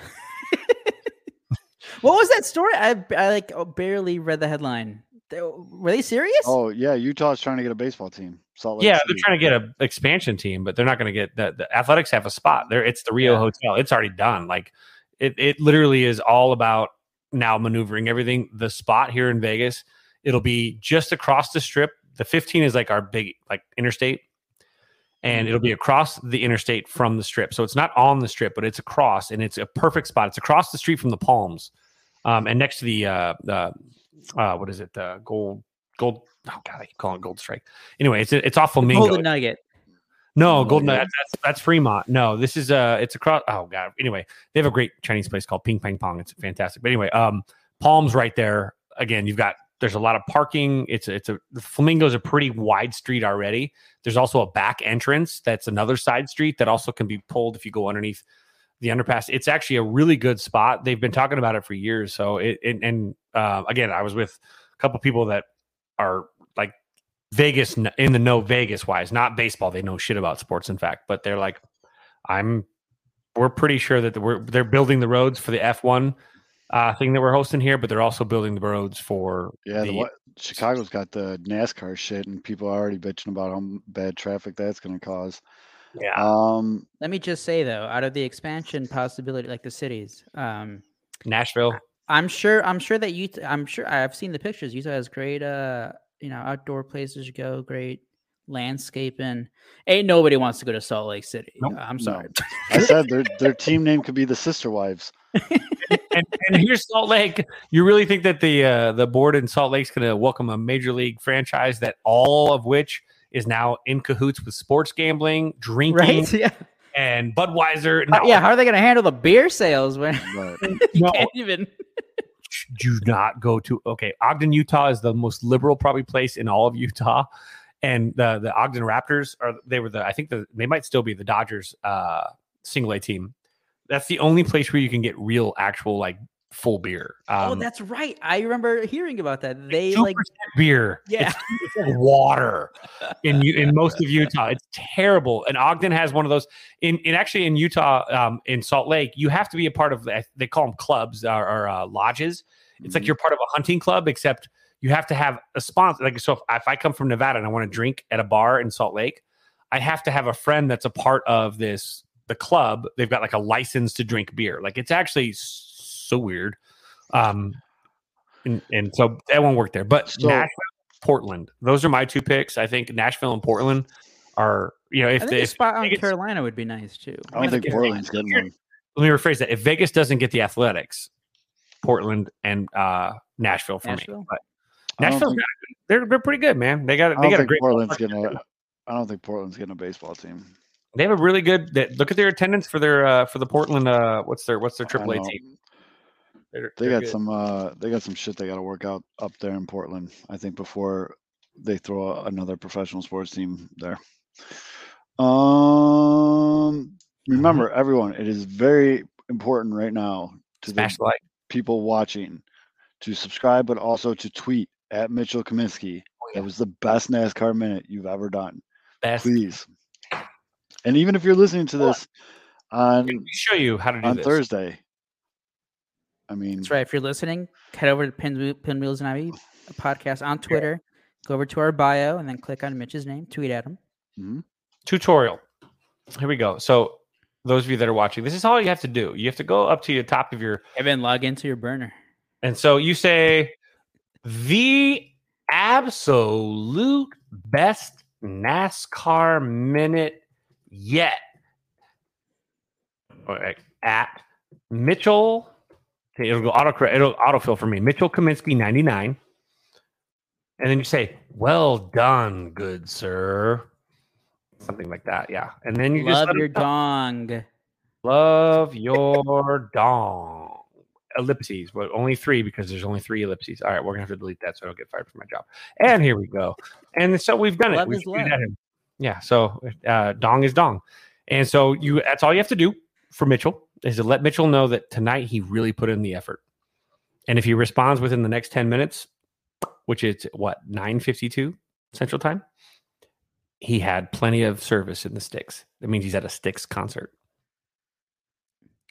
what was that story? I I like barely read the headline. They, were they serious? Oh yeah, Utah's trying to get a baseball team. Salt Lake yeah, City. They're trying to get an expansion team, but they're not going to get that. The Athletics have a spot there. It's the Rio yeah. Hotel. It's already done. Like it, it literally is all about now maneuvering everything. The spot here in Vegas, it'll be just across the Strip. The fifteen is like our big like interstate. And it'll be across the interstate from the Strip. So it's not on the Strip, but it's across, and it's a perfect spot. It's across the street from the Palms, um, and next to the uh, the uh, what is it? The gold gold. Oh God, I keep calling it Gold Strike. Anyway, it's it's off Flamingo. Golden Nugget. No, Golden Nugget. That's that's Fremont. No, this is uh, it's across. Oh God. Anyway, they have a great Chinese place called Ping Pang Pong. It's fantastic. But anyway, um, Palms right there. Again, you've got. There's a lot of parking. It's a, it's a the Flamingo's a pretty wide street already. There's also a back entrance that's another side street that also can be pulled if you go underneath the underpass. It's actually a really good spot. They've been talking about it for years. So it, it and uh, again, I was with a couple people that are like Vegas in the know, Vegas wise, not baseball. They know shit about sports, in fact, but they're like, I'm. We're pretty sure that we're they're building the roads for the F one. Uh, thing that we're hosting here, but they're also building the roads for yeah. The, the, Chicago's got the NASCAR shit, and people are already bitching about how bad traffic that's going to cause. Yeah. Um, Let me just say though, out of the expansion possibility, like the cities, um, Nashville. I'm sure. I'm sure that Utah. I'm sure I've seen the pictures. Utah has great, uh, you know, outdoor places to go. Great landscaping. Ain't nobody wants to go to Salt Lake City. Nope. I'm sorry. No. I said their their team name could be the Sister Wives. and, and here's Salt Lake. You really think that the uh, the board in Salt Lake's going to welcome a major league franchise that all of which is now in cahoots with sports gambling, drinking, right? yeah. and Budweiser? No. Uh, yeah, how are they going to handle the beer sales when right. you no. can't even? Do not go to okay. Ogden, Utah is the most liberal probably place in all of Utah, and the the Ogden Raptors are they were the I think the, they might still be the Dodgers uh, single A team. That's the only place where you can get real, actual, like full beer. Um, oh, that's right. I remember hearing about that. They like beer. Yeah, it's, it's water in in most of Utah. It's terrible. And Ogden has one of those. In in actually in Utah, um, in Salt Lake, you have to be a part of. They call them clubs or, or uh, lodges. It's mm-hmm. like you're part of a hunting club, except you have to have a sponsor. Like so, if, if I come from Nevada and I want to drink at a bar in Salt Lake, I have to have a friend that's a part of this. The club, they've got like a license to drink beer. Like it's actually so weird. Um, and, and so that won't work there. But so, Nashville, Portland, those are my two picks. I think Nashville and Portland are, you know, if the spot on Vegas, Carolina would be nice too. I don't think Portland's good. Let me rephrase that. If Vegas doesn't get the Athletics, Portland and uh, Nashville for Nashville? me. But Nashville's think, they're they're pretty good, man. They got they I don't got think a great. Portland's gonna, I don't think Portland's getting a baseball team. They have a really good. They, look at their attendance for their uh, for the Portland. Uh, what's their what's their triple A team? They're, they they're got good. some. Uh, they got some shit they got to work out up there in Portland. I think before they throw another professional sports team there. Um, remember mm-hmm. everyone, it is very important right now to Smash the like. people watching to subscribe, but also to tweet at Mitchell Kaminsky. Oh, yeah. That was the best NASCAR minute you've ever done. Best. Please. And even if you're listening to this on, Let me show you how to do on this. Thursday. I mean, that's right. If you're listening, head over to Pin, Pinwheels and Ivy, a podcast on Twitter. Yeah. Go over to our bio and then click on Mitch's name. Tweet at him. Mm-hmm. Tutorial. Here we go. So those of you that are watching, this is all you have to do. You have to go up to the top of your... And then log into your burner. And so you say, the absolute best NASCAR minute yet. Right, at Mitchell... It'll go auto, it'll autofill for me. Mitchell Kaminsky, ninety-nine. And then you say, well done, good sir. Something like that, yeah. And then you love just... Love your dong. Love your dong. Ellipses, but only three because there's only three ellipses. All right, we're going to have to delete that so I don't get fired from my job. And here we go. And so we've done love it. We've tweeted at him. Yeah, so uh, dong is dong. And so you that's all you have to do for Mitchell is to let Mitchell know that tonight he really put in the effort. And if he responds within the next ten minutes, which is, what, nine fifty-two Central Time? He had plenty of service in the Sticks. That means he's at a Sticks concert.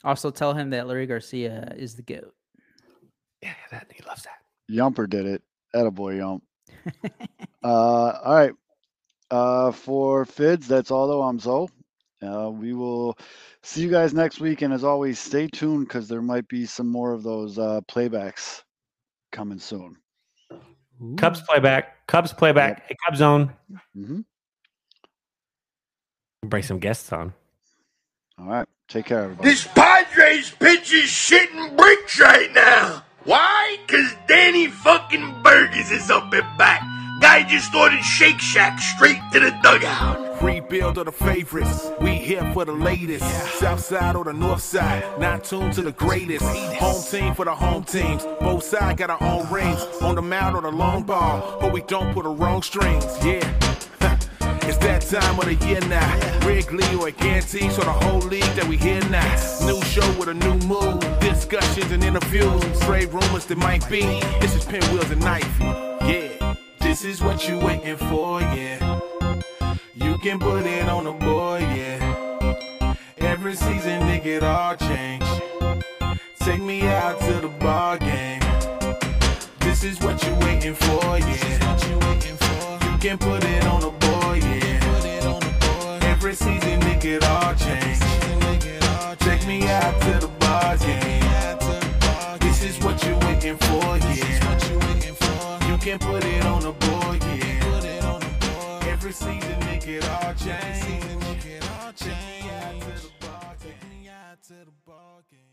Also tell him that Larry Garcia is the GOAT. Yeah, that he loves that. Yumper did it. Attaboy, Yump. uh, all right. Uh, for F I D S, that's all, though. I'm Zoe. Uh, we will see you guys next week. And as always, stay tuned because there might be some more of those uh, playbacks coming soon. Ooh. Cubs playback. Cubs playback. Yep. Hey, Cubs Zone. Mm-hmm. Bring some guests on. All right. Take care, everybody. This Padres pitch is shitting bricks right now. Why? Because Danny fucking Burgess is up and back. Guy just ordered Shake Shack straight to the dugout. Rebuild of the favorites, we here for the latest. Yeah. South side or the north side, not tuned to the greatest. Home team for the home teams, both sides got our own rings. On the mound or the long ball, but we don't put the wrong strings. Yeah, it's that time of the year now. Yeah. Wrigley or a guarantee, so the whole league that we here now. New show with a new mood, discussions and interviews, trade rumors that might be. This is Pinwheels and Knife. Yeah, this is what you waiting for. Yeah. You can put it on the board, yeah. Every season, nigga, it all change. Take me out to the ball game. This is what you waiting for, yeah. You can put it on the board, yeah. Every season, nigga, it all change. Take me out to the ball game. This is what you waiting for, yeah. You can put it on the board, yeah. Every season, make it all change. Every season, make it all change. Take me out to the ball game.